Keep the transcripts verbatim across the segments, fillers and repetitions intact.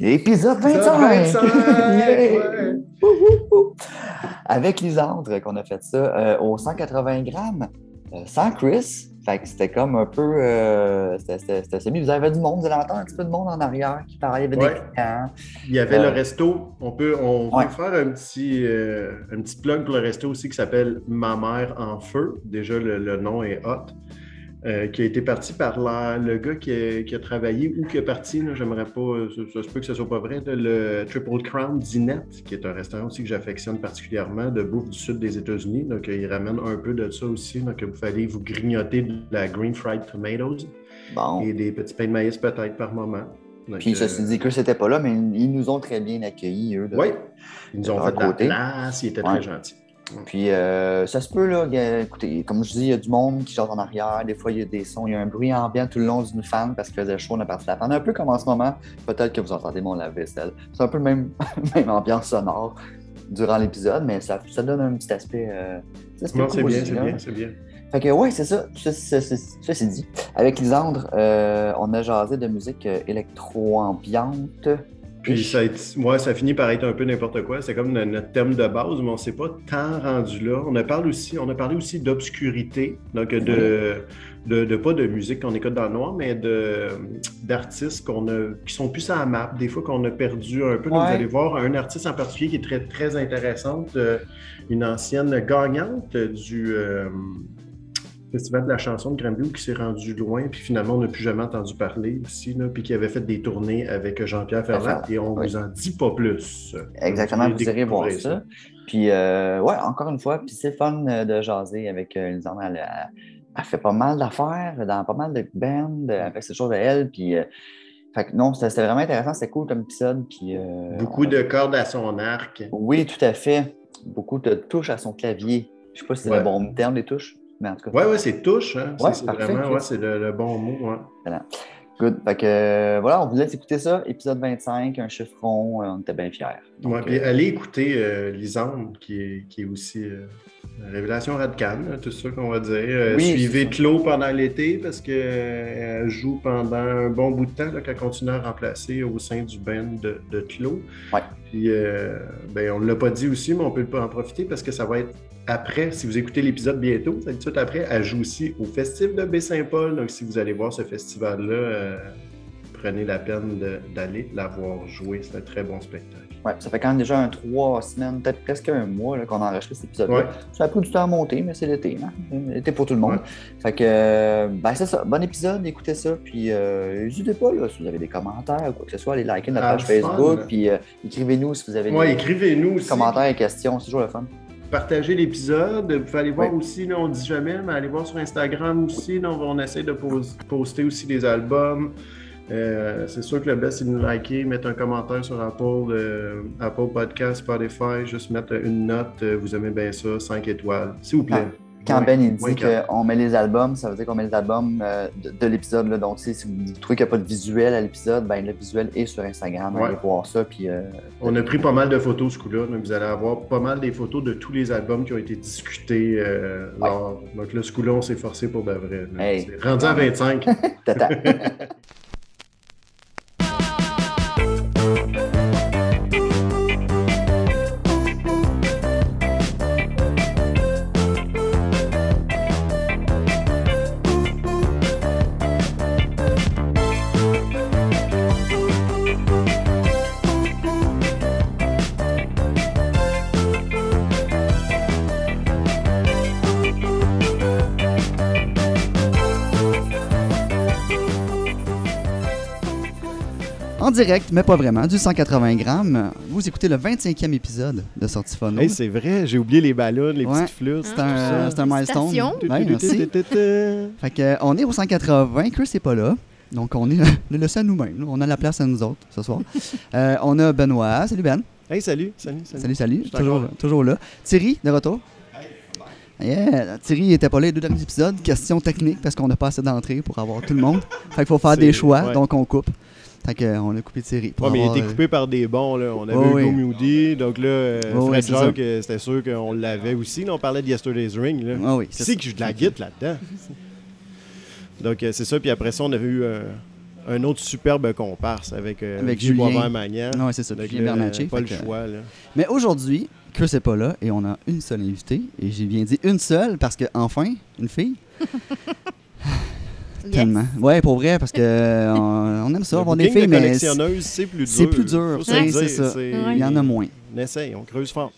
Épisode vingt-cinq! Yeah. Avec Lysandre qu'on a fait ça euh, aux cent quatre-vingts grammes, euh, sans Chris. Fait que c'était comme un peu... Euh, c'était, c'était, c'était semi. Vous avez du monde, vous allez entendre un petit peu de monde en arrière qui parlait avec ouais. des clients. Il y avait euh, le resto. On peut, on ouais. peut faire un petit, euh, un petit plug pour le resto aussi qui s'appelle « Ma mère en feu ». Déjà, le, le nom est hot. Euh, qui a été parti par la, le gars qui a, qui a travaillé ou qui est parti, là, j'aimerais pas, ça se peut que ce soit pas vrai, là, le Triple Crown Dinette, qui est un restaurant aussi que j'affectionne particulièrement, de bouffe du sud des États-Unis. Donc, il ramène un peu de ça aussi. Donc, vous allez vous grignoter de la Green Fried Tomatoes bon. Et des petits pains de maïs peut-être par moment. Donc, puis, ça euh... se dit que c'était pas là, mais ils nous ont très bien accueillis, eux. De... Oui, ils nous ont fait de la place, ils étaient ouais. très gentils. Puis, euh, ça se peut, là, a, écoutez, comme je dis, il y a du monde qui jante en arrière, des fois, il y a des sons, il y a un bruit ambiant tout le long d'une fan parce qu'il faisait chaud, on a parti la fan, un peu comme en ce moment, peut-être que vous entendez mon lave-vaisselle. C'est un peu le même, même ambiance sonore durant l'épisode, mais ça, ça donne un petit aspect... Euh, petit aspect non, c'est bien, c'est bien, c'est bien. Fait que, ouais, c'est ça, ça, ça, ça, ça, ça c'est dit. Avec Lysandre, euh, on a jasé de musique électro-ambiante. Puis ça, ouais, ça finit par être un peu n'importe quoi. C'est comme notre thème de base, mais on ne s'est pas tant rendu là. On a parlé aussi, on a parlé aussi d'obscurité, donc de, de, de pas de musique qu'on écoute dans le noir, mais de, d'artistes qu'on a, qui sont plus à la map, des fois qu'on a perdu un peu. Ouais. Donc vous allez voir un artiste en particulier qui est très, très intéressante, une ancienne gagnante du... Euh, Festival de la chanson de Granby qui s'est rendu loin, puis finalement, on n'a plus jamais entendu parler aussi, là, puis qui avait fait des tournées avec Jean-Pierre Fernand, et on ne oui. vous en dit pas plus. Exactement, vous, vous irez voir ça. ça. Puis, euh, ouais, encore une fois, puis c'est fun de jaser avec euh, Lysandre. Elle, elle, elle fait pas mal d'affaires dans pas mal de bands, avec ces choses à elle, puis... Euh, Fait que non, c'était vraiment intéressant, c'était cool comme épisode. Puis, euh, beaucoup a... de cordes à son arc. Oui, tout à fait. Beaucoup de touches à son clavier. Je sais pas si c'est ouais. le bon terme, les touches. Oui, ouais, c'est touche, hein? ouais, c'est, parfait, vraiment, ouais, c'est le, le bon mot. Ouais. Voilà. Good. Fait que, euh, voilà, on vous laisse écouter ça, épisode vingt-cinq, un chiffron, euh, on était bien fiers. Oui, puis euh... allez écouter euh, Lysandre, qui est, qui est aussi euh, une révélation radicale, hein, tout ça qu'on va dire. Euh, oui, suivez Clo pendant l'été, parce qu'elle euh, joue pendant un bon bout de temps, là, qu'elle continue à remplacer au sein du band de, de Clo. Ouais. Puis, euh, ben, on ne l'a pas dit aussi, mais on peut en profiter, parce que ça va être après, si vous écoutez l'épisode bientôt, ça va être tout après, elle joue aussi au Festif de Baie-Saint-Paul. Donc, si vous allez voir ce festival-là, euh, prenez la peine de, d'aller la voir jouer. C'est un très bon spectacle. Oui, ça fait quand même déjà un trois semaines, peut-être presque un mois là, qu'on a enregistré cet épisode-là. Ouais. Ça a pris du temps à monter, mais c'est l'été. Hein? L'été pour tout le monde. Ouais. Fait que, euh, ben c'est ça. Bon épisode, écoutez ça. Puis, euh, n'hésitez pas, là, si vous avez des commentaires ou quoi que ce soit, allez liker notre ah, page Facebook. Fun. Puis, euh, écrivez-nous si vous avez ouais, des, écrivez-nous des commentaires et questions. C'est toujours le fun. Partagez l'épisode. Vous pouvez aller voir oui. aussi, là, on ne dit jamais, mais allez voir sur Instagram aussi. Là, on essaie de pos- poster aussi des albums. Euh, c'est sûr que le best, c'est de nous liker, mettre un commentaire sur Apple, euh, Apple Podcast, Spotify, juste mettre une note. Euh, vous aimez bien ça, cinq étoiles, s'il vous plaît. Ah. Quand Ben il dit oui, qu'on met les albums, ça veut dire qu'on met les albums euh, de, de l'épisode. Là. Donc, si vous trouvez qu'il n'y a pas de visuel à l'épisode, ben le visuel est sur Instagram. Ouais. Allez voir ça. Puis, euh, on a pris pas mal de photos ce coup-là. Donc, vous allez avoir pas mal des photos de tous les albums qui ont été discutés. Euh, ouais. lors... Donc, là, ce coup-là, on s'est forcé pour de vrai. Hey. C'est rendu à vingt-cinq. Tata. Direct, mais pas vraiment, du cent quatre-vingts grammes. Vous écoutez le vingt-cinquième épisode de Sortie Phono. Hey, c'est vrai, j'ai oublié les ballons, les ouais. petites flûtes. C'est un, c'est un milestone. Ouais, merci. Fait que, on est au cent quatre-vingts, Chris n'est pas là, donc on est le laissé à nous-mêmes. On a la place à nous autres ce soir. euh, on a Benoît. Salut Ben. Hey, salut. Salut, salut. Salut, salut. Toujours, toujours là. Thierry, de retour. Yeah. Thierry n'était pas là les deux derniers épisodes. Question technique, parce qu'on n'a pas assez d'entrée pour avoir tout le monde. Fait qu'il faut faire c'est, des choix, ouais. donc on coupe. Fait qu'on a coupé Thierry. Oui, mais il a été coupé euh... par des bons. Là. On avait oh, Hugo oui. Moody. Donc là, euh, oh, Fred oui, Jacques, euh, c'était sûr qu'on l'avait aussi. Là, on parlait de Yesterday's Ring. Là. Oh, oui, c'est, c'est que j'ai de la guite là-dedans. Donc euh, c'est ça. Puis après ça, on avait eu euh, un autre superbe comparse avec, euh, avec Julien Boisvert-Magnan. Non, c'est ça, Julien Bernatchez. Pas le choix, euh... là. Mais aujourd'hui, Chris n'est pas là et on a une seule invitée. Et j'ai bien dit une seule parce que, enfin, une fille. Tellement. Yes. Ouais, pour vrai, parce qu'on euh, on aime ça, avoir des filles, mais collectionneuse, c'est plus dur. C'est plus dur, c'est, dire, c'est ça. C'est... Il y en a moins. On essaye, on creuse fort.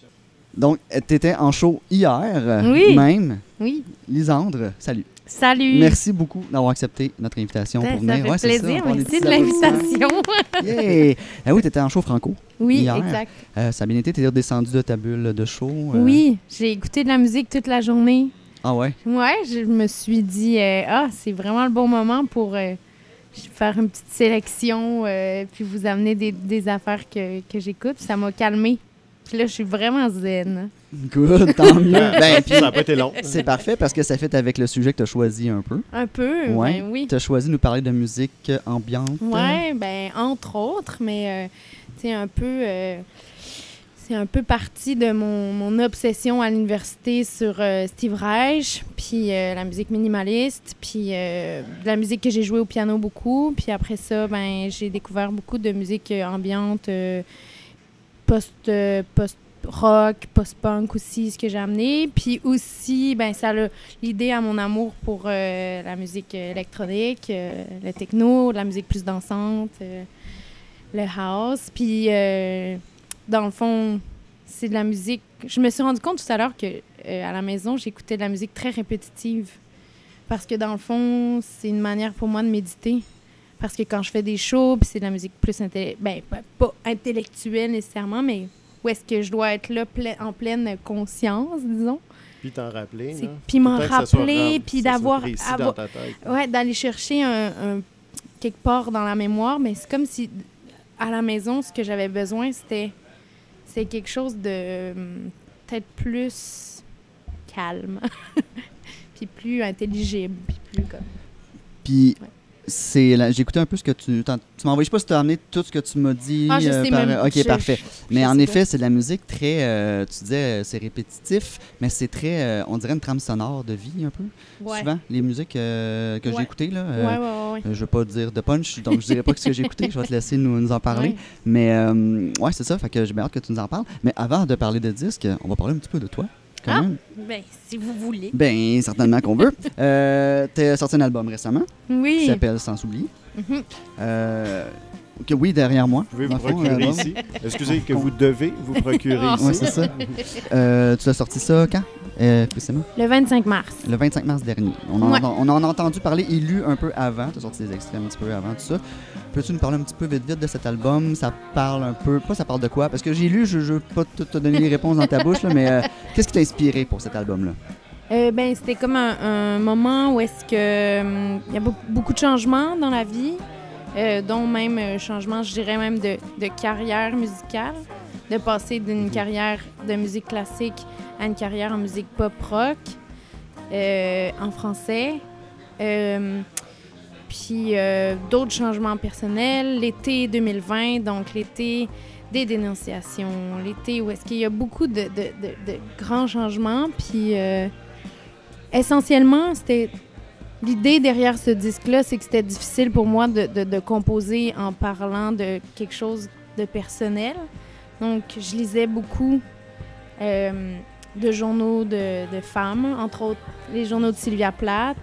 Donc, tu étais en show hier, oui. même. Oui. Lysandre, salut. Salut. Merci beaucoup d'avoir accepté notre invitation ça, pour venir. Ça fait ouais, plaisir, c'est ça, merci de l'invitation. yeah. Ah oui, tu étais en show franco. Oui, hier. Exact. Euh, ça a bien été, tu es descendu de ta bulle de show. Euh... Oui, j'ai écouté de la musique toute la journée. Ah ouais? Ouais, je me suis dit, euh, ah, c'est vraiment le bon moment pour euh, faire une petite sélection euh, puis vous amener des, des affaires que, que j'écoute. Ça m'a calmée. Puis là, je suis vraiment zen. Good, tant mieux. ben, puis, ça n'a pas été long. C'est parfait parce que ça fait avec le sujet que tu as choisi un peu. Un peu, ouais, ben oui. Tu as choisi de nous parler de musique ambiante. Oui, ben entre autres, mais euh, tu sais, un peu... Euh, C'est un peu parti de mon, mon obsession à l'université sur euh, Steve Reich, puis euh, la musique minimaliste, puis euh, de la musique que j'ai jouée au piano beaucoup. Puis après ça, ben j'ai découvert beaucoup de musique euh, ambiante, euh, post, euh, post-rock, post-punk aussi, ce que j'ai amené. Puis aussi, ben ça a l'idée à mon amour pour euh, la musique électronique, euh, le techno, la musique plus dansante, euh, le house, puis... Euh, Dans le fond, c'est de la musique... Je me suis rendu compte tout à l'heure que euh, à la maison, j'écoutais de la musique très répétitive. Parce que dans le fond, c'est une manière pour moi de méditer. Parce que quand je fais des shows, puis c'est de la musique plus... Intélé- ben, pas, pas intellectuelle nécessairement, mais où est-ce que je dois être là ple- en pleine conscience, disons. Puis t'en rappeler. Là. Puis m'en rappeler, puis d'avoir... Avo- ouais, d'aller chercher un, un, quelque part dans la mémoire. Mais c'est comme si, à la maison, ce que j'avais besoin, c'était... C'est quelque chose de euh, peut-être plus calme, puis plus intelligible, puis plus comme... Puis ouais. c'est la... j'ai écouté un peu ce que tu... T'en... Tu m'as envoyé, je sais pas si tu as amené tout ce que tu m'as dit. Ah, je euh, sais par... même. OK, je, parfait. Je, je, mais je en effet, pas. C'est de la musique très... Euh, tu disais, c'est répétitif, mais c'est très... Euh, on dirait une trame sonore de vie, un peu, ouais. souvent. Les musiques euh, que ouais. j'ai écoutées, là. Euh, ouais, ouais, ouais, ouais. Euh, je vais pas dire de punch, donc je dirais pas que ce que j'ai écouté. Je vais te laisser nous, nous en parler. Ouais. Mais euh, ouais, c'est ça. Fait que j'ai bien hâte que tu nous en parles. Mais avant de parler de disques, on va parler un petit peu de toi. Ah, bien, si vous voulez. Bien, certainement qu'on veut. Euh, tu as sorti un album récemment. Oui. Qui s'appelle Sans oublier. Mm-hmm. Euh, que oui, derrière moi. Vous pouvez vous procurer fond, ici. Excusez, que vous devez vous procurer oh. ici. Oui, c'est ça. euh, tu as sorti ça quand? Euh, précisément? Le vingt-cinq mars. Le vingt-cinq mars dernier. On en, ouais. a, on en a entendu parler et lu un peu avant. Tu as sorti des extraits un petit peu avant, tout ça. Peux-tu nous parler un petit peu vite vite de cet album? Ça parle un peu... Pas ça parle de quoi? Parce que j'ai lu, je ne veux pas te, te donner les réponses dans ta bouche, là, mais euh, qu'est-ce qui t'a inspiré pour cet album-là? Euh, ben, c'était comme un, un moment où est-ce que hum, y a be- beaucoup de changements dans la vie, euh, dont même euh, changement, je dirais même de, de carrière musicale, de passer d'une carrière de musique classique à une carrière en musique pop-rock, euh, en français, euh, puis euh, d'autres changements personnels, l'été deux mille vingt, donc l'été des dénonciations, l'été où est-ce qu'il y a beaucoup de, de, de, de grands changements, puis euh, essentiellement, c'était l'idée derrière ce disque-là, c'est que c'était difficile pour moi de, de, de composer en parlant de quelque chose de personnel, donc je lisais beaucoup euh, de journaux de, de femmes, entre autres les journaux de Sylvia Plath,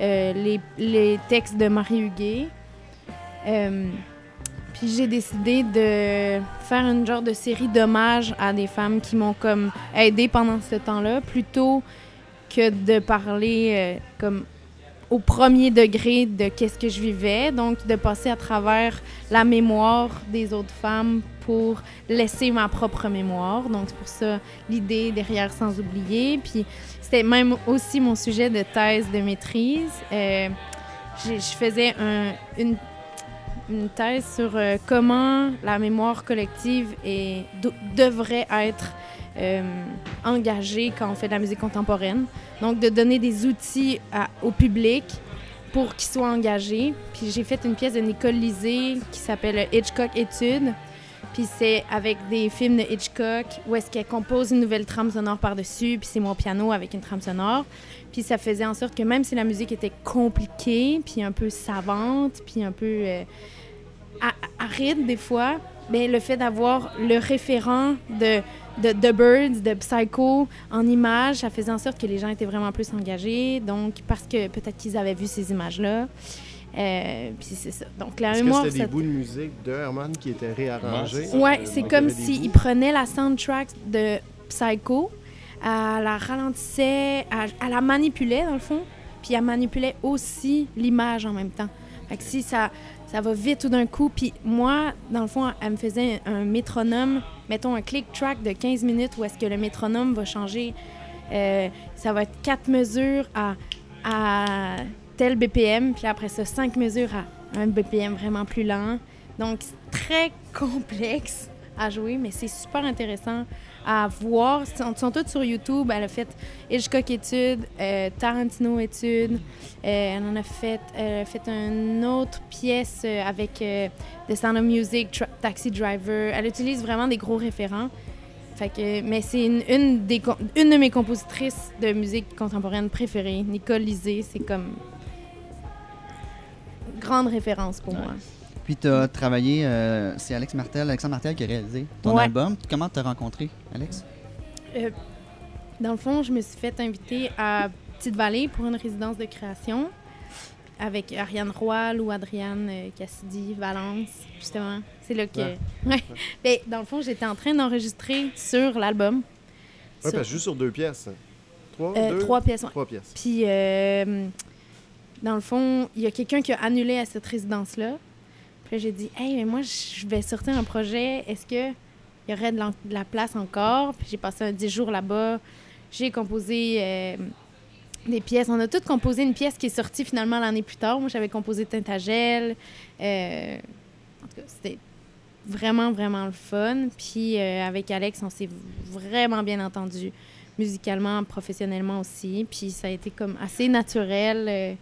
Euh, les, les textes de Marie Huguet. Euh, puis j'ai décidé de faire une genre de série d'hommages à des femmes qui m'ont comme aidée pendant ce temps-là, plutôt que de parler euh, comme au premier degré de qu'est-ce que je vivais, donc de passer à travers la mémoire des autres femmes pour laisser ma propre mémoire. Donc c'est pour ça l'idée derrière Sans oublier. Puis c'était même aussi mon sujet de thèse de maîtrise. Euh, je, je faisais un, une, une thèse sur euh, comment la mémoire collective est, do, devrait être euh, engagée quand on fait de la musique contemporaine. Donc, de donner des outils à, au public pour qu'ils soient engagés. Puis j'ai fait une pièce de Nicole Lisée qui s'appelle Hitchcock Études, Puis c'est avec des films de Hitchcock où est-ce qu'elle compose une nouvelle trame sonore par-dessus, puis c'est mon piano avec une trame sonore. Puis ça faisait en sorte que même si la musique était compliquée, puis un peu savante, puis un peu euh, aride des fois, bien, le fait d'avoir le référent de de The Birds, de Psycho en images, ça faisait en sorte que les gens étaient vraiment plus engagés, donc parce que peut-être qu'ils avaient vu ces images-là. Euh, puis c'est ça. Donc la Est-ce mémoire, que c'était des ça... bouts de musique de Herman qui étaient réarrangés? Oui, c'est donc, comme s'il si prenait la soundtrack de Psycho, elle la ralentissait, elle, elle la manipulait dans le fond, puis elle manipulait aussi l'image en même temps. Fait que si ça, ça va vite tout d'un coup, puis moi, dans le fond, elle me faisait un, un métronome, mettons un click track de quinze minutes où est-ce que le métronome va changer. Euh, ça va être quatre mesures à... à tel B P M, puis après ça, cinq mesures à un B P M vraiment plus lent. Donc, c'est très complexe à jouer, mais c'est super intéressant à voir. Ils sont, sont tous sur YouTube. Elle a fait Hitchcock étude, euh, Tarantino étude. Euh, elle en a fait, elle a fait une autre pièce avec euh, The Sound of Music, tra- Taxi Driver. Elle utilise vraiment des gros référents. Fait que, mais c'est une, une, des, une de mes compositrices de musique contemporaine préférées, Nicole Lisée. C'est comme... grande référence pour ouais. moi. Puis tu as travaillé, euh, c'est Alex Martel, Alexandre Martel qui a réalisé ton ouais. album. Comment tu as rencontré Alex? Euh, dans le fond, je me suis fait inviter à Petite-Vallée pour une résidence de création avec Ariane Roal ou Adriane Cassidy, Valence, justement. C'est là que... Ouais. Ouais. Mais dans le fond, j'étais en train d'enregistrer sur l'album. Oui, sur... parce que juste sur deux pièces. Trois, euh, deux? Trois pièces, oui. Trois pièces. Puis... Euh, dans le fond, il y a quelqu'un qui a annulé à cette résidence-là. Puis là, j'ai dit « Hey, mais moi, je vais sortir un projet. Est-ce qu'il y aurait de la place encore? » Puis j'ai passé un dix jours là-bas. J'ai composé euh, des pièces. On a toutes composé une pièce qui est sortie finalement l'année plus tard. Moi, j'avais composé Tintagel. Euh, en tout cas, c'était vraiment, vraiment le fun. Puis euh, avec Alex, on s'est vraiment bien entendus, musicalement, professionnellement aussi. Puis ça a été comme assez naturel. Euh,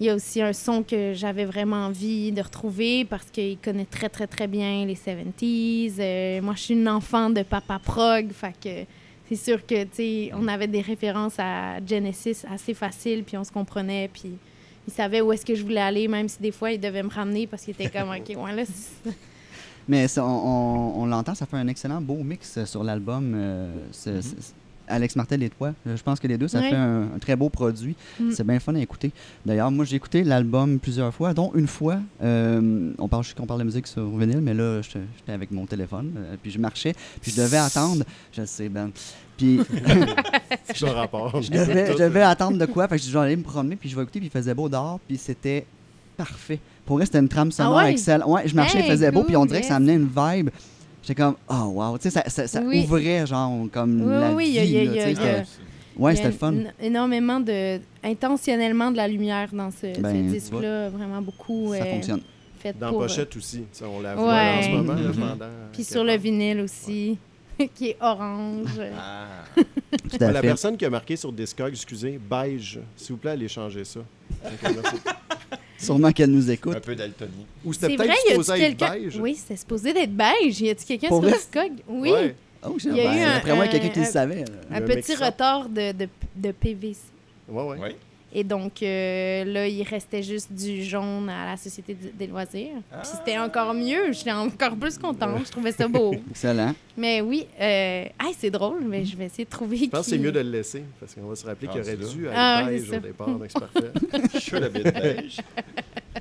Il y a aussi un son que j'avais vraiment envie de retrouver parce qu'il connaît très, très, très bien les seventies. Euh, moi, je suis une enfant de papa prog, fait que c'est sûr que, tu sais, on avait des références à Genesis assez faciles, puis on se comprenait, puis il savait où est-ce que je voulais aller, même si des fois, il devait me ramener parce qu'il était comme « OK, ouais, là, c'est... » Mais ça, on, on, on l'entend, ça fait un excellent beau mix sur l'album, euh, ce, mm-hmm. ce, Alex Martel et toi. Je pense que les deux, ça oui. fait un, un très beau produit. Mm. C'est bien fun à écouter. D'ailleurs, moi, j'ai écouté l'album plusieurs fois, dont une fois, euh, on parle, je sais qu'on parle de musique sur vinyle, mais là, j'étais avec mon téléphone, euh, puis je marchais, puis je devais attendre. Je sais, Ben. Puis. C'est un rapport. Je devais, je devais attendre de quoi. Fait que je devais aller me promener, puis je vais écouter, puis il faisait beau dehors, puis c'était parfait. Pour vrai, c'était une trame sonore ah ouais? excellente. Ouais, je marchais, hey, il faisait cool, beau, puis on dirait yes. que ça amenait une vibe. J'étais comme « Oh wow! » Tu sais, ça, ça, ça oui. ouvrait, genre, comme oui, la oui, vie. Oui, oui, oui. Oui, c'était le fun. N- énormément de... intentionnellement de la lumière dans ce, ben, ce disque-là. Vraiment beaucoup. Ça euh, fonctionne. Fait dans pour, pochette euh... aussi. Ça, on la voit ouais. en ce moment. Mm-hmm. Là, puis sur le vinyle aussi, ouais. qui est orange. Ah. Tout à la fait. Personne qui a marqué sur Discog, excusez, beige, s'il vous plaît, allez changer ça. Sûrement qu'elle nous écoute. Un peu daltonie. Ou c'était c'est peut-être vrai, supposé être quelqu'un... beige. Oui, c'était supposé d'être beige. Y a-t-il quelqu'un Pour sur Discog? Oui. Ouais. Oh, il y a eu un, après moi, quelqu'un un, qui le savait. Un, un petit retard de, de, de P V C. Oui, oui. Ouais. Et donc, euh, là, il restait juste du jaune à la Société des loisirs. Ah. Puis c'était encore mieux. J'étais encore plus contente. Je trouvais ça beau. Excellent. Mais oui. Euh... Ah, c'est drôle, mais je vais essayer de trouver. Je pense qui... que c'est mieux de le laisser, parce qu'on va se rappeler ah, qu'il aurait dû aller ah, beige au départ. Donc, c'est parfait. Je suis la bête beige.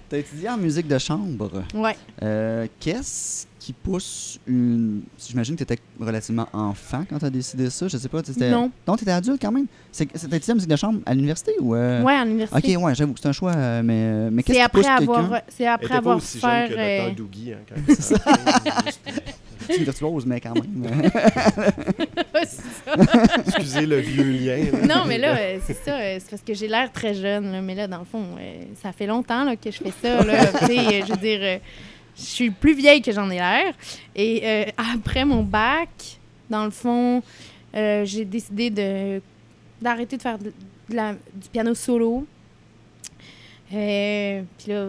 Tu as étudié en musique de chambre. Oui. Euh, qu'est-ce qui pousse une... J'imagine que tu étais relativement enfant quand tu as décidé ça. Je sais pas. T'étais... Non. Donc, tu étais adulte quand même. C'est... C'était étudié en musique de chambre à l'université ou... Euh... Oui, à l'université. OK, oui, j'avoue que c'est un choix, mais, mais qu'est-ce qui pousse avoir... quelqu'un? C'est après pas avoir fait... Elle n'était pas aussi jeune que Docteur Dougie. Hein, quand c'est ça. C'est une virtuose, mais quand même. Excusez le vieux lien. Là. Non, mais là, euh, c'est ça. Euh, c'est parce que j'ai l'air très jeune. Là, mais là, dans le fond, euh, ça fait longtemps là, que je fais ça. Là, euh, je veux dire, euh, je suis plus vieille que j'en ai l'air. Et euh, après mon bac, dans le fond, euh, j'ai décidé de, d'arrêter de faire de, de la, du piano solo. Euh, Puis là...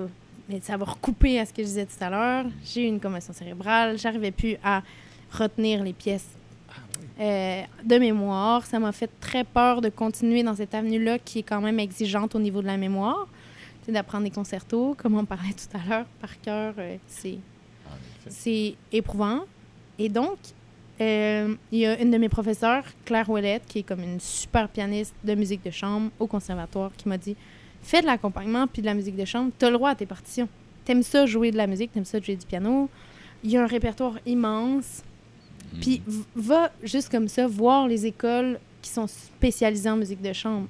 mais ça va recouper à ce que je disais tout à l'heure. J'ai eu une commotion cérébrale, j'arrivais plus à retenir les pièces euh, de mémoire. Ça m'a fait très peur de continuer dans cette avenue-là qui est quand même exigeante au niveau de la mémoire. C'est d'apprendre des concertos, comme on parlait tout à l'heure, par cœur, euh, c'est, c'est éprouvant. Et donc, euh, il y a une de mes professeurs, Claire Ouellette, qui est comme une super pianiste de musique de chambre au conservatoire, qui m'a dit « Fais de l'accompagnement puis de la musique de chambre, t'as le droit à tes partitions. T'aimes ça jouer de la musique, t'aimes ça jouer du piano. Il y a un répertoire immense. Mmh. Puis va juste comme ça voir les écoles qui sont spécialisées en musique de chambre. »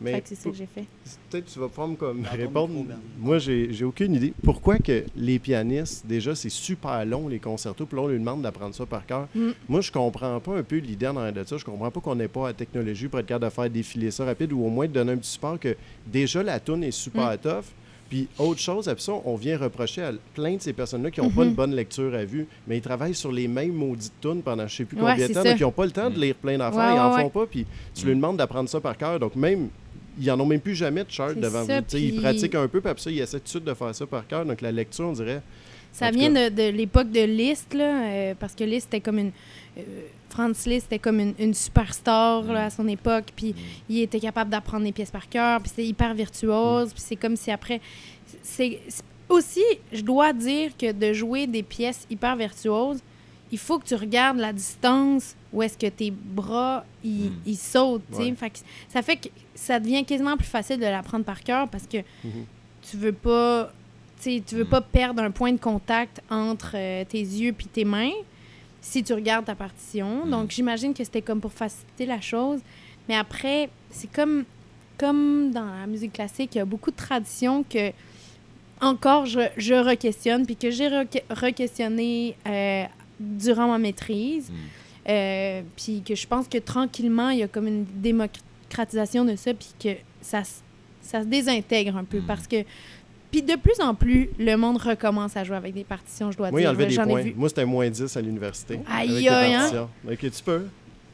Mais c'est ça que j'ai fait. Peut-être que tu vas pouvoir me comme répondre. Moi, j'ai, j'ai aucune idée. Pourquoi que les pianistes, déjà, c'est super long, les concertos, puis là, on lui demande d'apprendre ça par cœur. Mm. Moi, je comprends pas un peu l'idée en arrière de ça. Je comprends pas qu'on n'ait pas la technologie pour être capable de faire défiler ça rapide ou au moins de donner un petit support que déjà, la toune est super mm. tough. Puis autre chose, après ça, on vient reprocher à plein de ces personnes-là qui n'ont mm-hmm. pas une bonne lecture à vue, mais ils travaillent sur les mêmes maudites tunes pendant je ne sais plus combien de ouais, temps, ça. Donc ils n'ont pas le temps de lire plein d'affaires, ouais, ils n'en ouais, font ouais. pas, puis tu mm. leur demandes d'apprendre ça par cœur. Donc même, ils n'en ont même plus jamais de chart devant ça, vous. Puis... Ils pratiquent un peu, puis après ça, ils essaient tout de suite de faire ça par cœur. Donc la lecture, on dirait... Ça vient de, de l'époque de Liszt, là, euh, parce que Liszt était comme une... Euh, Franz Liszt était comme une, une superstar là, à son époque, puis mm. il était capable d'apprendre les pièces par cœur, puis c'est hyper virtuose, mm. puis c'est comme si après... C'est, c'est aussi, je dois dire que de jouer des pièces hyper virtuoses, il faut que tu regardes la distance où est-ce que tes bras, ils mm. sautent, ouais. fait que, ça fait que ça devient quasiment plus facile de l'apprendre par cœur, parce que mm-hmm. tu veux pas... T'sais, tu veux pas perdre un point de contact entre euh, tes yeux puis tes mains si tu regardes ta partition. Donc, j'imagine que c'était comme pour faciliter la chose. Mais après, c'est comme, comme dans la musique classique, il y a beaucoup de traditions que, encore, je, je re-questionne puis que j'ai re-questionné euh, durant ma maîtrise. Mm. Euh, puis que je pense que, tranquillement, il y a comme une démocratisation de ça puis que ça, ça se désintègre un peu mm. parce que puis de plus en plus, le monde recommence à jouer avec des partitions, je dois oui, dire. Oui, enlever des points. Vu. Moi, c'était moins dix à l'université. Aïe, aïe, hein? OK, tu peux.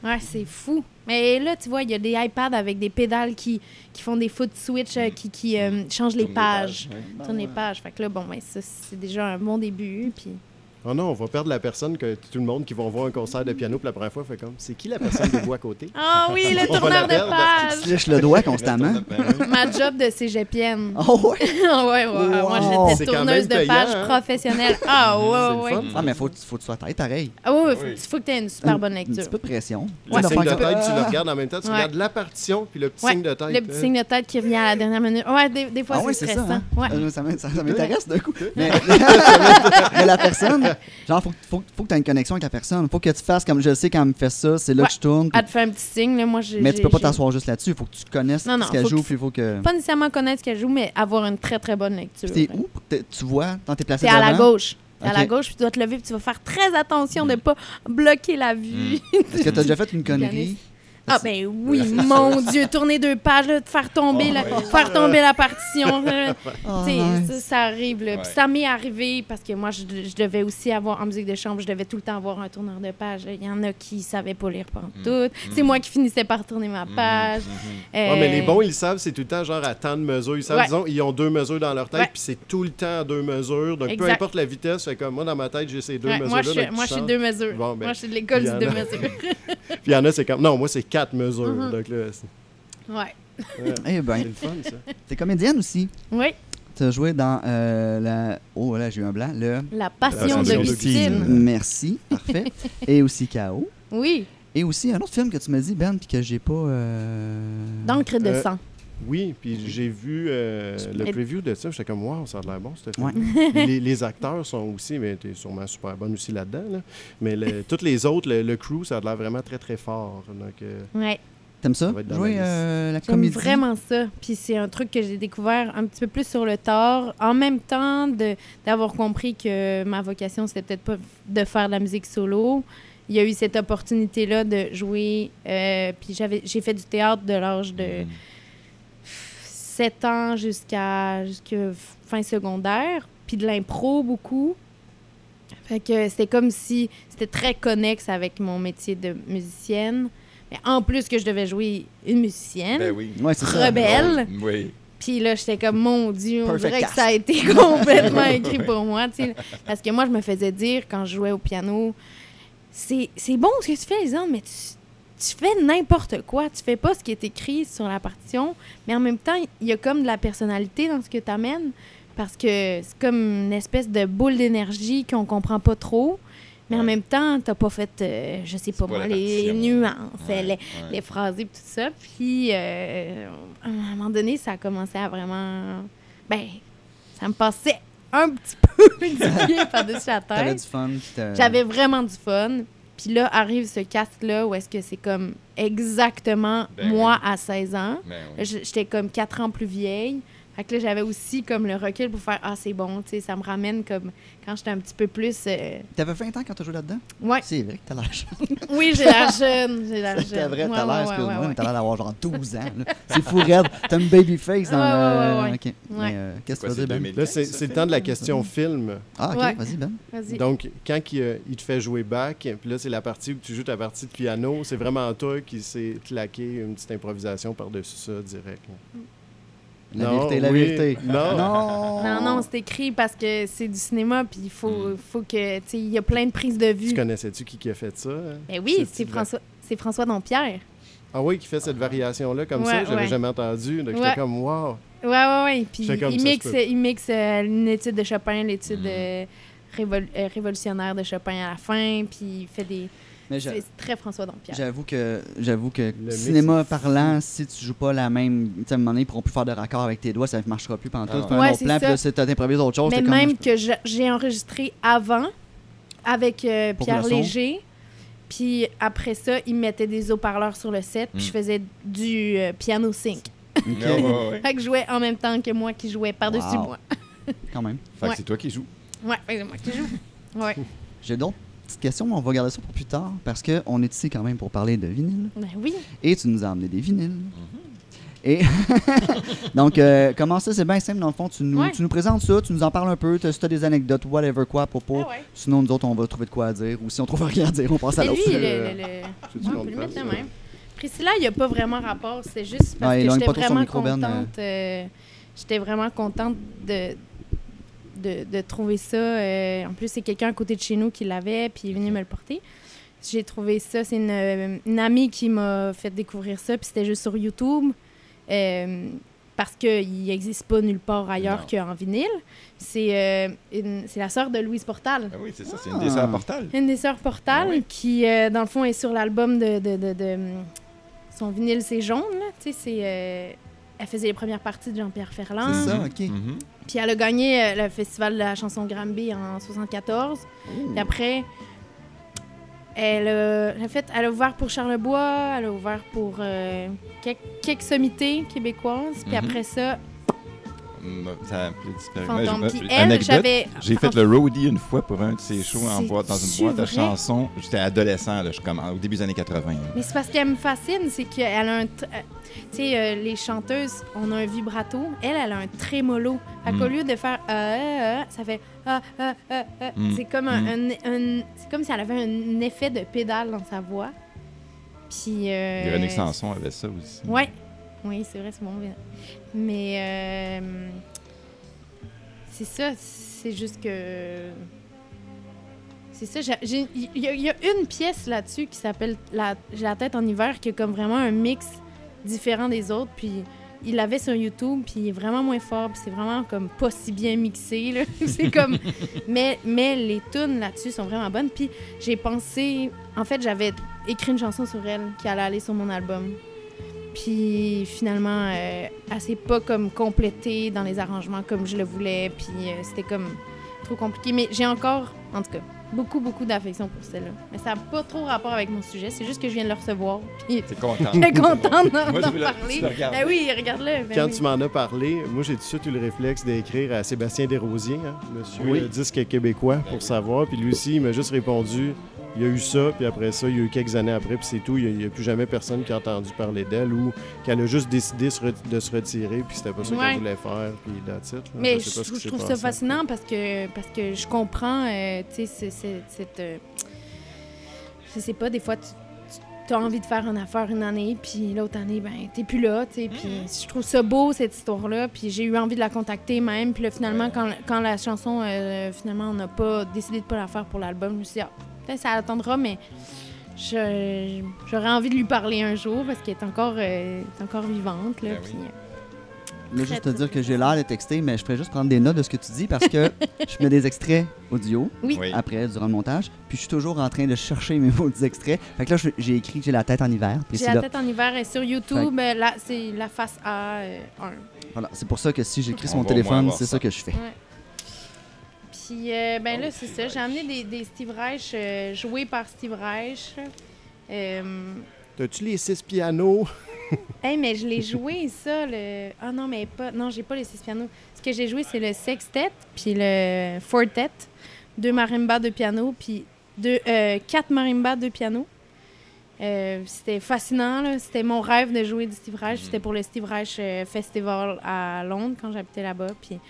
Ouais, c'est fou. Mais là, tu vois, il y a des iPads avec des pédales qui, qui font des foot switch, qui, qui euh, changent les pages. Tourne ben, les ouais. pages. Fait que là, bon, ben, ça, c'est déjà un bon début, puis... Oh non, on va perdre la personne que tout le monde qui va voir un concert de piano pour la première fois fait comme c'est qui la personne que vous à côté? Ah oh oui, le tourneur de page! Tu lèches le doigt constamment. Ma job de cégépienne. Oh ouais? ouais, ouais. Wow. Moi j'étais tourneuse de payant, page hein? professionnelle. Ah ouais, ouais. Fun, ah mais faut, faut que tu sois tête, pareil. Ah ouais, oui. faut, faut que tu aies une super bonne lecture. Un petit peu de pression. Le ouais, signe de tête, peu... tu le regardes en même temps, tu ouais. regardes la partition puis le petit ouais. signe de tête. Le petit euh... signe de tête qui revient à la dernière minute. Ouais, des, des fois ah, c'est stressant. Ça m'intéresse d'un coup. Mais la personne. Genre, faut, faut, faut que tu aies une connexion avec la personne. Faut que tu fasses comme je sais quand elle me fait ça, c'est là ouais. que je tourne. Pis... Elle te fait un petit signe. Là, moi, j'ai, mais tu peux pas j'ai... t'asseoir juste là-dessus. Faut que tu connaisses non, non, ce qu'elle joue. Que faut que... Pas nécessairement connaître ce qu'elle joue, mais avoir une très très bonne lecture. Puis t'es où? T'es, tu vois, quand t'es placé t'es devant? T'es à la gauche. T'es okay. à la gauche, puis tu dois te lever, puis tu vas faire très attention mmh. de pas bloquer la vue. Mmh. Est-ce que t'as déjà fait une connerie? Ah ben oui, mon Dieu, tourner deux pages, là, de faire tomber, oh, la, oui. faire tomber la partition, oh, nice. ça, ça arrive. Là. Ouais. Puis ça m'est arrivé parce que moi, je, je devais aussi avoir, en musique de chambre, je devais tout le temps avoir un tourneur de page. Il y en a qui ne savaient pas lire pantoute. Mm. C'est mm. moi qui finissais par tourner ma page. Mm. Euh... Ouais, mais les bons, ils savent, c'est tout le temps genre à tant de mesures. Ils savent, ouais. disons, ils ont deux mesures dans leur tête, ouais. puis c'est tout le temps à deux mesures. Donc exact. Peu importe la vitesse, fait comme moi, dans ma tête, j'ai ces deux ouais, mesures-là. Moi, je, donc, moi, je suis deux mesures. Bon, ben, moi, je suis de l'école du deux a... mesures. Puis il y en a, c'est comme, non, moi, c'est quatre mesures. Mm-hmm. Donc là, c'est... Ouais. ouais. Eh ben, c'est le fun, ça. T'es comédienne aussi. Oui. T'as joué dans euh, la... Oh là, j'ai eu un blanc. Le... La Passion la de Christine. Merci. Parfait. Et aussi K O. Oui. Et aussi un autre film que tu m'as dit, Ben, puis que j'ai pas... Euh... D'encre de euh, sang. Oui, puis j'ai vu euh, le Et... preview de ça. J'étais comme, wow, ça a l'air bon, ce film. Ouais. les, les acteurs sont aussi, mais t'es sûrement super bonne aussi là-dedans. Là. Mais le, toutes les autres, le, le crew, ça a l'air vraiment très, très fort. Donc, euh, ouais. T'aimes ça? ça Jouer euh, la comédie? J'aime vraiment ça. Puis c'est un truc que j'ai découvert un petit peu plus sur le tard. En même temps, de, d'avoir compris que ma vocation, c'était peut-être pas de faire de la musique solo. Il y a eu cette opportunité-là de jouer. Euh, puis j'avais, j'ai fait du théâtre de l'âge de... Mm. sept ans jusqu'à, jusqu'à fin secondaire, puis de l'impro beaucoup. Fait que c'était comme si c'était très connexe avec mon métier de musicienne. Mais en plus que je devais jouer une musicienne, ben oui. ouais, c'est rebelle. Ça. Oui. Puis là, j'étais comme, mon Dieu, on Perfect dirait cast. Que ça a été complètement écrit pour moi. T'sais. Parce que moi, je me faisais dire, quand je jouais au piano, c'est, c'est bon ce que tu fais, Alexandre, mais tu, tu fais n'importe quoi. Tu fais pas ce qui est écrit sur la partition, mais en même temps, il y a comme de la personnalité dans ce que tu amènes, parce que c'est comme une espèce de boule d'énergie qu'on comprend pas trop. Mais ouais. en même temps, t'as pas fait, euh, je sais pas, pas moi, les nuances, ouais, les, ouais. les phrases et tout ça. Puis, euh, à un moment donné, ça a commencé à vraiment... Ben, ça me passait un petit peu du pied par-dessus la tête. T'avais du fun. T'as... J'avais vraiment du fun. Puis là, arrive ce cast-là où est-ce que c'est comme exactement ben moi oui. à seize ans. Ben oui. J'étais comme quatre ans plus vieille. Fait que là, j'avais aussi comme le recul pour faire « Ah, c'est bon », tu sais, ça me ramène comme quand j'étais un petit peu plus... Euh... T'avais vingt ans quand t'as joué là-dedans? Oui. C'est vrai que t'as l'air jeune. Oui, j'ai l'air jeune, j'ai l'air jeune. C'est vrai, t'as l'air, excuse-moi, ouais, ouais, ouais. mais t'as l'air d'avoir genre douze ans. Là. C'est fou, raide. T'as une baby face dans ouais, le... Ouais, ouais, ouais. OK. Ouais. Mais euh, qu'est-ce que tu vas dire, Ben? Là, c'est, c'est le temps de la question film. Ah, OK, ouais. vas-y, Ben. Vas-y. Donc, quand il, euh, il te fait jouer Bach, puis là, c'est la partie où tu joues ta partie de piano, c'est vraiment toi qui s'est claqué une petite improvisation par-dessus ça, direct. Là. La non, vérité, la oui. vérité. Non. non, non, non, c'est écrit parce que c'est du cinéma, puis il faut, mm. faut que, tu sais, il y a plein de prises de vue. Tu connaissais-tu qui, qui a fait ça? Hein? Ben oui, c'est, c'est François, c'est François Dompierre. Ah oui, qui fait cette variation-là comme ouais, ça, j'avais ouais. jamais entendu. Donc ouais. j'étais comme wow. Ouais, ouais, ouais. Puis il mixe, il mixe euh, une étude de Chopin, l'étude mm. euh, révol- euh, révolutionnaire de Chopin à la fin, puis il fait des. Mais j'a... C'est très François Dompierre. J'avoue que, j'avoue que le cinéma parlant, si tu joues pas la même... À un moment donné, ils pourront plus faire de raccord avec tes doigts, ça ne marchera plus pendant ah, tout. Ouais, c'est plan, ça. Puis là, c'est t'improvises autre chose. Mais même comme... que je, j'ai enregistré avant avec euh, Pierre Léger. Puis après ça, ils mettaient des haut-parleurs sur le set. Mm. Puis je faisais du euh, piano sync. Okay. Yeah, ouais, ouais. Fait que je jouais en même temps que moi qui jouais par-dessus wow. moi. Quand même. Fait ouais. que c'est toi qui joues. Ouais, c'est moi qui joue. Ouais. J'ai donc... Petite question, mais on va garder ça pour plus tard parce qu'on est ici quand même pour parler de vinyle. Ben oui. Et tu nous as amené des vinyles. Mm-hmm. Et donc, euh, comment ça, c'est bien simple. Dans le fond, tu nous, ouais. tu nous présentes ça, tu nous en parles un peu, si tu as des anecdotes, whatever, quoi, pour pour. Ah ouais. Sinon, nous autres, on va trouver de quoi à dire ou si on trouve rien à dire, on passe à l'autre. C'est lui, le... le, le... Ouais, on peut le mettre de même. Priscilla, il n'y a pas vraiment rapport. C'est juste parce ouais, que j'étais vraiment contente. Euh, j'étais vraiment contente de... De, de trouver ça. Euh, en plus, c'est quelqu'un à côté de chez nous qui l'avait, puis il est venu okay. me le porter. J'ai trouvé ça. C'est une, une amie qui m'a fait découvrir ça, puis c'était juste sur YouTube, euh, parce qu'il n'existe pas nulle part ailleurs non. qu'en vinyle. C'est, euh, une, c'est la sœur de Louise Portal. Ah oui, c'est ça, c'est ah. une des sœurs Portal. Une des sœurs Portal, ah oui. qui, euh, dans le fond, est sur l'album de... de, de, de... Son vinyle, c'est jaune, là. Tu sais, c'est... Euh... Elle faisait les premières parties de Jean-Pierre Fernand. C'est ça, OK. Mm-hmm. Puis elle a gagné euh, le festival de la chanson Gramby en soixante-quatorze. Puis après, elle a, en fait, elle a ouvert pour Charlebois, elle a ouvert pour euh, quelques, quelques sommités québécoises. Puis mm-hmm. après ça... Ça a Fantôme. Puis elle, anecdote, j'avais... J'ai fait le roadie une fois pour un de ses shows en boîte, dans une boîte vrai? De chansons. J'étais adolescent, là, je commence, au début des années quatre-vingt. Là. Mais c'est parce qu'elle me fascine, c'est qu'elle a un... T- euh, tu sais, euh, les chanteuses, on a un vibrato. Elle, elle a un trémolo. Fait qu'au mm. lieu de faire euh, « euh, euh », ça fait euh, « euh, euh, euh mm. ». C'est comme un, mm. un, un, c'est comme si elle avait un effet de pédale dans sa voix. Puis... Euh, Véronique Sanson avait ça aussi. Ouais. Oui, c'est vrai, c'est bon. Mais euh, c'est ça, c'est juste que... C'est ça, il y, y a une pièce là-dessus qui s'appelle la, « J'ai la tête en hiver » qui est comme vraiment un mix différent des autres. Puis il l'avait sur YouTube, puis il est vraiment moins fort. Puis c'est vraiment comme pas si bien mixé. Là. C'est comme... mais, mais les tunes là-dessus sont vraiment bonnes. Puis j'ai pensé... En fait, j'avais écrit une chanson sur elle qui allait aller sur mon album. Puis finalement, euh, elle s'est pas comme complétée dans les arrangements comme je le voulais. Puis euh, c'était comme trop compliqué. Mais j'ai encore, en tout cas, beaucoup, beaucoup d'affection pour celle-là. Mais ça n'a pas trop rapport avec mon sujet. C'est juste que je viens de le recevoir. Puis t'es contente. Je suis contente d'en, moi, d'en parler. Ben oui, regarde-le. Ben Quand oui. tu m'en as parlé, moi, j'ai tout de suite eu le réflexe d'écrire à Sébastien Desrosiers, hein, monsieur oui. le disque québécois, pour savoir. Puis lui aussi, il m'a juste répondu... Il y a eu ça, puis après ça, il y a eu quelques années après, puis c'est tout. Il n'y a, a plus jamais personne qui a entendu parler d'elle ou qu'elle a juste décidé de se retirer, puis c'était pas ça ouais. qu'elle voulait faire, puis that's it. Mais je, je, je trouve ça passé. fascinant parce que, parce que je comprends, euh, tu sais, cette... Euh, je sais pas, des fois, tu t'as envie de faire une affaire une année, puis l'autre année, ben t'es plus là, tu sais. Puis mmh. je trouve ça beau, cette histoire-là, puis j'ai eu envie de la contacter même. Puis là, finalement, ouais. quand, quand la chanson, euh, finalement, on n'a pas décidé de pas la faire pour l'album, je me suis dit, ah, peut-être ça attendra, mais je, j'aurais envie de lui parler un jour, parce qu'elle est encore, euh, est encore vivante, là, ben puis... Oui. Là, juste te dire que j'ai l'air de texter, mais je pourrais juste prendre des notes de ce que tu dis parce que je mets des extraits audio oui. après, durant le montage. Puis je suis toujours en train de chercher mes mots des extraits. Fait que là, j'ai écrit que j'ai la tête en hiver. J'ai la là. tête en hiver et sur YouTube, fait... là, c'est la face A un. Voilà, c'est pour ça que si j'écris sur mon téléphone, c'est ça. ça que je fais. Ouais. Puis, euh, ben oh, là, c'est Steve ça. Reich. J'ai amené des, des Steve Reich euh, joués par Steve Reich. Euh... T'as-tu les six pianos? Hey, mais je l'ai joué, ça, le... Ah non, mais pas... Non, j'ai pas les six pianos. Ce que j'ai joué, c'est le sextet, puis le fourtet, deux marimbas, deux pianos, puis deux, euh, quatre marimbas, deux pianos. Euh, c'était fascinant, là. C'était mon rêve de jouer du Steve Reich. C'était pour le Steve Reich Festival à Londres, quand j'habitais là-bas, puis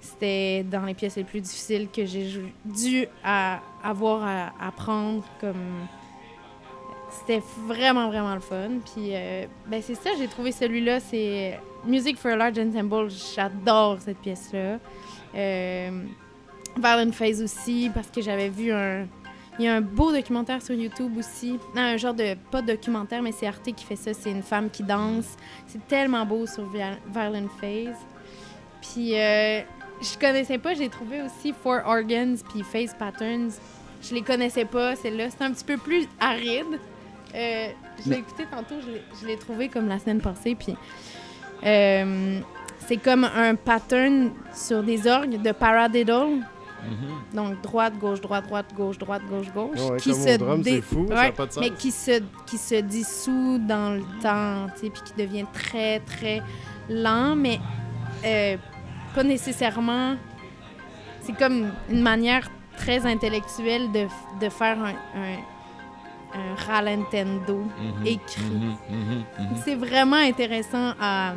c'était dans les pièces les plus difficiles que j'ai jou... dû à... avoir à apprendre, comme... C'était vraiment, vraiment le fun. Puis, euh, ben c'est ça, j'ai trouvé celui-là. C'est Music for a Large Ensemble. J'adore cette pièce-là. Euh, Violin Phase aussi, parce que j'avais vu un... Il y a un beau documentaire sur YouTube aussi. Non, un genre de... Pas documentaire, mais c'est Arte qui fait ça. C'est une femme qui danse. C'est tellement beau sur Violin Phase. Puis, euh, je connaissais pas. J'ai trouvé aussi Four Organs puis Face Patterns. Je les connaissais pas, celle-là. C'est un petit peu plus aride. Euh, je l'ai écouté tantôt, je l'ai, je l'ai trouvé comme la semaine passée, puis euh, c'est comme un pattern sur des orgues de paradiddle, mm-hmm. donc droite, gauche, droite, droite, gauche, droite, gauche, gauche, ouais, qui, se drum, dé... fou, ouais, mais qui se qui se dissout dans le temps, tu sais, puis qui devient très très lent, mais euh, pas nécessairement. C'est comme une manière très intellectuelle de de faire un, un un ralentendo mm-hmm, écrit. Mm-hmm, mm-hmm, mm-hmm. C'est vraiment intéressant à,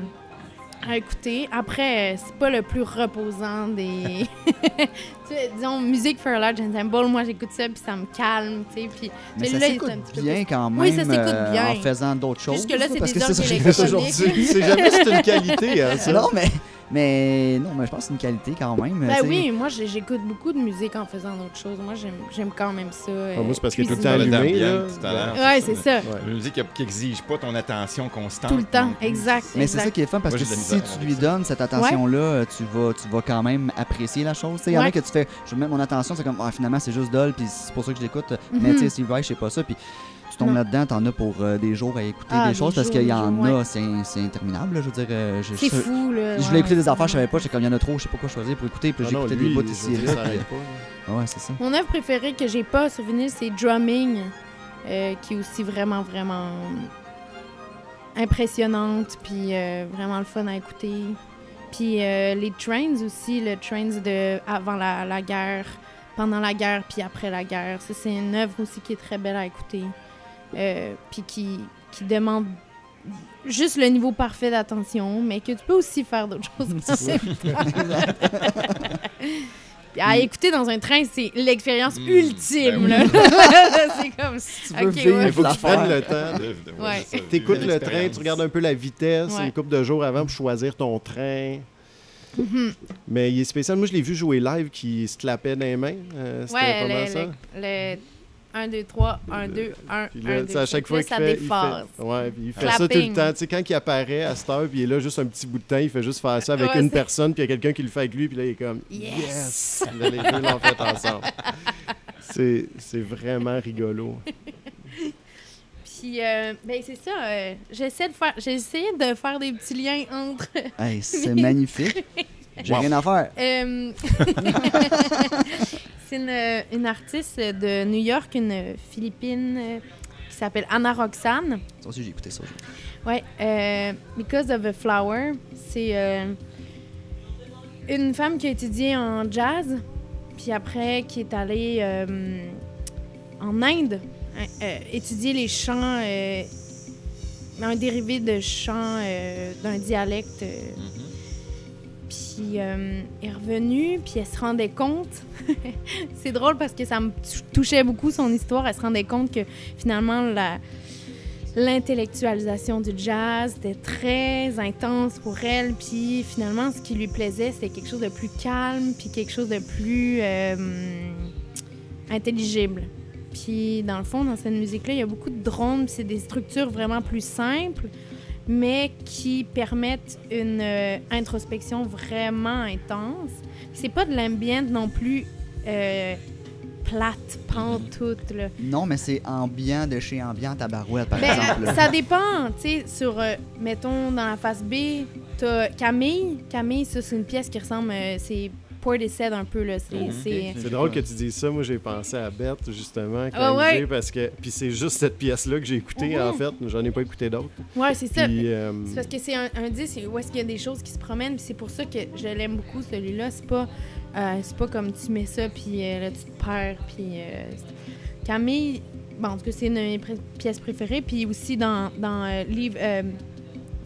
à écouter. Après, c'est pas le plus reposant des... tu sais, disons, Music for a Large Ensemble, moi, j'écoute ça, puis ça me calme, tu sais, puis... Mais, mais ça là, s'écoute c'est bien peu... quand même, oui, ça s'écoute bien. Euh, en faisant d'autres choses. Jusque-là, c'est parce des que c'est que aujourd'hui. C'est jamais c'est une qualité, hein, ça. Non, mais... Mais non, mais je pense que c'est une qualité quand même. Ben t'sais. Oui, moi j'écoute beaucoup de musique en faisant d'autres choses. Moi j'aime, j'aime quand même ça. Euh, ah, moi c'est parce que tout le temps allumé. Oui, c'est ça. Une musique qui n'exige pas ton attention constante. Tout le temps, exact. Mais exact. C'est ça qui est fun parce moi, que si tu lui donnes cette attention-là, ouais. tu, vas, tu vas quand même apprécier la chose. Il y en a que tu fais, je mets mon attention, c'est comme ah, finalement c'est juste dull, puis c'est pour ça que je l'écoute. Mm-hmm. Mais tu sais, Steve Reich, c'est pas ça. Puis tu tombes non. là-dedans, t'en as pour euh, des jours à écouter ah, des choses, parce qu'il y en jours, a, ouais. c'est, c'est interminable, là, je veux dire. Euh, je, c'est je, fou, là. Je voulais ouais, écouter des ouais. affaires, je savais pas, j'étais comme, il y en a trop, je sais pas quoi choisir pour écouter, puis ah j'ai non, écouté lui, des bouts ici et là. Puis... Ouais, c'est ça. Mon œuvre préférée que j'ai pas souvenir, c'est Drumming, euh, qui est aussi vraiment, vraiment impressionnante, puis euh, vraiment le fun à écouter. Puis euh, les Trains aussi, le Trains de avant la, la guerre, pendant la guerre, puis après la guerre. Ça, c'est une œuvre aussi qui est très belle à écouter. Euh, puis qui, qui demande juste le niveau parfait d'attention, mais que tu peux aussi faire d'autres choses. À écouter dans un train, c'est l'expérience mmh, ultime. Ben oui. Là. C'est comme... Si tu veux okay, vivre, ouais. faut que tu prennes le temps. De... Ouais. Ouais, tu écoutes le train, tu regardes un peu la vitesse, ouais. une couple de jours avant pour choisir ton train. Mm-hmm. Mais il est spécial. Moi, je l'ai vu jouer live qui se clapait dans les mains. Euh, c'était ouais, pas mal le, ça. Le, le... un, deux, trois, un, deux, un, Puis là, un, deux, à chaque fois qu'il fait, il fait, ouais, puis il fait ça tout le temps. Tu sais, quand il apparaît à cette heure, puis il est là juste un petit bout de temps, il fait juste faire ça avec ouais, une c'est... personne, puis il y a quelqu'un qui le fait avec lui, puis là, il est comme « Yes! » Les deux l'ont fait ensemble. C'est, c'est vraiment rigolo. Puis, euh, ben c'est ça, euh, j'essaie de faire, j'ai essayé de faire des petits liens entre... Hey, c'est magnifique! J'ai wow. rien à faire! Euh... C'est une, une artiste de New York, une Philippine, euh, qui s'appelle Anna Roxane. Ça aussi, j'ai écouté ça. Oui. Euh, Because of a flower, c'est euh, une femme qui a étudié en jazz, puis après qui est allée euh, en Inde euh, étudier les chants, euh, un dérivé de chants euh, d'un dialecte. Euh, mm-hmm. Puis euh, elle est revenue, puis elle se rendait compte. C'est drôle parce que ça me touchait beaucoup son histoire. Elle se rendait compte que finalement, la, l'intellectualisation du jazz. C'était très intense pour elle. Puis finalement, ce qui lui plaisait, c'était quelque chose de plus calme puis quelque chose de plus euh, intelligible. Puis dans le fond, dans cette musique-là, il y a beaucoup de drone. C'est des structures vraiment plus simples, mais qui permettent une euh, introspection vraiment intense. C'est pas de l'ambient non plus euh, plate, pantoute, là. Non, mais c'est ambiant de chez ambiant tabarouette, par ben, exemple. Ça dépend, tu sais, sur, euh, mettons, dans la face B, t'as Camille. Camille, ça, c'est une pièce qui ressemble, euh, c'est Portishead un peu, là. C'est, mm-hmm. c'est... c'est drôle que tu dises ça. Moi, j'ai pensé à Berthe, justement, quand oh, ouais. parce que... Puis c'est juste cette pièce-là que j'ai écoutée, mm-hmm. en fait. J'en ai pas écouté d'autres. Ouais, c'est ça. Puis, euh... c'est parce que c'est un, un disque où est-ce qu'il y a des choses qui se promènent. Puis c'est pour ça que je l'aime beaucoup, celui-là. C'est pas... Euh, c'est pas comme tu mets ça, puis euh, là, tu te perds, puis... Euh, Camille, bon, en tout cas, c'est une de mes pr- pièces préférées, puis aussi dans, dans euh, Leave, euh,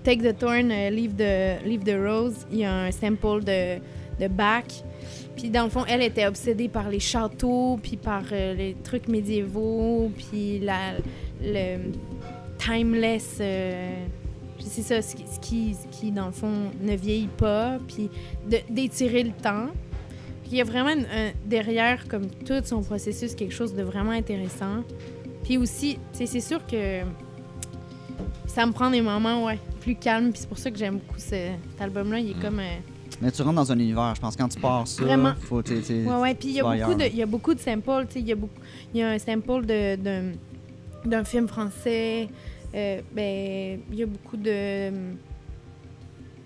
Take the Thorn, euh, Leave, the, Leave the Rose, il y a un sample de, de Bach, puis dans le fond, elle était obsédée par les châteaux, puis par euh, les trucs médiévaux, puis la, le timeless... Euh, c'est ça, ce qui, ce, qui, ce qui, dans le fond, ne vieillit pas, puis de, d'étirer le temps. Il y a vraiment un, derrière, comme tout son processus, quelque chose de vraiment intéressant. Puis aussi, c'est sûr que ça me prend des moments ouais, plus calmes. Puis c'est pour ça que j'aime beaucoup ce, cet album-là. Il est mmh. comme... Euh... Mais tu rentres dans un univers, je pense. Quand tu pars ça, vraiment. Faut... T'es, t'es, ouais, ouais. Puis il y, y a beaucoup de samples. Il y, y a un sample de, de, d'un film français. Euh, ben, il y a beaucoup de...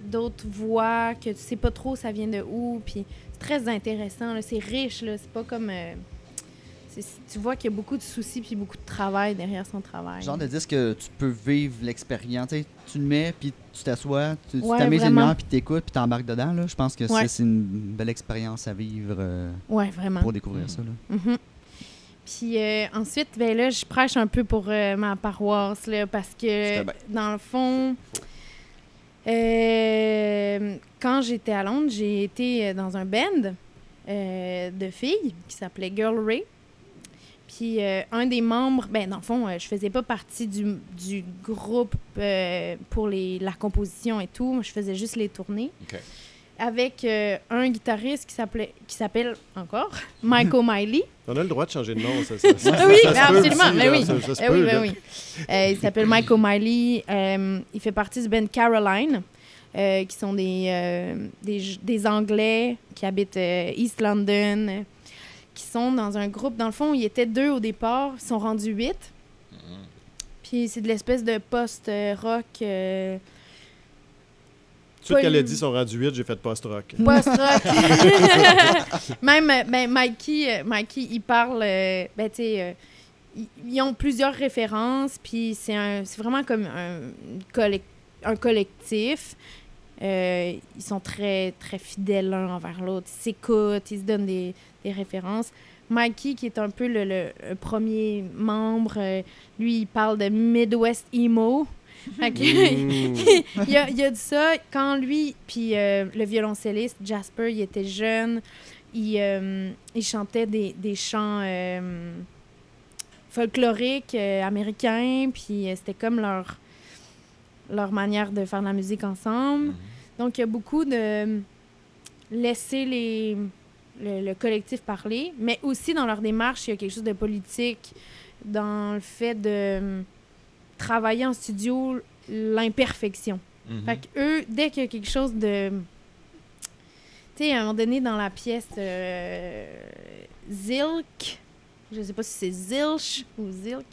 d'autres voix que tu sais pas trop ça vient de où, puis c'est très intéressant, là, c'est riche, là, c'est pas comme... Euh, c'est, tu vois qu'il y a beaucoup de soucis puis beaucoup de travail derrière son travail. Genre de disque que tu peux vivre l'expérience, tu sais, tu le mets, puis tu t'assois, tu, ouais, tu t'amènes une heure, puis t'écoutes, puis t'embarques dedans, là, je pense que ouais. c'est, c'est une belle expérience à vivre euh, ouais, vraiment. Pour découvrir mmh. ça, là. Mm-hmm. Puis euh, ensuite, ben là, je prêche un peu pour euh, ma paroisse, là, parce que, dans le fond... Euh, quand j'étais à Londres, j'ai été dans un band euh, de filles qui s'appelait Girl Ray. Puis euh, un des membres, ben dans le fond, euh, je faisais pas partie du, du groupe euh, pour les, la composition et tout. Moi, je faisais juste les tournées. Okay. Avec euh, un guitariste qui s'appelait, qui s'appelle encore Michael Miley. On a le droit de changer de nom, ça. ça, ça, ça oui, ça, ça ben absolument, mais ben oui, ça, ça, ça eh peut, oui, ben oui. Euh, il s'appelle Michael Miley. Euh, il fait partie du Ben Caroline, euh, qui sont des, euh, des des Anglais qui habitent euh, East London, euh, qui sont dans un groupe. Dans le fond, ils étaient deux au départ, ils sont rendus huit. Mm. Puis c'est de l'espèce de post-rock. Euh, Tout qu'elle a dit, sont rendus huit, j'ai fait post-rock. Post-rock. Même ben, Mikey, Mikey, il parle, euh, ben tu sais, euh, ils, ils ont plusieurs références, puis c'est, un, c'est vraiment comme un, collect- un collectif. Euh, ils sont très, très fidèles l'un envers l'autre. Ils s'écoutent, ils se donnent des, des références. Mikey, qui est un peu le, le, le premier membre, euh, lui, il parle de Midwest Emo. Okay. Mmh. il, y a, il y a de ça. Quand lui, puis euh, le violoncelliste Jasper, il était jeune, il, euh, il chantait des, des chants euh, folkloriques euh, américains, puis euh, c'était comme leur, leur manière de faire de la musique ensemble. Mmh. Donc, il y a beaucoup de laisser les, le, le collectif parler, mais aussi dans leur démarche, il y a quelque chose de politique dans le fait de... travailler en studio l'imperfection. Mm-hmm. Fait qu'eux, dès qu'il y a quelque chose de... Tu sais, à un moment donné, dans la pièce euh, Zilk, je sais pas si c'est Zilch ou Zilk,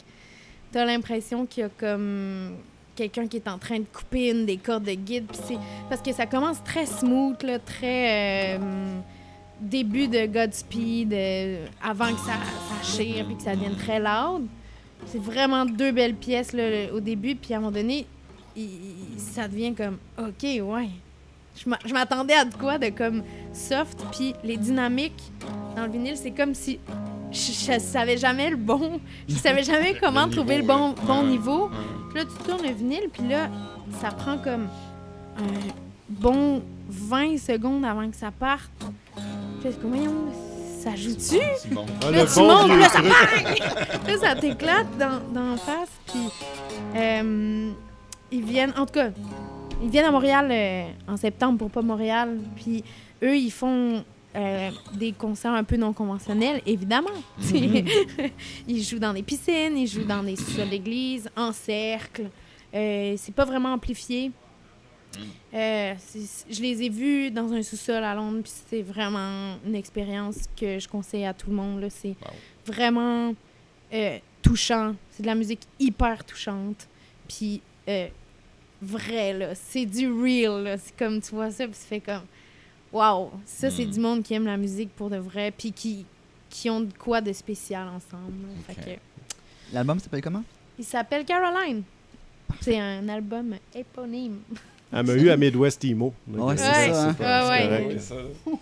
t'as l'impression qu'il y a comme quelqu'un qui est en train de couper une des cordes de guide, puis c'est... Parce que ça commence très smooth, là, très... Euh, début de Godspeed, euh, avant que ça, ça chire, puis que ça devienne très loud. C'est vraiment deux belles pièces là, au début, puis à un moment donné, il, il, ça devient comme « OK, ouais ». Je m'attendais à de quoi de comme soft, puis les dynamiques dans le vinyle, c'est comme si je, je savais jamais le bon, je savais jamais comment le niveau, trouver le bon, ouais. bon niveau. Puis là, tu tournes le vinyle, puis là, ça prend comme un bon vingt secondes avant que ça parte. Puis là, c'est comme « ça joue-tu? Bon, bon. Là, tu montes, là, ça bang! Là, ça t'éclate dans, dans face. Puis, euh, ils viennent, en tout cas, ils viennent à Montréal euh, en septembre pour pas Montréal. Puis, eux, ils font euh, des concerts un peu non conventionnels, évidemment. Mm-hmm. Ils jouent dans des piscines, ils jouent dans des sous-sols d'église, en cercle. Euh, c'est pas vraiment amplifié. Euh, je les ai vus dans un sous-sol à Londres, puis c'est vraiment une expérience que je conseille à tout le monde. Là. C'est wow. vraiment euh, touchant. C'est de la musique hyper touchante, puis euh, vrai, là. C'est du real. Là. C'est comme, tu vois ça, puis tu fais comme waouh! Ça, mm. c'est du monde qui aime la musique pour de vrai, puis qui, qui ont de quoi de spécial ensemble. Okay. Fait que... L'album s'appelle comment? Il s'appelle Caroline. C'est un album éponyme. Elle m'a eu à Midwest Emo. Oui, c'est ouais. ça. Hein? C'est pas, ouais, c'est ouais. C'est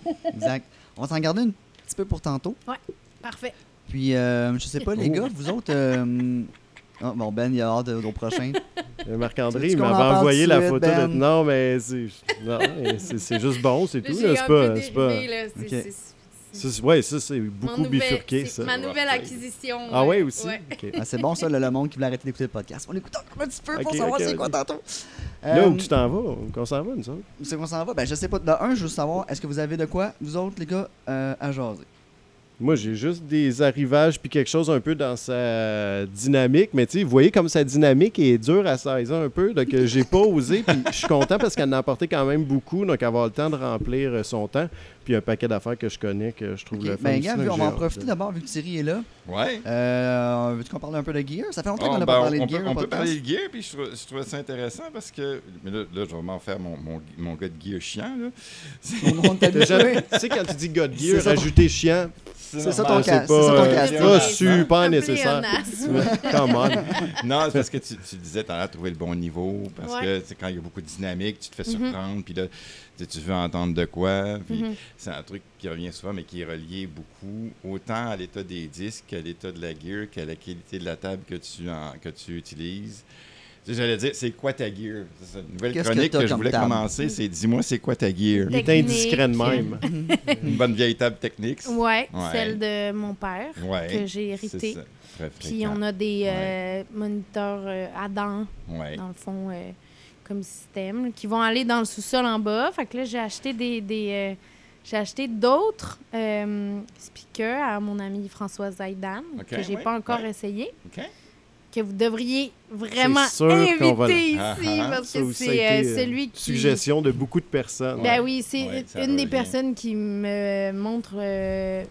correct. Exact. On va s'en garder un petit peu pour tantôt. Oui, parfait. Puis, euh, je sais pas, les oh. gars, vous autres... Euh... Oh, bon, Ben, il y a hâte au prochain. Marc-André, il m'avait envoyé la photo ben? de... Non, mais c'est, non, mais c'est, c'est juste bon, c'est tout. Là, c'est pas... C'est pas... Là, c'est, okay. c'est... C'est, ouais, ça, c'est beaucoup nouvelle, bifurqué, c'est ça. Ma nouvelle acquisition. Ah ouais, ouais aussi? Ouais. Okay. Ah, c'est bon, ça, le, le monde qui voulait arrêter d'écouter le podcast. On l'écoute encore un petit peu okay, pour savoir okay, c'est okay. quoi tantôt. Là euh, où tu t'en vas, qu'on s'en va, nous autres. C'est qu'on s'en va? Ben, je sais pas. Dans un, je veux savoir, est-ce que vous avez de quoi, vous autres, les gars, euh, à jaser? Moi, j'ai juste des arrivages puis quelque chose un peu dans sa dynamique. Mais tu sais, vous voyez comme sa dynamique est dure à seize ans un peu. Donc, j'ai pas osé. Puis je suis content parce qu'elle en a apporté quand même beaucoup. Donc, avoir le temps de remplir son temps. Puis un paquet d'affaires que je connais que je trouve okay. le fun. Bien, gars, on va en profiter d'abord vu que Thierry est là. Ouais. Euh, veux-tu qu'on parle un peu de gear? Ça fait longtemps oh, qu'on n'a ben, pas parlé de gear. On peut parler de gear. Puis je, trou- je trouvais ça intéressant parce que. Mais là, là je vais m'en faire mon, mon, mon gars de gear chiant. Là. C'est... jamais... tu sais, quand tu dis gars de gear, rajouter chiant. C'est, c'est ça ton cas. C'est, euh, c'est, euh, c'est pas super nécessaire. Comment? Non, c'est parce que tu, tu disais, t'en as trouvé le bon niveau. Parce ouais. que tu sais, quand il y a beaucoup de dynamique, tu te fais surprendre. Mm-hmm. Puis là, tu veux entendre de quoi. Puis mm-hmm. c'est un truc qui revient souvent, mais qui est relié beaucoup autant à l'état des disques qu'à l'état de la gear, qu'à la qualité de la table que tu, en, que tu utilises. Tu sais, j'allais dire, c'est quoi ta gear? C'est une nouvelle Qu'est-ce chronique que, que je voulais table? commencer, c'est dis-moi, c'est quoi ta gear? Il est indiscret de même. Une bonne vieille table technique. Oui, ouais. celle de mon père, ouais, que j'ai héritée. Puis on a des ouais. euh, moniteurs euh, à dents, ouais. dans le fond, euh, comme système, qui vont aller dans le sous-sol en bas. Fait que là, j'ai acheté des, des euh, j'ai acheté d'autres euh, speakers à mon amie Françoise Zaidan, okay, que j'ai ouais, pas encore ouais. essayé. Okay. que vous devriez vraiment inviter va... ici, ah, ah, parce que c'est euh, celui qui... Suggestion de beaucoup de personnes. Ben oui, c'est ouais, une des bien. personnes qui me montre euh,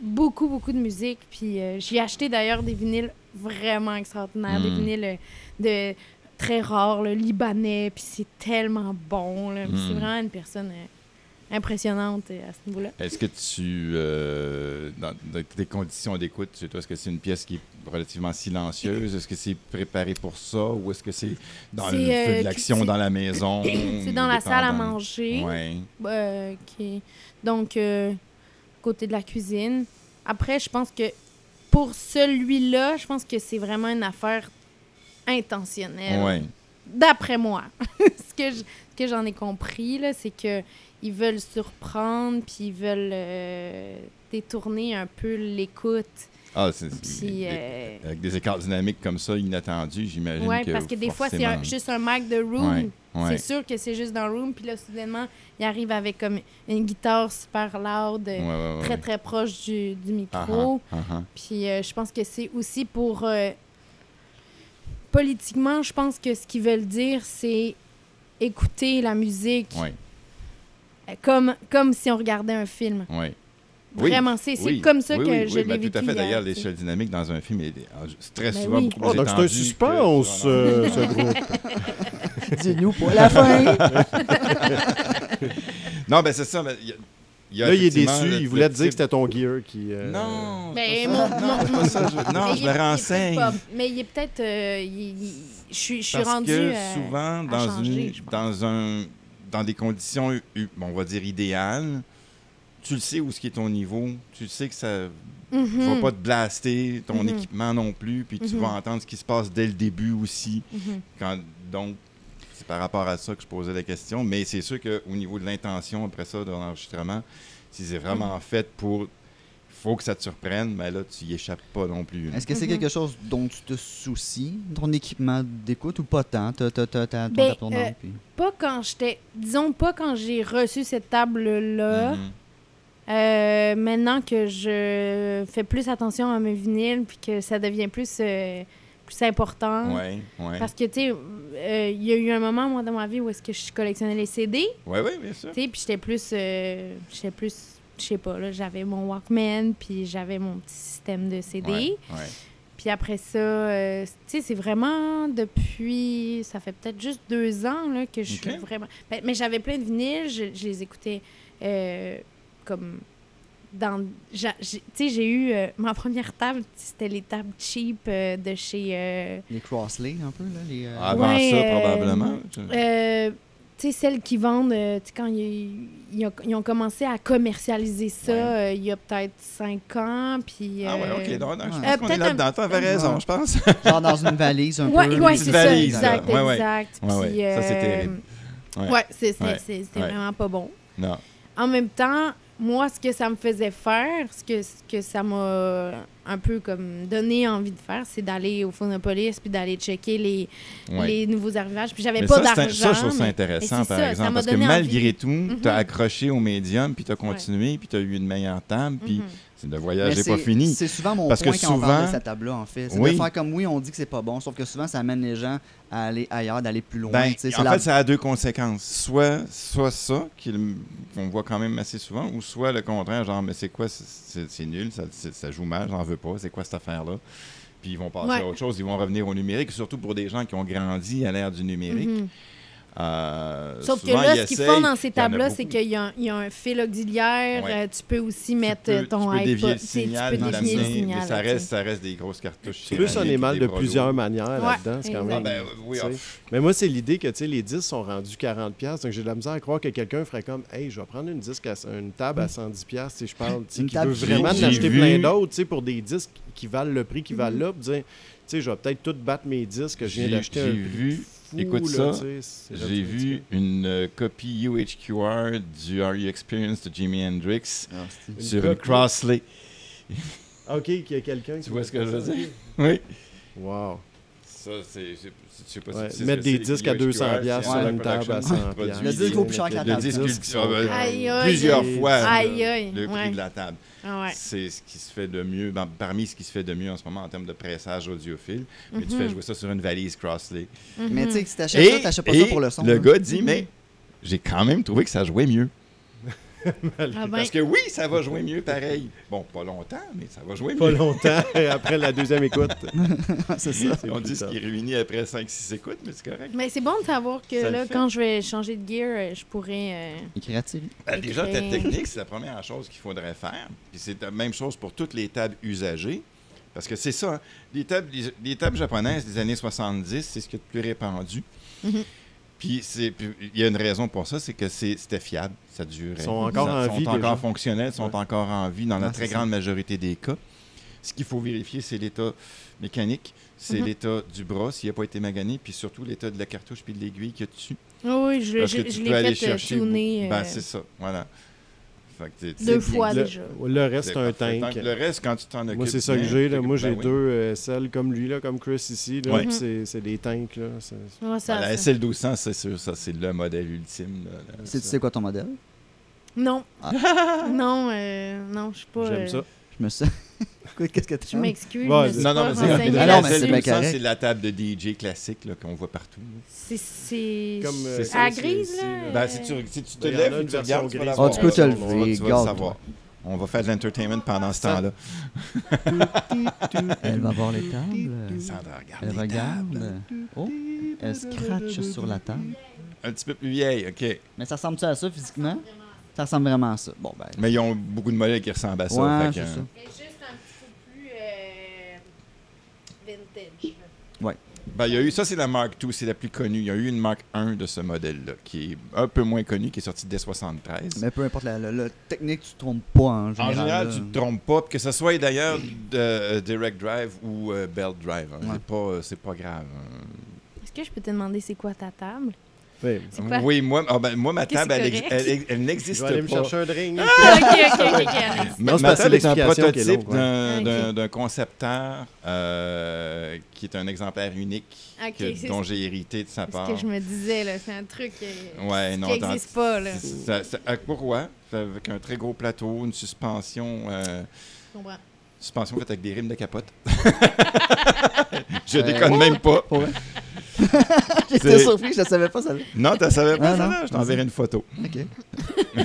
beaucoup, beaucoup de musique. Puis euh, j'ai acheté d'ailleurs des vinyles vraiment extraordinaires, mm. des vinyles de, très rares, le libanais, puis c'est tellement bon. Là, mm. puis c'est vraiment une personne... Euh, impressionnante à ce niveau-là. Est-ce que tu, euh, dans tes conditions d'écoute, tu sais, toi, est-ce que c'est une pièce qui est relativement silencieuse? Est-ce que c'est préparé pour ça? Ou est-ce que c'est dans c'est, le feu euh, de l'action, dans la maison? C'est dans la salle à manger. Oui. Euh, okay. Donc, euh, côté de la cuisine. Après, je pense que pour celui-là, je pense que c'est vraiment une affaire intentionnelle. Oui. D'après moi. ce, que je, ce que j'en ai compris, là, c'est que ils veulent surprendre, puis ils veulent euh, détourner un peu l'écoute. Ah, c'est, puis, euh, avec des écarts dynamiques comme ça, inattendus, j'imagine. Oui, parce que des forcément... fois, c'est un, juste un mic de room. Ouais, ouais. C'est sûr que c'est juste dans le room. Puis là, soudainement, ils arrivent avec comme une guitare super loud, ouais, ouais, ouais. très, très proche du, du micro. Uh-huh, uh-huh. Puis euh, je pense que c'est aussi pour... Euh, politiquement, je pense que ce qu'ils veulent dire, c'est écouter la musique... Ouais. Comme, comme si on regardait un film. Oui. Vraiment, c'est, c'est oui. comme ça oui, que oui, je oui, l'ai ben, vécu. Tout à fait. D'ailleurs, l'échelle dynamique dans un film est très ben souvent oui. beaucoup oh, plus donc c'est un suspense, que... euh, ce groupe. Dis-nous pour la fin. non, ben c'est ça. Mais y a... Il là, il est déçu. Le, il voulait te dire que c'était ton gear qui... Euh... Non, mais mon, non, c'est pas ça. Je, non, je me renseigne. Mais il est peut-être... Euh, il, il, je suis rendue à Parce que souvent, dans, changer, une, dans un... dans des conditions, on va dire, idéales, tu le sais où ce qui est ton niveau, tu le sais que ça ne mm-hmm. va pas te blaster ton mm-hmm. équipement non plus, puis tu mm-hmm. vas entendre ce qui se passe dès le début aussi. Mm-hmm. Quand, donc, c'est par rapport à ça que je posais la question, mais c'est sûr qu'au niveau de l'intention, après ça, de l'enregistrement, si c'est vraiment mm-hmm. fait pour faut que ça te surprenne, mais là, tu y échappes pas non plus. Est-ce que c'est mm-hmm. quelque chose dont tu te soucies, ton équipement d'écoute, ou pas tant? T'as, t'as, t'as, t'as, ben, ton euh, puis... Pas quand j'étais... Disons, pas quand j'ai reçu cette table-là. Mm-hmm. Euh, maintenant que je fais plus attention à mes vinyles, puis que ça devient plus... Euh, plus important. Ouais, ouais. Parce que, tu sais, euh, il y a eu un moment, moi, dans ma vie où est-ce que je collectionnais les C D. Oui, oui, bien sûr. Tu sais, puis j'étais plus, euh, j'étais plus, je sais pas, là, j'avais mon Walkman, puis j'avais mon petit système de C D. Ouais, ouais. Puis après ça, euh, tu sais, c'est vraiment depuis, ça fait peut-être juste deux ans, là, que je suis okay. vraiment... Ben, mais j'avais plein de vinyles, je, je les écoutais euh, comme... dans tu sais j'ai eu euh, ma première table, c'était les tables cheap euh, de chez euh, les Crossley un peu là les euh... avant ouais, ça euh, probablement euh, tu sais celles qui vendent euh, tu sais quand ils ont commencé à commercialiser ça il ouais. euh, y a peut-être cinq ans puis euh, ah ouais ok donc, donc ouais. je pense euh, qu'on est là dedans tu avais raison ouais. je pense genre dans une valise un ouais, peu ouais, une c'est valise ça, exact ouais, exact ouais, puis, ouais. Euh, ça c'est terrible ouais, ouais c'est, c'est, ouais. c'est, c'était ouais. vraiment pas bon non en même temps. Moi, ce que ça me faisait faire, ce que, ce que ça m'a un peu comme donné envie de faire, c'est d'aller au Phonopolis puis d'aller checker les, ouais. les nouveaux arrivages. Puis j'avais mais pas ça, d'argent. Ça, je trouve ça intéressant, par ça, exemple, ça parce que malgré envie. Tout, mm-hmm. tu as accroché au médium, puis tu as continué, ouais. puis tu as eu une meilleure table, puis mm-hmm. le voyage n'est pas fini. C'est souvent mon parce point que quand souvent, on parle de cette table-là, en fait. C'est oui. de faire comme oui, on dit que c'est pas bon, sauf que souvent, ça amène les gens à aller ailleurs, d'aller plus loin. Ben, c'est en la... fait, ça a deux conséquences. Soit, soit ça, qu'on voit quand même assez souvent, ou soit le contraire, genre, mais c'est quoi, c'est, c'est, c'est nul, ça, c'est, ça joue mal, j'en veux pas, c'est quoi cette affaire-là? Puis ils vont passer ouais. à autre chose, ils vont revenir au numérique, surtout pour des gens qui ont grandi à l'ère du numérique. Mm-hmm. Euh, Sauf que là, ce qu'ils font dans ces tables-là, c'est qu'il y a, y a un fil auxiliaire, ouais. euh, tu peux aussi mettre tu peux, ton iPod, tu peux dévier le signal, ça reste, ça reste des grosses cartouches. Plus on est mal de produits. Plusieurs manières ouais, là-dedans, c'est quand même... Ben, oui, oh. Mais moi, c'est l'idée que les disques sont rendus quarante dollars, donc j'ai de la misère à croire que quelqu'un ferait comme « Hey, je vais prendre une, disque à, une table à cent dix dollars si je parle, qui veut vraiment en acheter plein d'autres pour des disques qui valent le prix qu'ils valent là, pour dire « Je vais peut-être tout battre mes disques que je viens d'acheter un prix. » Fou, écoute là, ça, j'ai vu une euh, copie U H Q R du Are You Experienced de Jimi Hendrix ah, une sur une Crossley. OK, qu'il y a quelqu'un qui... Tu vois ce que je veux dire? Oui. Wow. Ça, c'est... Je sais pas ouais. si tu sais mettre des disques à deux cents dollars sur ouais, une table à cent dollars. Le disque vaut plus cher que la table. Le disque, plusieurs fois le prix de la table. C'est ce qui se fait de mieux, parmi ce qui se fait de mieux en ce moment en termes de pressage audiophile. Mm-hmm. Mais tu fais jouer ça sur une valise Crossley. Mm-hmm. Mais tu sais, si t'achètes ça, t'achètes pas ça pour le son. Le hein. gars dit, mm-hmm. mais j'ai quand même trouvé que ça jouait mieux. Ah ben. Parce que oui, ça va jouer mieux pareil. Bon, pas longtemps, mais ça va jouer pas mieux. Pas longtemps, après la deuxième écoute. C'est ça. C'est on dit ça. Ce qui réunit après cinq six écoutes, mais c'est correct. Mais c'est bon de savoir que ça là, quand je vais changer de gear, je pourrais... Euh, écrire ben, déjà, ta technique, c'est la première chose qu'il faudrait faire. Puis c'est la même chose pour toutes les tables usagées. Parce que c'est ça, hein. les, tables, les, les tables japonaises des années soixante-dix, c'est ce qui est le plus répandu. Mm-hmm. Puis il y a une raison pour ça, c'est que c'est, c'était fiable, ça durait. Ils sont encore en vie. Ils sont encore fonctionnels, ils sont encore en vie dans la très grande majorité des cas. Ce qu'il faut vérifier, c'est l'état mécanique, c'est mm-hmm. l'état du bras, s'il n'a pas été magané, puis surtout l'état de la cartouche puis de l'aiguille qu'il y a dessus. Oh oui, je, Parce je, que tu je peux l'ai aller fait chercher tourner. Ben, c'est ça, voilà. Fait que t'es, deux t'es, fois le, déjà. Le reste, c'est un tank. Le reste, quand tu t'en occupes... Moi, c'est ça que j'ai. Là, moi, j'ai ben deux euh, S L comme lui, là, comme Chris ici. Là, ouais. c'est, c'est des tanks. Là. C'est, c'est... Ouais, ça, ben, la S L douze cents, c'est sûr. Ça, c'est le modèle ultime. Là, là, c'est, tu sais quoi ton modèle? Non. Ah. non, euh, non, je suis pas... J'aime euh... ça. Je me sens... Qu'est-ce que tu Je m'excuse. Bon, je non, non, mais c'est, mais non, mais c'est, c'est, ça, c'est la table de D J classique là, qu'on voit partout. C'est, c'est... Comme, c'est, c'est à grise, là. Euh... Ben, si, tu, si tu te ben, lèves, une tu regardes, tu vas l'avoir. Oh, tu peux te lever, regarde. On va faire de l'entertainment pendant ce temps-là. Elle va voir les tables. Elle regarde. Oh, elle scratche sur la table. Un petit peu plus vieille, OK. Mais ça ressemble-tu à ça, physiquement? Ça ressemble vraiment à ça. Bon, ben. Mais ils ont beaucoup de modèles qui ressemblent à ça. Ouais, c'est ça. Oui. Ben, il y a eu, ça, c'est la Mark deux, c'est la plus connue. Il y a eu une Mark un de ce modèle-là, qui est un peu moins connue, qui est sortie dès soixante-treize. Mais peu importe la, la, la technique, tu ne te trompes pas. En général, en général là... tu ne te trompes pas. Que ce soit d'ailleurs de, euh, Direct Drive ou euh, Belt Drive, hein. ouais. c'est, pas, euh, c'est pas grave. Hein. Est-ce que je peux te demander c'est quoi ta table? Oui, moi, ah ben, moi ma table, elle, elle, elle, elle n'existe pas. Je vais aller me chercher un drink. Ah, OK, OK, OK. Ma, non, ma table est un prototype long, d'un, d'un, d'un concepteur euh, qui est un exemplaire unique okay, que, dont ça. j'ai hérité de sa part. C'est ce que je me disais, là, c'est un truc ouais, qui n'existe pas. Là. Ça, ça, pourquoi? Avec un très gros plateau, une suspension... Euh, je comprends. Suspension faite avec des rimes de capote. je euh, déconne ouais, même pas. Ouais. J'étais surpris, je ne savais pas ça. Non, tu ne savais pas ah, ça. Non. Je t'enverrai une photo. OK.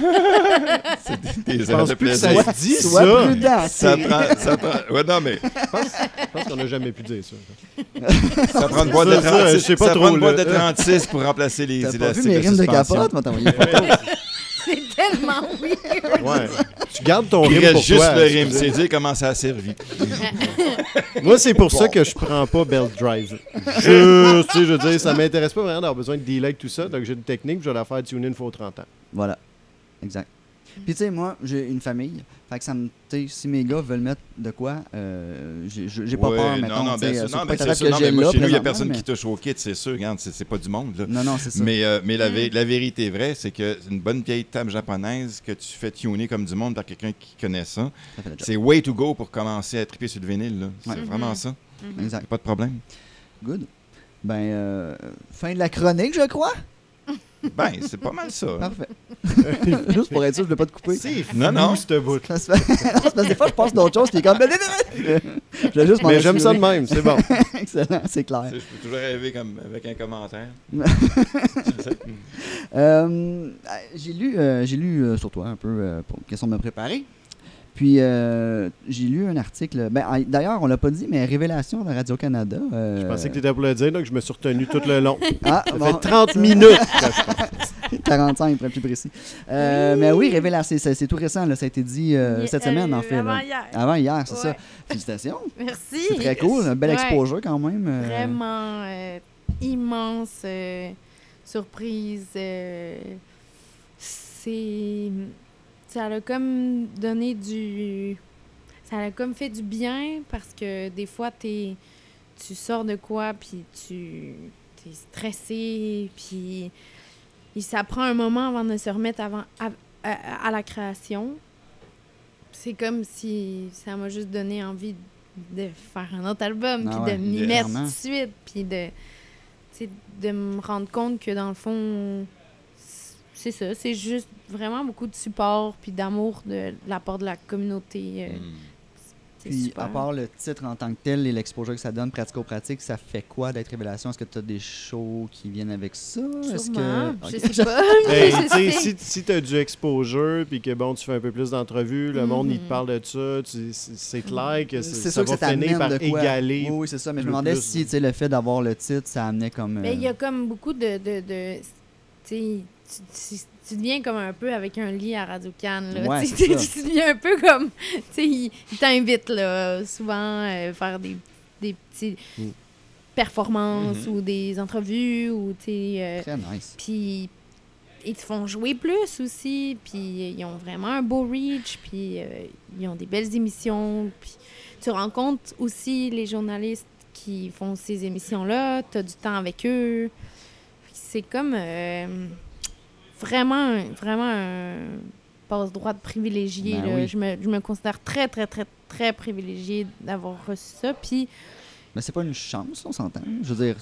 C'est des, des heures de plaisir. Ça dit ça. Prudent, ça prend, ça prend. Ouais, non, mais. Je pense, pense qu'on n'a jamais pu dire ça. ça prend une boîte de trente-six. Je sais pas ça trop. Ça prend une boîte de trente-six pour remplacer les T'as élastiques. Pas vu mes rimes de, de capote, moi, t'envoyer. C'est tellement weird. Ouais. Tu gardes ton rime pour toi. Juste le rime, c'est dire comment ça a servi. Moi, c'est pour bon. ça que je prends pas Bell Drive. Je, tu sais, je veux dire, ça m'intéresse pas vraiment d'avoir besoin de delay tout ça. Donc, j'ai une technique, puis je vais la faire tuner une fois aux trente ans. Voilà. Exact. Puis, tu sais, moi, j'ai une famille. Fait que ça me... Si mes gars veulent mettre de quoi, euh, j'ai, j'ai pas ouais, peur, maintenant. Non, non, bien sûr. Non, mais c'est sûr. Non, mais moi, chez nous, il n'y a personne mais... qui touche au kit, c'est sûr. Regarde, c'est, c'est pas du monde, là. Non, non, c'est ça. Mais, euh, mais la, vé- la vérité vraie, c'est qu'une bonne vieille table japonaise que tu fais tuner comme du monde par quelqu'un qui connaît ça, ça c'est way to go pour commencer à triper sur le vinyle, là. C'est ouais. vraiment mm-hmm. ça. Mm-hmm. Exact. Pas de problème. Good. Ben, euh, fin de la chronique, je crois. Ben, c'est pas mal ça. Parfait. Juste pour être sûr, je ne l'ai pas te couper. C'est non, non, je te boute. Parce que des fois, je pense d'autres choses, puis quand même... je juste Mais j'aime ça de même, c'est bon. Excellent, c'est clair. Je peux toujours rêver comme avec un commentaire. euh, j'ai lu, euh, j'ai lu euh, sur toi un peu, euh, pour une question de me préparer. Puis, euh, j'ai lu un article... Ben, d'ailleurs, on l'a pas dit, mais Révélation de Radio-Canada... Euh... Je pensais que tu étais pour le dire, donc je me suis retenu tout le long. Ah, ça bon. fait trente minutes! quarante-cinq, pour être plus précis. Euh, oui. Mais oui, Révélation, c'est, c'est tout récent. Là, ça a été dit euh, cette euh, semaine, en fait. Avant là. hier. Avant hier, c'est ouais. ça. Félicitations! Merci! C'est très cool, un bel ouais. exposure quand même. Euh... Vraiment euh, immense euh, surprise. Euh, c'est... Ça l'a comme donné du... Ça l'a comme fait du bien parce que des fois, t'es... tu sors de quoi, puis tu es stressé, puis ça prend un moment avant de se remettre avant... à... À... à la création. C'est comme si ça m'a juste donné envie de faire un autre album, ah puis ouais, de m'y mettre tout de suite, puis de... de me rendre compte que dans le fond... C'est ça, c'est juste vraiment beaucoup de support puis d'amour de, de la part de la communauté. Euh, mm. c'est puis, super. À part le titre en tant que tel et l'exposure que ça donne, pratico-pratique, ça fait quoi d'être Révélation? Est-ce que tu as des shows qui viennent avec ça? Est-ce que... Je okay. sais pas. Hey, je sais. Si, si tu as du exposure puis que bon, tu fais un peu plus d'entrevues, le mm-hmm. monde, il te parle de ça, tu, c'est, c'est clair que c'est, c'est ça, ça va finir par égaler. Oui, oui, c'est ça. Mais je me demandais si le fait d'avoir le titre, ça amenait comme... Euh... Mais il y a comme beaucoup de... de, de tu Tu, tu, tu deviens comme un peu avec un lit à Radio-Can. Là. Ouais, tu, tu, tu deviens un peu comme... Tu sais, ils il t'invitent là, souvent à euh, faire des, des petites mm. performances mm-hmm. ou des entrevues. Ou, euh, très nice. Puis, ils te font jouer plus aussi. Puis, ils ont vraiment un beau reach. Puis, euh, ils ont des belles émissions. Puis, tu rencontres aussi les journalistes qui font ces émissions-là. Tu as du temps avec eux. C'est comme... Euh, Vraiment, vraiment un passe-droit de privilégié. Ben là. Oui. Je, me, je me considère très, très, très, très privilégiée d'avoir reçu ça. Puis... Mais c'est pas une chance, on s'entend. Je veux dire,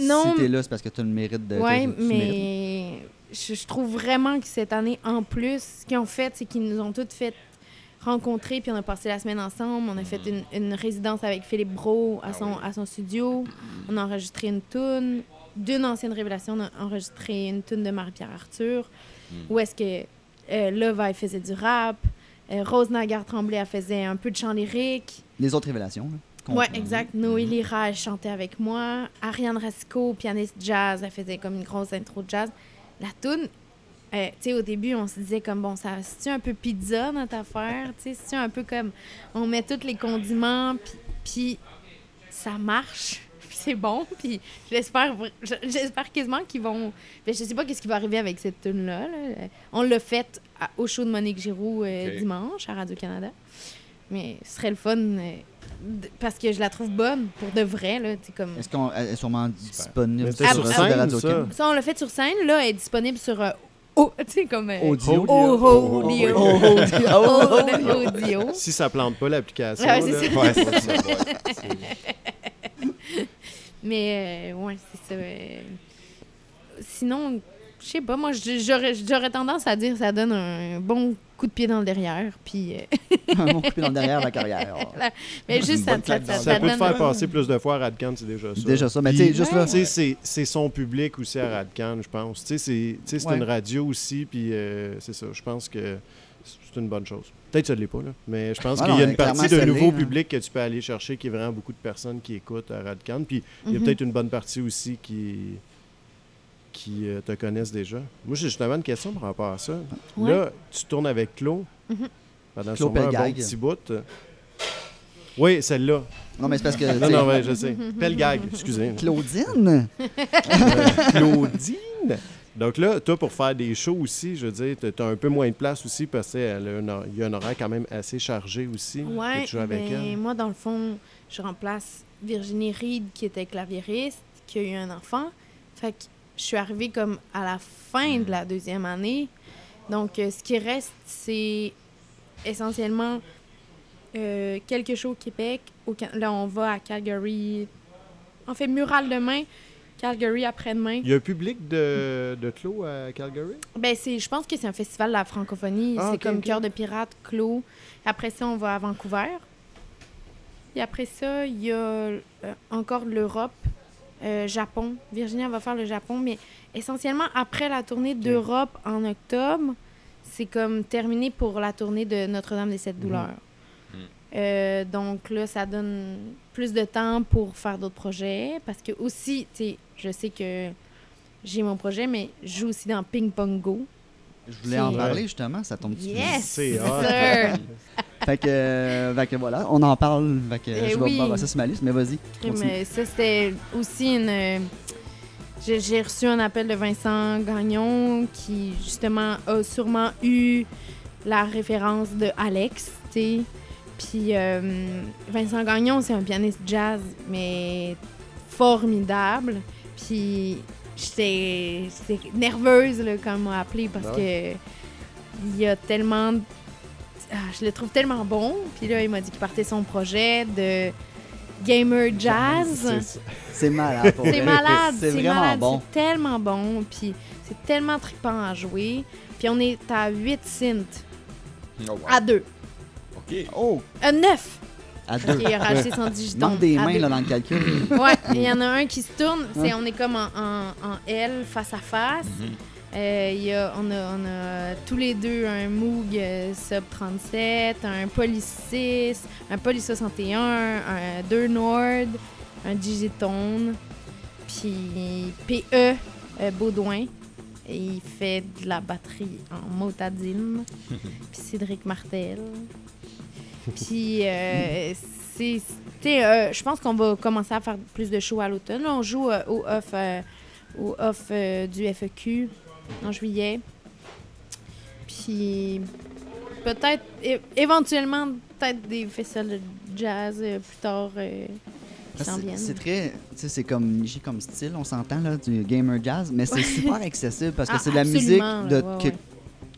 non, si t'es là, c'est parce que t'as le mérite de... Oui, mais je, je trouve vraiment que cette année, en plus, ce qu'ils ont fait, c'est qu'ils nous ont toutes fait rencontrer, puis on a passé la semaine ensemble. On a fait une, une résidence avec Philippe Brault à son, à son studio. On a enregistré une toune. D'une ancienne révélation, on a enregistré une tune de Marie-Pierre Arthur, mm. où est-ce que euh, Love, elle faisait du rap, euh, Rose Naguère-Tremblay, elle faisait un peu de chant lyrique. Les autres révélations. Là, ouais, exact. Noélie Ra, elle chantait avec moi. Ariane Racicot, pianiste jazz, elle faisait comme une grosse intro de jazz. La tune, euh, tu sais, au début, on se disait comme, bon, ça, c'est-tu un peu pizza, notre affaire? Tu sais, c'est-tu un peu comme, on met tous les condiments, puis ça marche. C'est bon, puis j'espère, j'espère quasiment qu'ils vont... Ben, je sais pas qu'est-ce qui va arriver avec cette tune-là. Là. On l'a faite au show de Monique Giroux euh, okay. dimanche à Radio-Canada. mais ce serait le fun euh, d- parce que je la trouve bonne pour de vrai là, comme... Est-ce qu'on elle est sûrement disponible sur, sur scène, la ça? ça on l'a fait sur scène, là elle est disponible sur euh, oh, tu sais comme euh, audio. Oh, audio. Oh, audio. Audio. Si ça plante pas l'application ah, ouais, là. Ça. Ouais, c'est ça. Ouais, c'est... mais euh, ouais, c'est ça. Euh... Sinon, je sais pas, moi j'aurais, j'aurais tendance à dire ça donne un bon coup de pied dans le derrière, puis... un bon coup de pied dans le derrière, la carrière. Là, mais juste, ça, ça, ça, ça, ça peut te faire passer plus de fois à Radcan, c'est déjà ça. Déjà ça, mais tu sais, juste là... Ouais. C'est, c'est son public aussi à Radcan, je pense. Tu sais, c'est, t'sais, c'est ouais. une radio aussi, puis euh, c'est ça, je pense que c'est une bonne chose. Peut-être que ça ne l'est pas, là, mais je pense ah qu'il non, y a une partie de nouveau hein. public que tu peux aller chercher, qui est vraiment beaucoup de personnes qui écoutent à Radcan, puis il mm-hmm. y a peut-être une bonne partie aussi qui... qui euh, te connaissent déjà. Moi, j'ai justement une question par rapport à ça. Ouais. Là, tu tournes avec Claude mm-hmm. pendant Claude sûrement Pelgag. Un bon petit bout. Oui, celle-là. Non, mais c'est parce que... non, non, mais je sais. Pelgag, excusez. Claudine? euh, Claudine? Donc là, toi, pour faire des shows aussi, je veux dire, t'as un peu moins de place aussi parce qu'il y a un horaire quand même assez chargé aussi. Oui, mais moi, dans le fond, je remplace Virginie Reed, qui était claviériste, qui a eu un enfant. Fait que je suis arrivée comme à la fin de la deuxième année. Donc, euh, ce qui reste, c'est essentiellement euh, quelques shows au Québec. Au Can- là, on va à Calgary. On fait Mural demain, Calgary après-demain. Il y a un public de, de Clos à Calgary? Bien, je pense que c'est un festival de la francophonie. Ah, c'est okay, comme okay. Cœur de Pirate, Clos. Après ça, on va à Vancouver. Et après ça, il y a euh, encore l'Europe. Euh, Japon. Virginia va faire le Japon, mais essentiellement, après la tournée d'Europe en octobre, c'est comme terminé pour la tournée de Notre-Dame des Sept Douleurs. Mmh. Mmh. Euh, donc là, ça donne plus de temps pour faire d'autres projets, parce que aussi, tu sais, je sais que j'ai mon projet, mais je joue aussi dans Ping Pong Go. Je voulais qui... en parler, justement, ça tombe dessus. Yes, c'est sûr! Fait que, euh, fait que voilà, on en parle, fait que eh je vais oui. voir ça sur ma liste, mais vas-y. Mais ça, c'était aussi une... J'ai, j'ai reçu un appel de Vincent Gagnon qui, justement, a sûrement eu la référence de Alex, tu sais. Puis euh, Vincent Gagnon, c'est un pianiste jazz, mais formidable. Puis j'étais, j'étais nerveuse là, quand on m'a appelée parce ah ouais. que il y a tellement... Ah, je le trouve tellement bon. Puis là, il m'a dit qu'il partait son projet de gamer jazz. C'est, c'est malade. Pour c'est malade. C'est, c'est vraiment malade. Bon. C'est tellement bon. Puis c'est tellement trippant à jouer. Puis on est à huit synths. Oh, wow. À deux. OK. Oh. À neuf. À deux. Okay, il a rajouté son digiton. Il manque des mains là, dans le calcul. Ouais. Il y en a un qui se tourne. C'est, on est comme en, en, en L, face à face. Mm-hmm. Euh, y a, on, a, on a tous les deux un Moog euh, Sub trente-sept, un Poly six, un Poly soixante et un, un deux Nord, un Digitone, puis P E euh, Baudouin. Et il fait de la batterie en motadine, puis Cédric Martel. Puis euh, c'est, euh, je pense qu'on va commencer à faire plus de shows à l'automne. Là, on joue euh, au off, euh, au off euh, du F E Q. En juillet. Puis peut-être, é- éventuellement, peut-être des festivals de jazz euh, plus tard euh, qui s'en viennent. C'est très, tu sais, c'est comme j'ai comme style, on s'entend, là, du gamer jazz, mais c'est super accessible parce que ah, c'est de la musique de, ouais, ouais.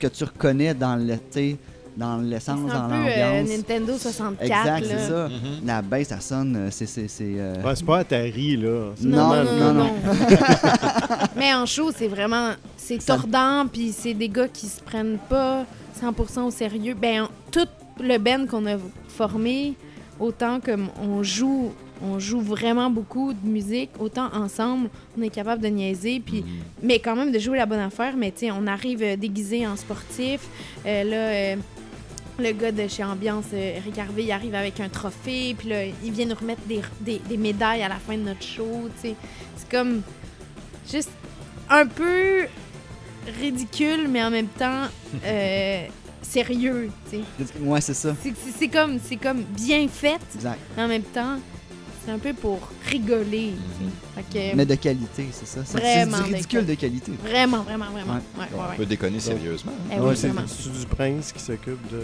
Que, que tu reconnais dans le, tu sais, dans l'essence, dans l'ambiance. C'est un peu euh, Nintendo soixante-quatre. Exact, là. C'est ça. Mm-hmm. La baisse, ça sonne. C'est, c'est, c'est, euh... ouais, c'est pas Atari, là. C'est non, vraiment... non, non, non. Mais en show, c'est vraiment... C'est ça... tordant, puis c'est des gars qui se prennent pas cent pour cent au sérieux. Ben, on, tout le band qu'on a formé, autant comme on joue, on joue vraiment beaucoup de musique, autant ensemble, on est capable de niaiser, puis, mm-hmm. mais quand même de jouer la bonne affaire. Mais tu sais, on arrive euh, déguisé en sportif. Euh, là... Euh, Le gars de chez Ambiance, Eric Harvey, il arrive avec un trophée, puis là, il vient nous remettre des, des, des médailles à la fin de notre show, tu sais. C'est comme juste un peu ridicule, mais en même temps euh, sérieux, tu sais. Ouais, c'est ça. C'est, c'est, c'est, comme, c'est comme bien fait, exact. Mais en même temps, C'est un peu pour rigoler. Mm-hmm. Que, mais de qualité, c'est ça. C'est, vraiment c'est ridicule de qualité. Vraiment, vraiment, vraiment. Ouais. Ouais, ouais, on peut ouais. déconner sérieusement. Hein. Eh oui, ouais, c'est c'est du Prince qui s'occupe de...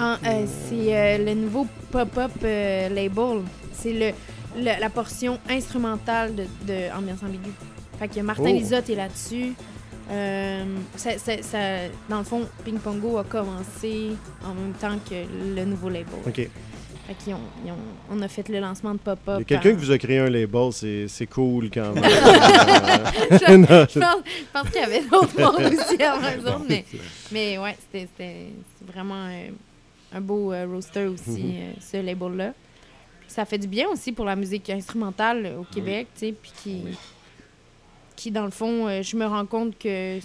Ah, euh, c'est euh, le nouveau pop-up euh, label. C'est le, le, la portion instrumentale de, de Ambiance ambiguë. Fait que Martin oh. Lisotte est là-dessus. Euh, ça, ça, ça, dans le fond, Ping Pongo a commencé en même temps que le nouveau label. OK. Fait qu'ils ont, ils ont, on a fait le lancement de Pop-Up. Il y a quelqu'un en... qui vous a créé un label, c'est, c'est cool quand même. je, non, je, pense, je pense qu'il y avait d'autres mondes aussi avant les autres, mais, mais ouais, c'était, c'était vraiment un, un beau euh, roster aussi, mm-hmm. euh, ce label-là. Puis ça fait du bien aussi pour la musique instrumentale au Québec, oui. tu sais, puis qui... Oui. qui, dans le fond, euh, je me rends compte que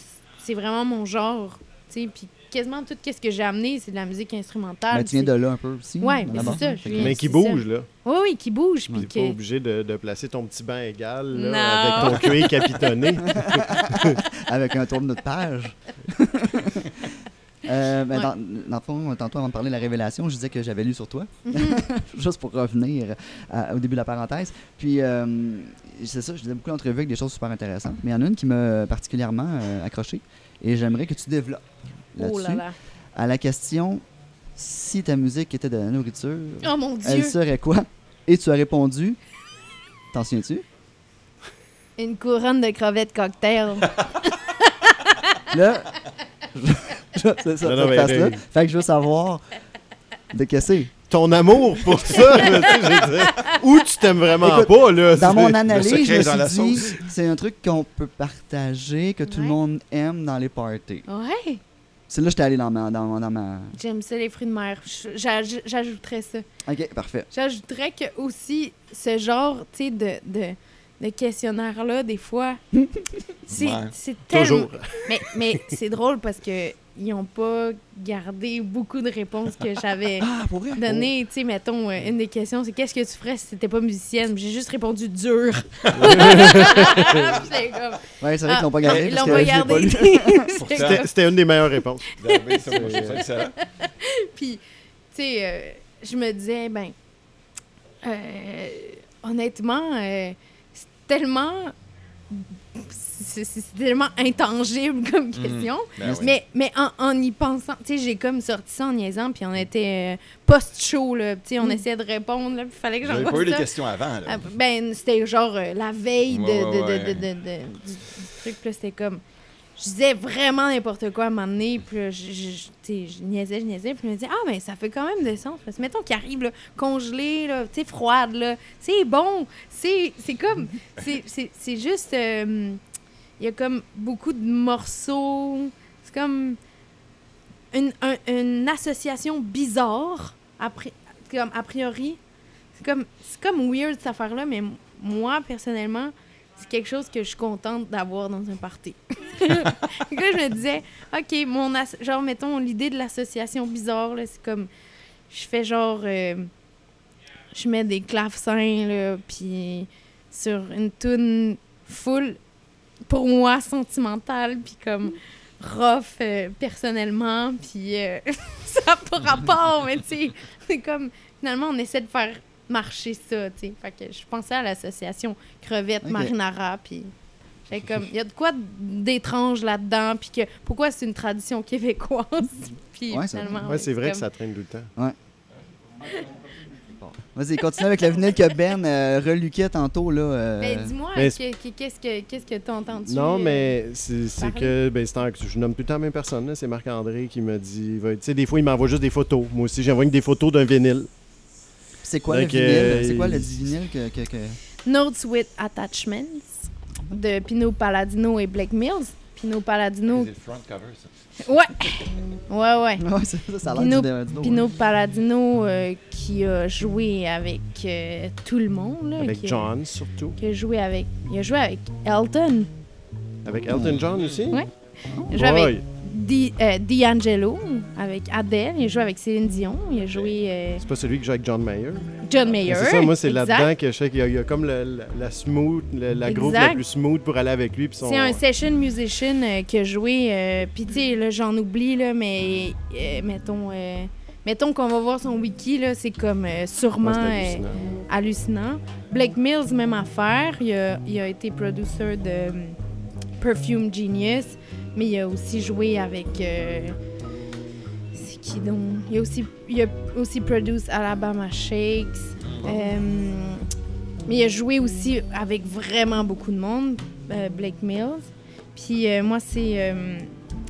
c'est vraiment mon genre, tu sais, puis quasiment tout ce que j'ai amené, c'est de la musique instrumentale. Mais tu viens c'est... de là un peu aussi. Oui, mais c'est ça. Je viens, mais qui bouge, ça. Là. Oui, oui, qui bouge. Tu n'es que... pas obligé de, de placer ton petit banc égal là, avec ton cuir capitonné. avec un tourne de page. Euh, ben, ouais. dans, dans le fond, tantôt avant de parler de la révélation, je disais que j'avais lu sur toi, juste pour revenir à, au début de la parenthèse. Puis euh, c'est ça, je disais beaucoup d'entrevues avec des choses super intéressantes, mais il y en a une qui m'a particulièrement euh, accroché et j'aimerais que tu développes là-dessus. Oh là là. À la question, si ta musique était de la nourriture, oh mon Dieu. Elle serait quoi? Et tu as répondu, t'en souviens-tu? Une couronne de crevettes cocktail. là... Je... c'est ça, non, non, mais, mais... Fait que je veux savoir de qu'est-ce que c'est. Ton amour pour ça, là, tu sais, je veux dire. Ou tu t'aimes vraiment écoute, pas, là. Dans mon analyse, je me suis dit, sauce. C'est un truc qu'on peut partager, que ouais. tout le monde aime dans les parties. Ouais. C'est là que j'étais allé dans ma, dans, dans ma... J'aime ça, les fruits de mer. J'aj- j'ajouterais ça. OK, parfait. J'ajouterais que aussi, ce genre, tu sais, de... de... le questionnaire-là, des fois, c'est, ouais, c'est tellement... Toujours. Mais, mais c'est drôle parce qu'ils n'ont pas gardé beaucoup de réponses que j'avais ah, données. Tu sais, mettons, une des questions, c'est « Qu'est-ce que tu ferais si tu n'étais pas musicienne? » J'ai juste répondu « Dur! » comme... Ouais, c'est vrai ah, qu'ils l'ont pas gardé. Ils l'ont pas gardé. c'était, c'était une des meilleures réponses. Puis, tu sais, euh, je me disais, ben, euh, honnêtement... Euh, tellement c'est, c'est tellement intangible comme question, mmh, ben mais, oui. mais en, en y pensant, tu sais, j'ai comme sorti ça en niaisant, puis on était euh, post-show, là, tu sais, on mmh. essayait de répondre, là, puis il fallait que j'en j'envoie ça. J'avais pas eu les questions avant, là. Ben, c'était genre euh, la veille de, ouais, ouais, de, de, de, de, de, du, du truc, puis là, c'était comme... Je disais vraiment n'importe quoi à un moment donné, puis là, je, je, je, je niaisais, je niaisais, puis je me disais, ah, ben ça fait quand même de sens. Parce que mettons qu'il arrive, là, congelé, là, tu sais, froide, là, c'est bon, c'est, c'est comme, c'est, c'est, c'est juste, il euh, y a comme beaucoup de morceaux, c'est comme une, un, une association bizarre, a, pri- comme, a priori. C'est comme, c'est comme weird cette affaire-là, mais moi, personnellement, c'est quelque chose que je suis contente d'avoir dans un party. Donc là, je me disais, OK, mon as- genre, mettons, l'idée de l'association bizarre, là, c'est comme, je fais genre, euh, je mets des clavecins, là, puis sur une toune full, pour moi, sentimentale, puis comme rough, euh, personnellement, puis euh, ça n'a pas rapport, mais tu sais, c'est comme, finalement, on essaie de faire marcher ça, tu sais. Fait que je pensais à l'association crevette okay. marinara, puis j'ai comme il y a de quoi d'étrange là-dedans, puis que pourquoi c'est une tradition québécoise, puis ouais, finalement. Ça, ouais, c'est vrai comme... que ça traîne tout le temps. Ouais. Bon. Vas-y, continue avec la vinyle que Ben euh, reluquait tantôt là. Euh... Ben, dis-moi, mais que, que, qu'est-ce que qu'est-ce que t'as entendu? Non, mais c'est, c'est que ben c'est en, je nomme tout le temps la même personne là, c'est Marc-André qui me dit, tu sais, des fois il m'envoie juste des photos. Moi aussi, j'envoie des photos d'un vinyle. C'est quoi, donc, le vinyle? Euh, c'est quoi le vinyle que, que, que... Notes with Attachments de Pinot Palladino et Blake Mills. Pinot Palladino... C'est le front cover, ça. Ouais! ouais, ouais. ouais ça, ça a Pinot, l'air du Pinot Palladino euh, qui a joué avec euh, tout le monde. Là, avec qui, John, surtout. Qui a joué avec... Il a joué avec Elton. Avec Elton John aussi? Ouais. Oh, il a joué boy. avec... Di, euh, D'Angelo, avec Adele, il a joué avec Céline Dion, il a joué... Euh... C'est pas celui qui joue avec John Mayer? John Mayer, c'est ça, moi, c'est exact. Là-dedans que je sais qu'il y a, il y a comme le, la, la smooth, le, la groove la plus smooth pour aller avec lui. Son... C'est un session musician euh, qui a joué, euh, puis tu sais, là, j'en oublie, là, mais euh, mettons... Euh, Mettons qu'on va voir son wiki, là, c'est comme euh, sûrement ouais, hallucinant. Euh, hallucinant. Blake Mills, même affaire. Il a, il a été producer de um, Perfume Genius, mais il a aussi joué avec... Euh, c'est qui donc? Il a aussi, il a aussi produce Alabama Shakes. Oh. Euh, mais il a joué aussi avec vraiment beaucoup de monde, euh, Blake Mills. Puis euh, moi, c'est... Euh,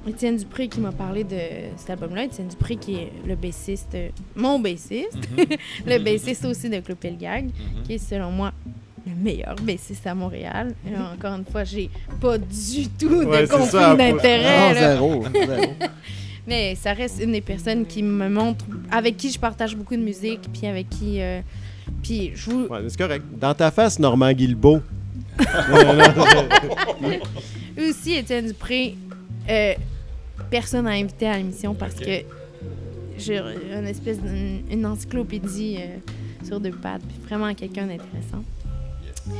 Étienne Dupré qui m'a parlé de cet album-là. Étienne Dupré qui est le bassiste, mon bassiste, mm-hmm. le bassiste aussi de Claude Pelgag, mm-hmm. qui est selon moi le meilleur bassiste à Montréal. Et encore une fois, j'ai pas du tout ouais, de conflit d'intérêt. Non, zéro, zéro. Mais ça reste une des personnes qui me montre, avec qui je partage beaucoup de musique, puis avec qui... Euh, puis je vous... Ouais, c'est correct. Dans ta face, Normand Guilbeault. Aussi, Étienne Dupré... Euh, personne à inviter à l'émission parce okay. que j'ai une espèce d'une encyclopédie euh, sur deux pattes, puis vraiment quelqu'un d'intéressant. Yes.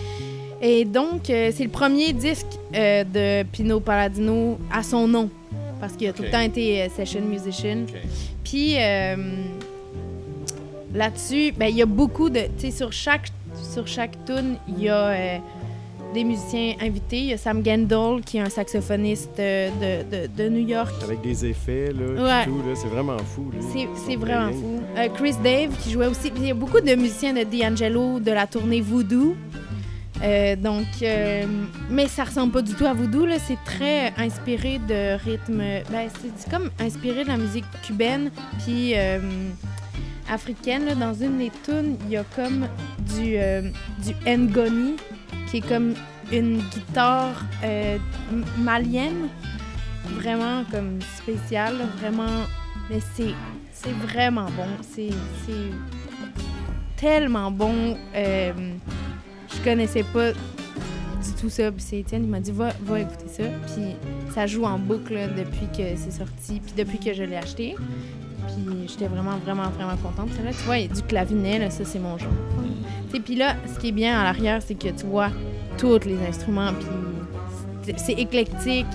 Et donc, euh, c'est le premier disque euh, de Pinot Palladino à son nom, parce qu'il a okay. tout le temps été euh, session musician. Okay. Puis euh, là-dessus, ben il y a beaucoup de, tu sais, sur chaque sur chaque tune, il y a euh, des musiciens invités. Il y a Sam Gendel, qui est un saxophoniste de, de, de New York. Avec des effets, là, ouais. tout, là, c'est vraiment fou. Là. C'est, c'est vraiment bien. fou. Euh, Chris Dave, qui jouait aussi. Puis il y a beaucoup de musiciens de D'Angelo, de la tournée Voodoo. Euh, donc, euh, mais ça ressemble pas du tout à Voodoo, là. C'est très inspiré de rythme... Ben, c'est, c'est comme inspiré de la musique cubaine, puis euh, africaine, là. Dans une des tunes, il y a comme du, euh, du ngoni, qui est comme une guitare euh, malienne, vraiment comme spéciale, vraiment, mais c'est, c'est vraiment bon, c'est, c'est tellement bon, euh, je connaissais pas du tout ça, puis c'est Étienne, il m'a dit va, va écouter ça, puis ça joue en boucle là, depuis que c'est sorti, puis depuis que je l'ai acheté, puis j'étais vraiment, vraiment, vraiment contente. Là, tu vois, il y a du clavinet, là, ça c'est mon genre. Et puis là, ce qui est bien à l'arrière, c'est que tu vois tous les instruments, puis c'est, c'est éclectique.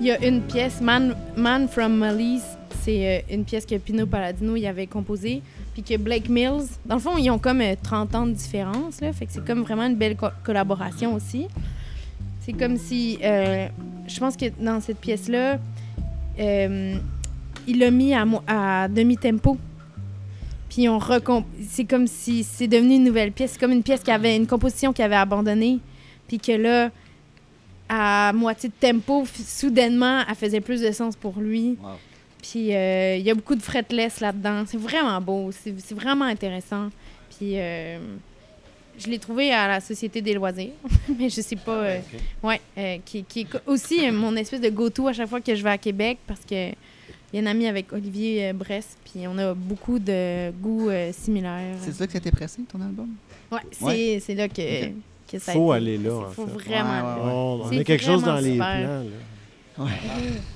Il y a une pièce, Man, Man from Malice, c'est une pièce que Pinot Palladino y avait composée, puis que Blake Mills, dans le fond, ils ont comme trente ans de différence, là, fait que c'est comme vraiment une belle co- collaboration aussi. C'est comme si, euh, je pense que dans cette pièce-là, euh, il l'a mis à, à demi-tempo. Puis on recomp... c'est comme si c'est devenu une nouvelle pièce. C'est comme une pièce qui avait une composition qui avait abandonnée. Puis que là, à moitié de tempo, f- soudainement, elle faisait plus de sens pour lui. Wow. Puis il euh, y a beaucoup de fretless là-dedans. C'est vraiment beau. C'est, c'est vraiment intéressant. Puis euh, je l'ai trouvé à la Société des loisirs. Mais je sais pas... Euh, okay. Ouais. Euh, qui, qui est aussi mon espèce de go-to à chaque fois que je vais à Québec. Parce que... Il y a une amie avec Olivier Brest, puis on a beaucoup de goûts euh, similaires. C'est ça que c'était pressé, ton album? Oui, c'est, ouais. c'est là que, okay. que ça a été. Il faut aller là, en fait. Il faut vraiment... Ouais, ouais, ouais. On a quelque chose dans super. les plans, là. Ouais.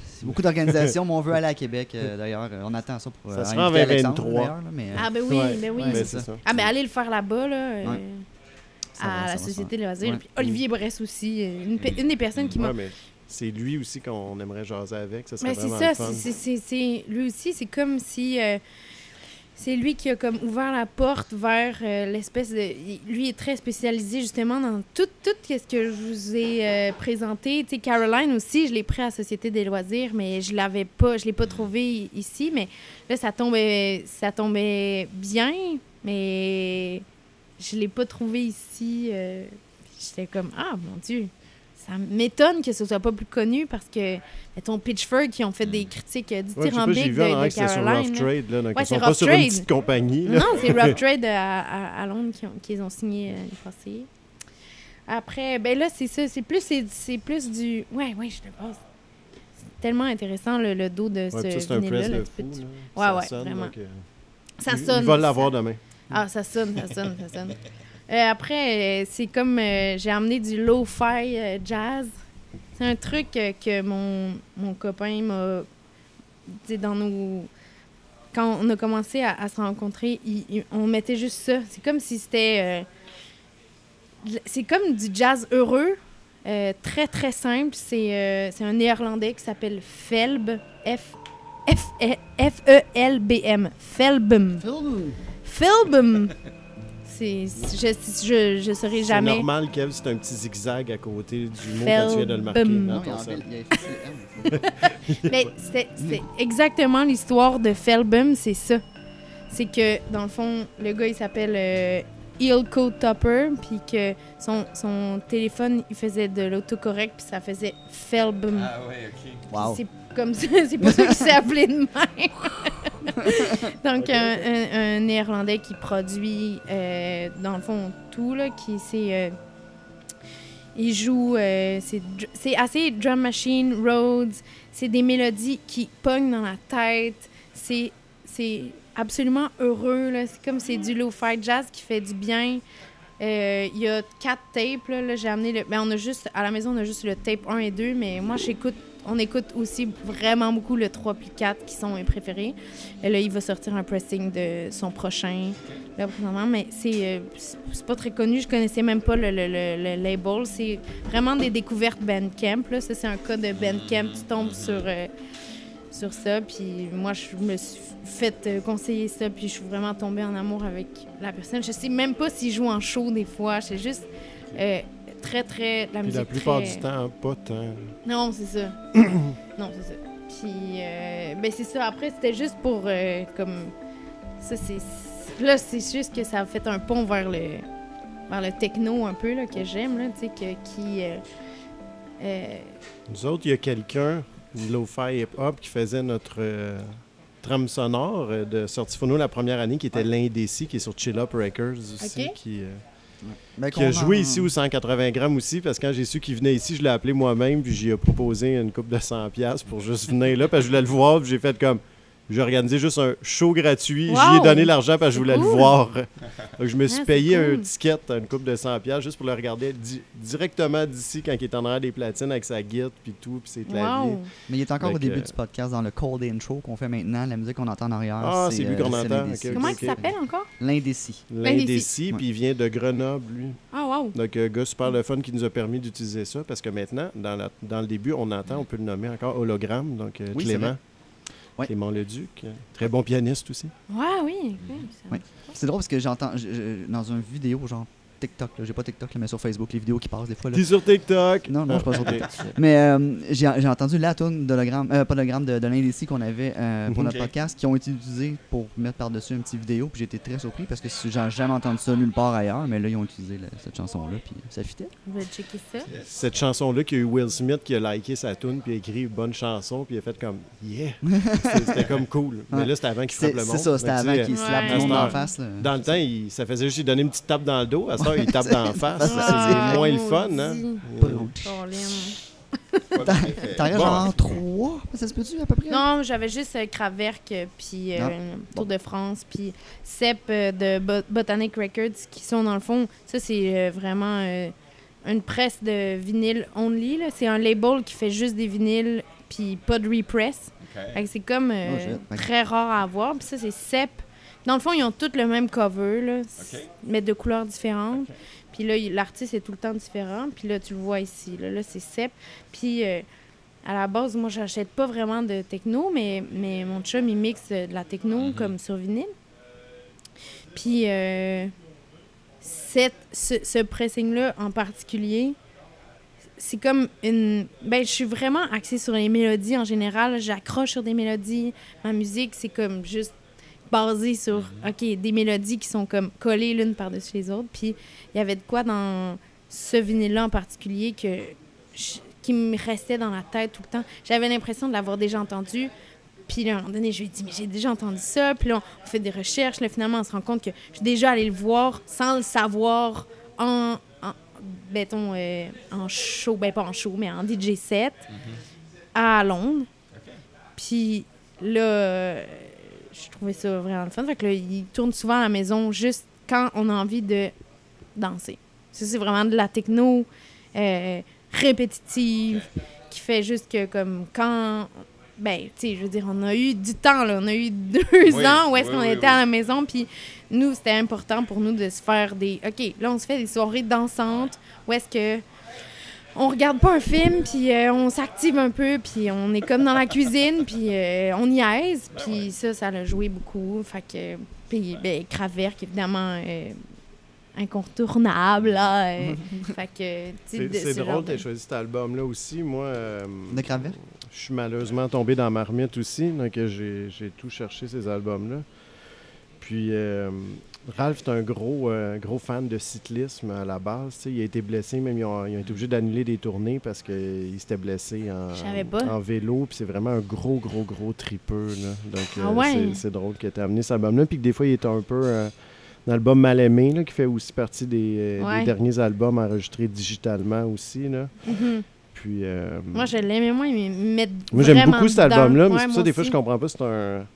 C'est beaucoup d'organisations, mais on veut aller à Québec, euh, d'ailleurs. On attend ça pour euh, ça inviter Alexandre, d'ailleurs. Là, mais, euh... Ah ben oui, ouais. ben oui. Ouais, c'est c'est ça. Ça. Ah ben allez le faire là-bas, là. Euh... Ouais. À va, la Société des loisirs. Ouais. Puis Olivier Brest aussi, une, pe- une des personnes qui m'a... C'est lui aussi qu'on aimerait jaser avec, ça serait mais vraiment c'est ça, le fun. C'est, c'est, c'est, lui aussi, c'est comme si... Euh, c'est lui qui a comme ouvert la porte vers euh, l'espèce de... Lui est très spécialisé justement dans tout, tout ce que je vous ai euh, présenté. Tu sais, Caroline aussi, je l'ai pris à la Société des loisirs, mais je l'avais pas, je l'ai pas trouvé ici. Mais là, ça tombait, ça tombait bien, mais je l'ai pas trouvé ici. Euh, j'étais comme, ah, mon Dieu! Ça m'étonne que ce soit pas plus connu parce que, mettons, Pitchford, qui ont fait des critiques dithyrambiques ouais, de, de, de Caroline. C'est sur Rough Trade, là, donc ouais, ils sont pas sur une petite compagnie. Là. Non, c'est Rough Trade à, à, à Londres qui ont, qu'ils ont signé l'année passée. Après, ben là, c'est ça, c'est plus, c'est, c'est plus du... Ouais, ouais, je te passe. C'est tellement intéressant, le, le dos de ouais, ce ça, vinyle-là. C'est un press de fou, tu... ouais, ça ouais, sonne, vraiment. Donc, euh, ça il, sonne. Ils veulent l'avoir demain. Ah, ça sonne, ça sonne, ça sonne. Euh, après, euh, c'est comme... Euh, j'ai amené du lo-fi euh, jazz. C'est un truc euh, que mon, mon copain m'a... T'sais, dans nos... Quand on a commencé à, à se rencontrer, il, il, on mettait juste ça. C'est comme si c'était... Euh, c'est comme du jazz heureux, euh, très, très simple. C'est, euh, c'est un Néerlandais qui s'appelle Felb, F F E L B M. Felbum. Felbum. C'est, je ne saurais jamais. C'est normal, Kev, c'est un petit zigzag à côté du mot quand tu viens de le marquer. Non, mais c'est, c'est exactement l'histoire de Felbum, c'est ça. C'est que, dans le fond, le gars, il s'appelle euh, Ilko Topper, puis que son, son téléphone, il faisait de l'autocorrect, puis ça faisait Felbum. Ah ouais, OK. Wow. C'est comme ça, c'est pour ça qu'il s'est appelé de même. Donc, okay. un, un, un Néerlandais qui produit, euh, dans le fond, tout, là, qui c'est... Euh, il joue... Euh, c'est, c'est assez drum machine, Rhodes, c'est des mélodies qui pognent dans la tête, c'est... c'est absolument heureux, là. C'est comme c'est du lo-fi jazz qui fait du bien. Il euh, y a quatre tapes, là, là j'ai amené le... Ben, on a juste, à la maison, on a juste le tape un et deux, mais moi, j'écoute, on écoute aussi vraiment beaucoup le trois puis quatre qui sont mes préférés. Et là, il va sortir un pressing de son prochain, là, présentement, mais c'est, euh, c'est pas très connu, je connaissais même pas le, le, le, le label. C'est vraiment des découvertes Bandcamp, là. Ça, c'est un cas de Bandcamp, tu tombes sur... Euh, sur ça, puis moi, je me suis fait conseiller ça, puis je suis vraiment tombée en amour avec la personne. Je sais même pas s'il joue en show des fois, c'est juste euh, très, très... La, musique la plupart très... du temps, pas tant. Non, c'est ça. non, c'est ça. Puis, euh, ben c'est ça. Après, c'était juste pour, euh, comme... ça c'est Là, c'est juste que ça a fait un pont vers le, vers le techno un peu, là, que j'aime, là, tu sais, que, qui... Euh, euh... Nous autres, il y a quelqu'un... Lo-fi hip-hop qui faisait notre euh, trame sonore euh, de sortie pour nous la première année, qui était ouais. L'Indécis, qui est sur Chill Up Records aussi, okay. qui, euh, ouais. qui a joué en... ici au cent quatre-vingts grammes aussi, parce que quand j'ai su qu'il venait ici, je l'ai appelé moi-même, puis j'y ai proposé une coupe de cent piastres pour juste venir là, parce que je voulais le voir, puis j'ai fait comme... J'ai organisé juste un show gratuit, wow! J'y ai donné l'argent parce que je voulais cool. le voir. Donc je me suis ah, payé cool. un ticket, une couple de cent piastres juste pour le regarder di- directement d'ici quand il est en arrière des platines avec sa guitare puis tout, puis ses claviers. Wow. Mais il est encore donc, au début euh... du podcast dans le cold intro qu'on fait maintenant, la musique qu'on entend en arrière. Ah, c'est, c'est lui euh, qu'on c'est entend. Okay, Comment okay. il s'appelle encore? L'Indécis. L'Indécis, puis il vient de Grenoble, lui. Ah, wow! Donc un gars super le fun qui nous a permis d'utiliser ça parce que maintenant, dans, la, dans le début, on entend, on peut le nommer encore Hologramme, donc oui, Clément. Ouais. Clément Leduc, très bon pianiste aussi. Ouais, oui, okay, ça ouais. C'est drôle parce que j'entends je, je, dans une vidéo, genre TikTok, là, j'ai pas TikTok, là, mais sur Facebook, les vidéos qui passent des fois. Là. T'es sur TikTok? Non, non, je suis pas sur TikTok. Mais euh, j'ai, j'ai entendu la toune d'hologramme, euh, pas d'hologramme, de, de l'Indécis qu'on avait euh, pour okay. notre podcast, qui ont été utilisés pour mettre par-dessus une petite vidéo, puis j'ai été très surpris parce que j'ai jamais entendu ça nulle part ailleurs, mais là, ils ont utilisé là, cette chanson-là, puis ça fitait. On va checker ça. Cette chanson-là qu'il y a eu Will Smith qui a liké sa toune, puis a écrit une bonne chanson, puis il a fait comme « Yeah! » C'était comme cool. Mais là, c'était avant qu'il frappe le monde. C'est ça, c'était avant qu'il slappe ouais. le monde en face. Là. Dans le temps, il, ça faisait juste lui donner une petite tape dans le dos. À il tape dans la face, ah, c'est moins le fun. Hein? Ouais. T'en as genre trois, ça se peut-tu à peu près? Non, j'avais juste euh, Cravert, puis euh, Tour de France, puis C E P euh, de Bo- Botanic Records, qui sont dans le fond, ça c'est euh, vraiment euh, une presse de vinyle only. Là. C'est un label qui fait juste des vinyles, puis pas de repress. Okay. C'est comme euh, oh, j'ai... très rare à avoir. Puis ça c'est C E P. Dans le fond, ils ont tous le même cover, là, okay. mais de couleurs différentes. Okay. Puis là, il, l'artiste est tout le temps différent. Puis là, tu le vois ici. Là, là c'est C E P. Puis euh, à la base, moi, j'achète pas vraiment de techno, mais, mais mon chum, il mixe de la techno mm-hmm. comme sur vinyle. Puis euh, cette, ce, ce pressing-là en particulier, c'est comme une... Ben, je suis vraiment axée sur les mélodies en général. J'accroche sur des mélodies. Ma musique, c'est comme juste... basé sur ok des mélodies qui sont comme collées l'une par-dessus les autres. Puis il y avait de quoi dans ce vinyle-là en particulier que je, qui me restait dans la tête tout le temps. J'avais l'impression de l'avoir déjà entendu. Puis là, à un moment donné, je lui ai dit « Mais j'ai déjà entendu ça. » Puis là, on fait des recherches. Là, finalement, on se rend compte que je suis déjà allée le voir sans le savoir en, en mettons, euh, en show. Ben pas en show, mais en D J set mm-hmm. à Londres. Okay. Puis là... Euh, je trouvais ça vraiment le fun. Fait que là, il tourne souvent à la maison juste quand on a envie de danser. Ça, c'est vraiment de la techno euh, répétitive qui fait juste que, comme, quand... Ben, tu sais, je veux dire, on a eu du temps, là. On a eu deux oui, ans où est-ce oui, qu'on oui, était oui. à la maison. Puis nous, c'était important pour nous de se faire des... OK, là, on se fait des soirées dansantes où est-ce que... on regarde pas un film, puis euh, on s'active un peu, puis on est comme dans la cuisine, puis euh, on y aise. Puis ça, ça l'a joué beaucoup. Fait que, puis ben, Cravert, qui est évidemment euh, incontournable, là. Euh, fait que, c'est, c'est ce drôle, de... t'as choisi cet album-là aussi. Moi, euh, de Cravert? Je suis malheureusement tombé dans ma marmite aussi, donc j'ai, j'ai tout cherché, ces albums-là. Puis... Euh, Ralph est un gros, euh, gros fan de cyclisme à la base. T'sais. Il a été blessé, même ils ont, ils ont été obligés d'annuler des tournées parce qu'il s'était blessé en, en vélo. Puis c'est vraiment un gros, gros, gros tripeux. Là. Donc ah ouais. euh, c'est, c'est drôle qu'il ait amené cet album-là. Puis que des fois, il est un peu euh, un album mal aimé, là, qui fait aussi partie des, euh, ouais. des derniers albums enregistrés digitalement aussi. Là. Mm-hmm. Puis, euh, moi, je l'aimais moins, mais mettre moi, j'aime beaucoup cet album-là, ouais, mais c'est pour ça, des aussi. fois, je comprends pas. C'est un...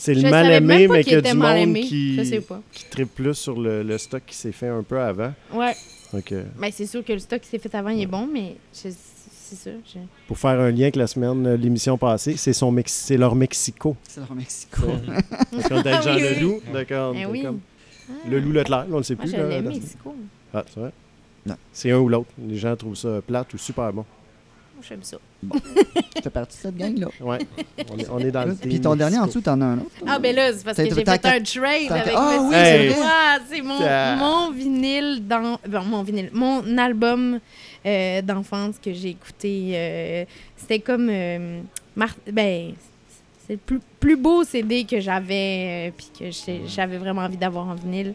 C'est le je mal aimé, mais qu'il y a du monde qui, qui tripe plus sur le, le stock qui s'est fait un peu avant. Ouais. Donc, euh... ben, c'est sûr que le stock qui s'est fait avant, ouais. il est bon, mais je, c'est sûr. Je... Pour faire un lien avec la semaine, l'émission passée, c'est, son Mex... c'est leur Mexico. C'est leur Mexico. Ouais. D'accord, avec Jean oui, Leloup. Oui. D'accord. Ben oui. Comme... Ah. Leloup, Leclerc, on ne le sait Moi, plus. Je là, là, Mexico. Ah, c'est vrai? Non. C'est un ou l'autre. Les gens trouvent ça plate ou super bon. J'aime ça. Bon. Tu fais partie de cette gang-là. Ouais. On est, on est dans le Puis ton dernier en dessous, t'en as un autre. Ah, ben là, c'est parce que j'ai fait un trade avec... Ah oui, c'est vrai. C'est mon vinyle dans... Bon, mon vinyle. Mon album euh, d'enfance que j'ai écouté. Euh, c'était comme... Euh, Mar- ben, c'est le plus, plus beau C D que j'avais euh, puis que j'ai, j'avais vraiment envie d'avoir en vinyle.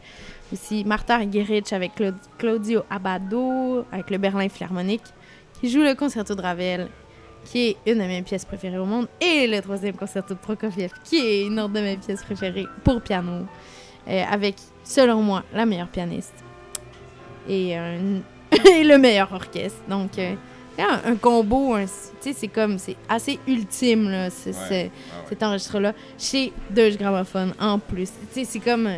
Aussi, Martha Argerich avec Claud- Claudio Abbado, avec le Berlin Philharmonique. Il joue le concerto de Ravel, qui est une de mes pièces préférées au monde, et le troisième concerto de Prokofiev, qui est une autre de mes pièces préférées pour piano, euh, avec, selon moi, la meilleure pianiste et, euh, et le meilleur orchestre. Donc, euh, c'est un, un combo, tu sais, c'est comme, c'est assez ultime, là, c'est, ouais. c'est, ah ouais. cet enregistrement-là, chez Deutsche Grammophon, en plus. Tu sais, c'est comme, euh,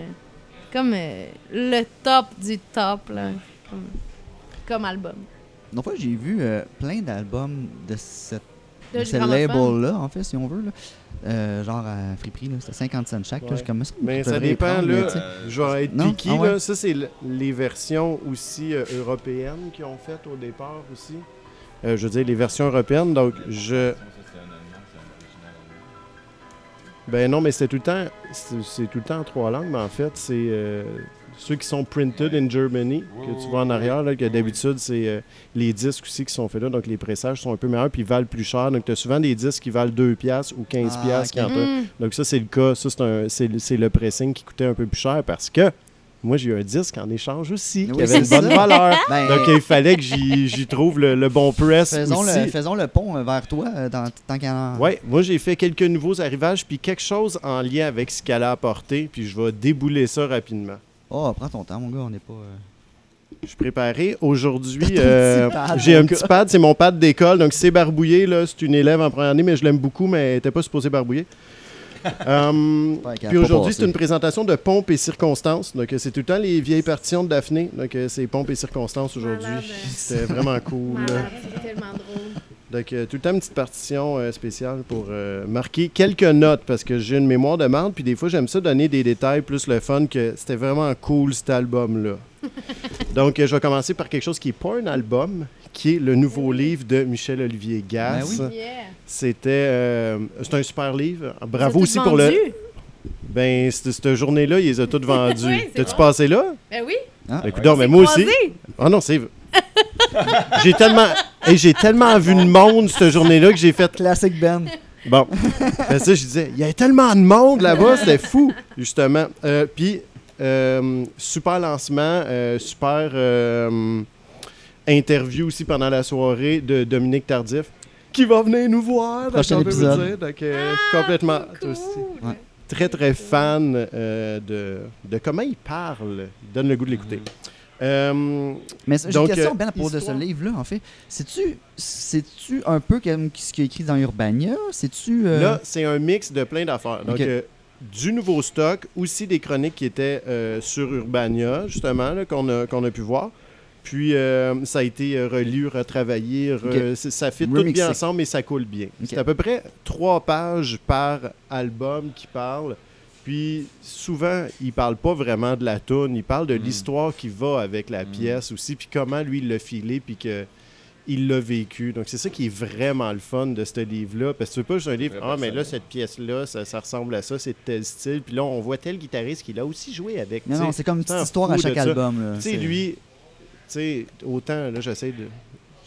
comme euh, le top du top, là, comme, comme album. Une fois, j'ai vu euh, plein d'albums de, cette, de, de ce label-là, en fait, si on veut. Là. Euh, genre à friperie, là, c'était cinquante cents chaque. Ouais. Là, comme ça, mais ça dépend, prendre, là. Euh, je vais être piqué, ah ouais. là. Ça, c'est l- les versions aussi euh, européennes qu'ils ont faites au départ aussi. Euh, je veux dire, les versions européennes, donc je... Ben non, mais c'est tout le temps... C'est, c'est tout le temps en trois langues, mais en fait, c'est... Euh... Ceux qui sont printed in Germany, que tu vois en arrière, là, que d'habitude, c'est euh, les disques aussi qui sont faits là. Donc, les pressages sont un peu meilleurs puis ils valent plus cher. Donc, tu as souvent des disques qui valent deux dollars ou quinze dollars. Ah, okay. quand mm. Donc, ça, c'est le cas. Ça, c'est, un, c'est, c'est le pressing qui coûtait un peu plus cher parce que moi, j'ai eu un disque en échange aussi oui, qui avait une bonne ça. valeur. Ben, donc, il fallait que j'y, j'y trouve le, le bon press faisons aussi. Le, faisons le pont vers toi. Dans, tant qu'en... Oui, moi, j'ai fait quelques nouveaux arrivages puis quelque chose en lien avec ce qu'elle a apporté. Puis, je vais débouler ça rapidement. Oh, prends ton temps, mon gars, on n'est pas... Euh... Je suis préparé. Aujourd'hui, euh, pad, j'ai un petit pad, c'est mon pad d'école, donc c'est barbouillé, là, c'est une élève en première année, mais je l'aime beaucoup, mais elle n'était pas supposée barbouiller. um, ouais, puis aujourd'hui, c'est une présentation de Pompes et circonstances, donc c'est tout le temps les vieilles partitions de Daphné, donc c'est Pompes et circonstances aujourd'hui. Malade. C'était vraiment cool. Malade, c'est tellement drôle. Donc, euh, tout le temps, une petite partition euh, spéciale pour euh, marquer quelques notes parce que j'ai une mémoire de marde. Puis des fois, j'aime ça donner des détails plus le fun que c'était vraiment cool, cet album-là. Donc, euh, je vais commencer par quelque chose qui n'est pas un album, qui est le nouveau oui. livre de Michel-Olivier Gass. Ben oui. yeah. C'était... Euh, c'est un super livre. Bravo aussi pour vendu? le... Ben, cette journée-là, ils les ont tous vendus. Oui, t'as-tu bon. passé là? Ben oui. Ah, écoute, oui. non, mais moi croisé. aussi. Ah non, c'est... j'ai tellement... Et j'ai tellement vu de monde cette journée-là que j'ai fait... Classic Ben. Bon. Ben ça, je disais, il y avait tellement de monde là-bas, c'était fou, justement. Euh, Puis, euh, super lancement, euh, super euh, interview aussi pendant la soirée de Dominique Tardif, qui va venir nous voir. Prochain épisode. Vous dire, donc, euh, ah, complètement. Cool. Aussi. Ouais. Très, très fan euh, de, de comment il parle. Donne le goût de l'écouter. Mm. Euh, mais j'ai donc, une question bien à propos de ce livre-là, en fait. C'est-tu, c'est-tu un peu comme ce qu'il y a écrit dans Urbania? C'est-tu, euh... Là, c'est un mix de plein d'affaires. Donc, okay. euh, du nouveau stock, aussi des chroniques qui étaient euh, sur Urbania, justement, là, qu'on, a, qu'on a pu voir. Puis, euh, ça a été relu, retravaillé. Re... Okay. Ça fit Remixé. tout bien ensemble et ça coule bien. Okay. C'est à peu près trois pages par album qui parlent. Puis souvent, il parle pas vraiment de la toune, il parle de mmh. l'histoire qui va avec la mmh. pièce aussi, puis comment lui, il l'a filé, puis que il l'a vécu. Donc, c'est ça qui est vraiment le fun de ce livre-là. Parce que tu veux pas juste un livre, ah, mais là, cette pièce-là, ça, ça ressemble à ça, c'est tel style. Puis là, on voit tel guitariste qu'il a aussi joué avec. Non, non, c'est comme une petite histoire à chaque album. Tu sais, lui, tu sais, autant, là, j'essaie de,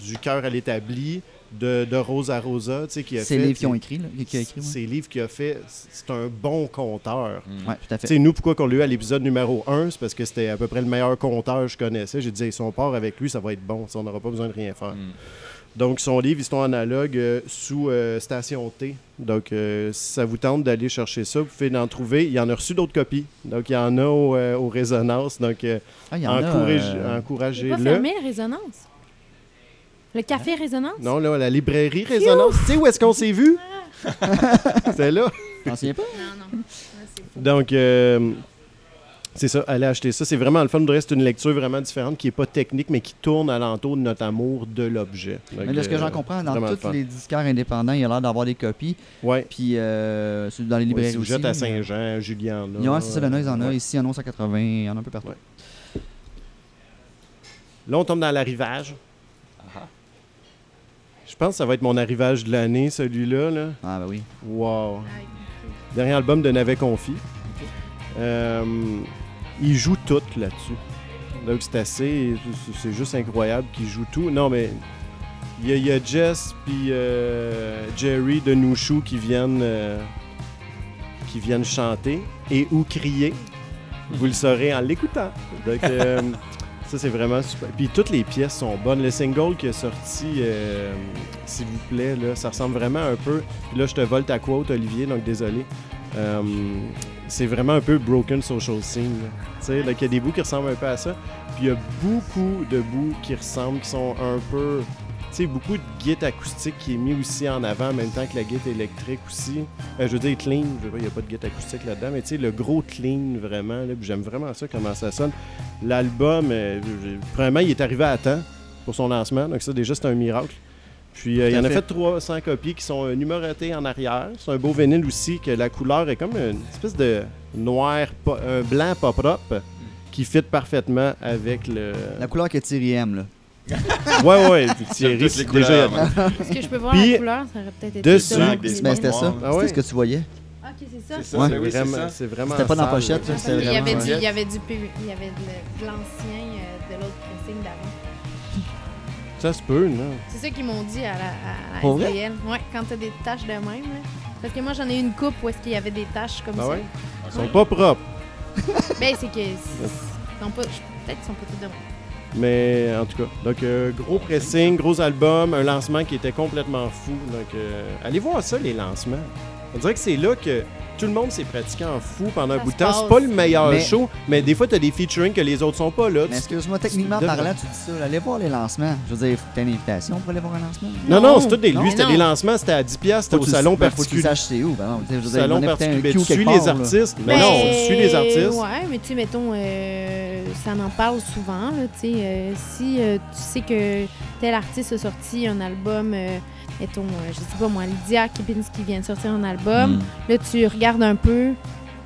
du cœur à l'établi, de, de Rosa Rosa, tu sais, qui a c'est fait... C'est les livres qui ont écrit, là, qui a écrit, ouais. C'est les livres qu'il a fait, c'est un bon conteur. Mmh. Ouais, tout à fait. Tu sais, nous, pourquoi qu'on l'a eu à l'épisode numéro un, c'est parce que c'était à peu près le meilleur conteur que je connaissais. J'ai dit, hey, si on part avec lui, ça va être bon, on n'aura pas besoin de rien faire. Mmh. Donc, son livre, Histoire analogue, euh, sous euh, Station T. Donc, euh, si ça vous tente d'aller chercher ça, vous pouvez en trouver. Il y en a reçu d'autres copies. Donc, il y en a aux euh, au Résonances. Donc, euh, ah, encouragez-le. Euh... Encouragez pas fermé, Résonances. Le café ah. Résonance? Non, là, la librairie Résonance. Tu sais où est-ce qu'on s'est vu? C'est là. T'en souviens pas? Non, non. C'est Donc, euh, c'est ça, allez acheter ça. C'est vraiment le fun. De reste, une lecture vraiment différente qui n'est pas technique, mais qui tourne alentour de notre amour de l'objet. Donc, mais de ce que euh, j'en comprends, dans tous les disquaires indépendants, il y a l'air d'avoir des copies. Oui. Puis euh, dans les librairies ouais, si aussi. Vous êtes à Saint-Jean, Julien. Là, ils en ont à Sylvain, ils en ont ici, ils en ont cent quatre-vingts, il y en a un peu partout. Ouais. Là, on tombe dans l'arrivage. Je pense que ça va être mon arrivage de l'année, celui-là. Là. Ah, ben oui. Wow. Dernier album de Navet Confi. Euh, ils jouent tout là-dessus. Donc, c'est assez... C'est juste incroyable qu'ils jouent tout. Non, mais il y, y a Jess puis euh, Jerry de Nouchou qui viennent, euh, qui viennent chanter et ou crier. Vous le saurez en l'écoutant. Donc... Euh, ça, c'est vraiment super. Puis toutes les pièces sont bonnes. Le single qui est sorti, euh, s'il vous plaît, là, ça ressemble vraiment un peu... Puis là, je te vole ta quote, Olivier, donc désolé. Euh, c'est vraiment un peu Broken Social Scene. Tu sais, donc il y a des bouts qui ressemblent un peu à ça. Puis il y a beaucoup de bouts qui ressemblent, qui sont un peu... Tu sais, beaucoup de guitare acoustique qui est mis aussi en avant, en même temps que la guitare électrique aussi. Euh, je veux dire, clean, je veux pas, il n'y a pas de guitare acoustique là-dedans, mais tu sais, le gros clean, vraiment, là, j'aime vraiment ça, comment ça sonne. L'album, euh, vraiment, il est arrivé à temps pour son lancement, donc ça, déjà, c'est un miracle. Puis, euh, il y en a fait trois cents copies qui sont euh, numérotées en arrière. C'est un beau vinyle aussi, que la couleur est comme une espèce de noir, pas, un blanc pas propre, qui fit parfaitement avec le... La couleur que Thierry aime, là. ouais, ouais, Thierry, c'est déjà. Est-ce que je peux voir puis, la couleur? Ça aurait peut-être été dessus, ça. Ben, c'était ça. Ah, ouais. C'était ce que tu voyais. Ah, ok, c'est ça. C'est ça, ouais. C'est oui, vraiment, c'est ça. C'est vraiment c'était pas dans la pochette. Ça, c'est il, y avait du, il y avait du il y avait de l'ancien euh, de l'autre pressing d'avant. Ça se peut, non? C'est ça qu'ils m'ont dit à la, à la S D L. Ouais, quand t'as des taches de même. Là. Parce que moi, j'en ai une coupe où est-ce qu'il y avait des taches comme ah, ça. Ouais. Ils sont ouais. pas propres. Ben, c'est que. Ils sont pas, peut-être qu'ils sont pas tous de même. Mais en tout cas, donc euh, gros pressing, gros album, un lancement qui était complètement fou. Donc euh, allez voir ça, les lancements. On dirait que c'est là que tout le monde s'est pratiqué en fou pendant ça un bout de temps. C'est pas le meilleur mais... show, mais des fois, t'as des featuring que les autres sont pas là. Mais excuse-moi, techniquement parlant, tu dis ça. Là, allez voir les lancements. Je veux dire, t'as une invitation pour aller voir un lancement? Non, non, non c'est tout des lui. C'était des lancements, c'était à dix dollars, c'était au salon particulier. Faut que tu saches c'est où. Ben non, je veux dire, salon particulier. Tu suis les artistes. Mais non, tu suis les artistes. Ouais, mais tu sais, mettons... Ça en parle souvent, là, tu sais, euh, si euh, tu sais que tel artiste a sorti un album, euh, mettons, euh, je sais pas moi, Lydia Kipinski vient de sortir un album, mm. là, tu regardes un peu,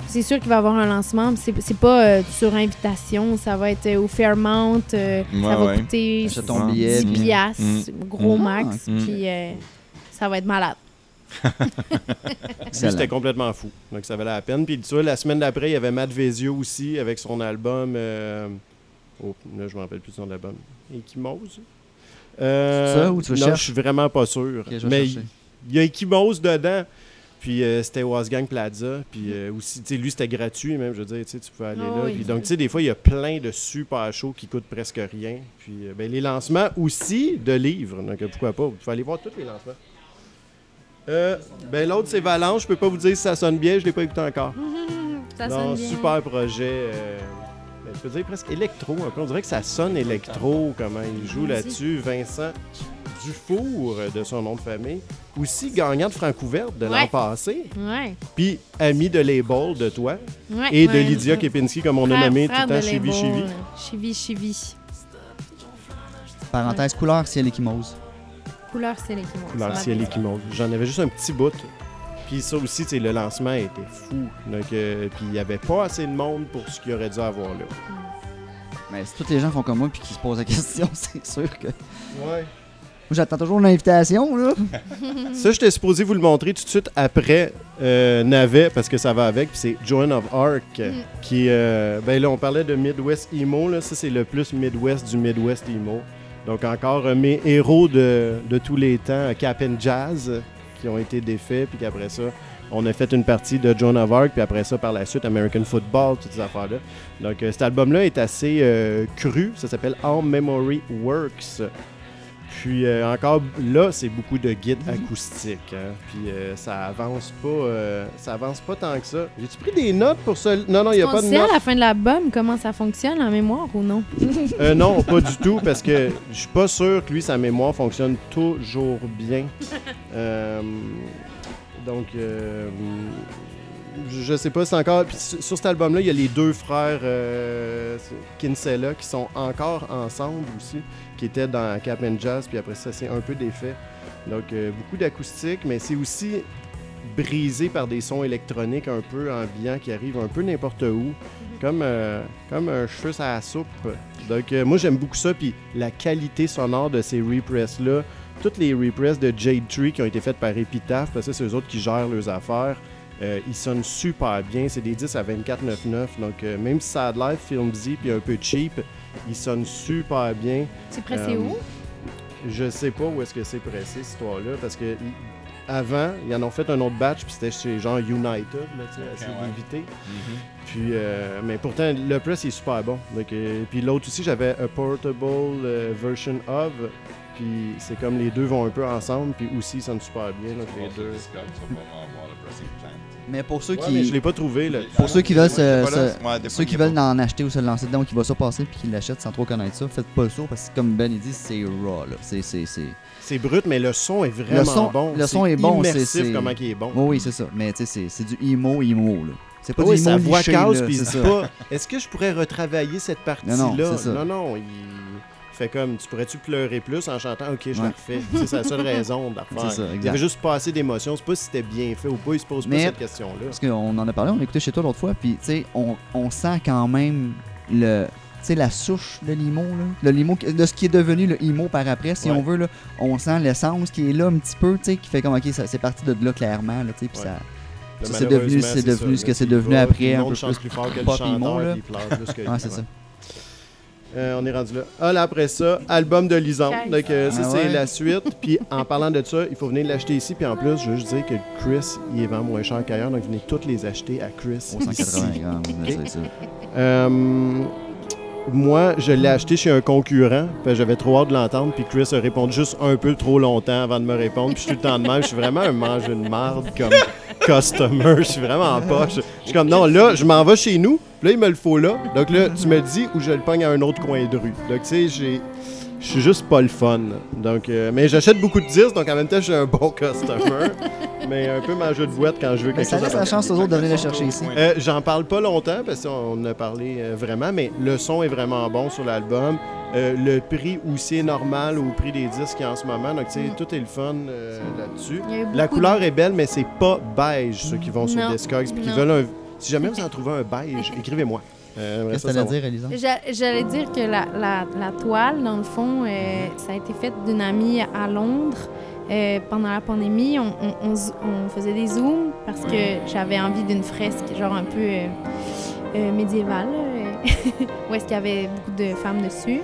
c'est sûr qu'il va y avoir un lancement, mais c'est, c'est pas euh, sur invitation, ça va être euh, au Fairmount, euh, ouais, ça va ouais. coûter dix piastres, mm. gros mm. max, mm. puis euh, ça va être malade. C'était complètement fou, donc ça valait la peine. Puis tu vois, la semaine d'après, il y avait Matt Vezio aussi avec son album. Euh... Oh, là, je me rappelle plus de son album. Échymose. Euh... C'est ça ou tu veux chercher? Non, je suis vraiment pas sûr. Okay, mais il y... y a Échymose dedans. Puis euh, c'était Wasgang Plaza. Puis euh, aussi, tu sais, lui, c'était gratuit même. Je veux dire, tu pouvais aller oh, là. Oui, puis, donc, tu sais, des fois, il y a plein de super shows qui coûtent presque rien. Puis euh, ben, les lancements aussi de livres. Donc pourquoi pas? Vous pouvez aller voir tous les lancements. Euh, ben l'autre c'est Valence, je peux pas vous dire si ça sonne bien, je l'ai pas écouté encore. Ça non, sonne bien. Super projet, euh, ben, je peux dire presque électro un peu. On dirait que ça sonne électro comment il joue là-dessus. Vincent Dufour de son nom de famille, aussi gagnant de Francouverte de ouais. l'an passé. Ouais. Puis ami de Label de toi ouais, et ouais, de Lydia Kepinski comme on frère, a nommé tout le temps Chivi Chivi. Chivi Chivi. Parenthèse couleur ciel échymose. Couleur ciel échymose. Couleur ciel échymose. J'en avais juste un petit bout. Puis ça aussi, le lancement était fou. Donc, euh, puis il n'y avait pas assez de monde pour ce qu'il aurait dû avoir là. Mm. Mais si tous les gens font comme moi puis qui se posent la question, c'est sûr que... Ouais. J'attends toujours l'invitation, là. Ça, j'étais supposé vous le montrer tout de suite après euh, Navet, parce que ça va avec. Puis c'est Joan of Arc, mm. qui... Euh, ben là, on parlait de Midwest Emo, là. Ça, c'est le plus Midwest du Midwest Emo. Donc encore euh, mes héros de, de tous les temps, Cap and Jazz, qui ont été défaits, puis qu'après ça... On a fait une partie de Joan of Arc, puis après ça, par la suite, American Football, toutes ces affaires-là. Donc, euh, cet album-là est assez euh, cru. Ça s'appelle All Memory Works. Puis euh, encore, là, c'est beaucoup de guides acoustiques. Hein. Puis euh, ça avance pas euh, ça avance pas tant que ça. J'ai-tu pris des notes pour ça? Non, non, il n'y a pas de notes. On sait à la fin de l'album comment ça fonctionne en mémoire ou non? euh, non, pas du tout, parce que je suis pas sûr que lui, sa mémoire fonctionne toujours bien. Euh... Donc, euh, je sais pas si encore... Puis sur cet album-là, il y a les deux frères euh, Kinsella qui sont encore ensemble aussi, qui étaient dans Cap and Jazz, puis après ça, c'est un peu défait. Donc, euh, beaucoup d'acoustique, mais c'est aussi brisé par des sons électroniques un peu ambiants qui arrivent un peu n'importe où, comme, euh, comme un cheveu à la soupe. Donc, euh, moi, j'aime beaucoup ça, puis la qualité sonore de ces represses-là, toutes les represses de Jade Tree qui ont été faites par Epitaph, parce que c'est eux autres qui gèrent leurs affaires, euh, ils sonnent super bien. C'est des dix à vingt-quatre virgule quatre-vingt-dix-neuf. Donc, euh, même si ça a de l'air filmsy puis un peu cheap, ils sonnent super bien. C'est pressé euh, où? Je sais pas où est-ce que c'est pressé, cette histoire-là, parce que avant, ils en ont fait un autre batch, puis c'était chez genre United, là, tu sais, okay, assez ouais. évité. Mm-hmm. Puis, euh, mais pourtant, le press est super bon. Donc, euh, puis l'autre aussi, j'avais A Portable euh, Version of... Puis c'est comme les deux vont un peu ensemble, puis aussi ils sonnent super bien. Donc les deux. Mais pour ceux ouais, qui. Mais je l'ai pas trouvé, là. Pour ah ceux non, qui veulent se, se, ouais, ceux qui veulent en acheter ou se lancer dedans, qui va ça passer, puis qui l'achètent sans trop connaître ça, faites pas le saut, parce que comme Ben il dit, c'est raw, là. C'est, c'est, c'est... c'est brut, mais le son est vraiment le son, bon. Le son est, est bon, immersif, c'est. C'est comment il est bon. Oh, oui, c'est ça. Mais tu sais, c'est, c'est du emo, emo, là. C'est pas oh, du emo, emo, liché, là, c'est ça. Pas, est-ce que je pourrais retravailler cette partie-là? Non, non, c'est ça. Non, non, il... Fait comme, tu pourrais-tu pleurer plus en chantant « Ok, je ouais. le refais ». C'est la seule raison de la refaire. C'est ça, exact. Il avait juste pas assez d'émotions. C'est pas si c'était bien fait ou pas. Il se pose mais, pas cette question-là. Parce qu'on en a parlé, on l'écoutait chez toi l'autre fois. Puis, tu sais, on, on sent quand même le... Tu sais, la souche de l'emo, là. Le limo, de ce qui est devenu le emo par après, si ouais. on veut, là. On sent l'essence qui est là un petit peu, tu sais, qui fait comme « Ok, ça, c'est parti de là, clairement, là, tu sais, puis ouais. ça... » Ça, c'est devenu, c'est c'est devenu ça, ce que c'est devenu va, après. Un peu plus, plus fort que le chanteur, là. Ah, c'est ça. Euh, on est rendu là. Ah, là, après ça, album de Lysandre. Donc, euh, ça, ah ouais. c'est la suite. Puis, en parlant de ça, il faut venir l'acheter ici. Puis, en plus, je veux juste dire que Chris, il est vend moins cher qu'ailleurs. Donc, venez toutes les acheter à Chris. cent quatre-vingts grammes, c'est ça. Euh, moi, je l'ai acheté chez un concurrent. Puis, j'avais trop hâte de l'entendre. Puis, Chris a répondu juste un peu trop longtemps avant de me répondre. Puis, je suis tout le temps de même. Je suis vraiment un mange de marde comme customer. Je suis vraiment en poche. Je suis comme, non, là, je m'en vais chez nous. Là, il me le faut là. Donc là, tu me dis ou je le pogne à un autre coin de rue. Donc, tu sais, j'ai... Je suis juste pas le fun. Donc, euh... mais j'achète beaucoup de disques, donc en même temps, je suis un bon customer. Mais un peu ma jeu de boîte quand je veux quelque chose. Ça laisse la chance aux autres de venir le chercher ici. Euh, j'en parle pas longtemps, parce qu'on en a parlé euh, vraiment, mais le son est vraiment bon sur l'album. Euh, le prix aussi est normal au prix des disques en ce moment. Donc, tu sais, mm. tout est le fun euh, là-dessus. La couleur de... est belle, mais c'est pas beige, ceux qui vont sur Discogs, puis qui veulent un... Si jamais vous en trouvez un beige, écrivez-moi. Euh, Qu'est-ce que tu allais dire, Elisabeth? J'allais dire que la, la, la toile, dans le fond, euh, ça a été faite d'une amie à Londres. Euh, pendant la pandémie, on, on, on, on faisait des zooms parce que j'avais envie d'une fresque, genre un peu euh, euh, médiévale, où est-ce qu'il y avait beaucoup de femmes dessus.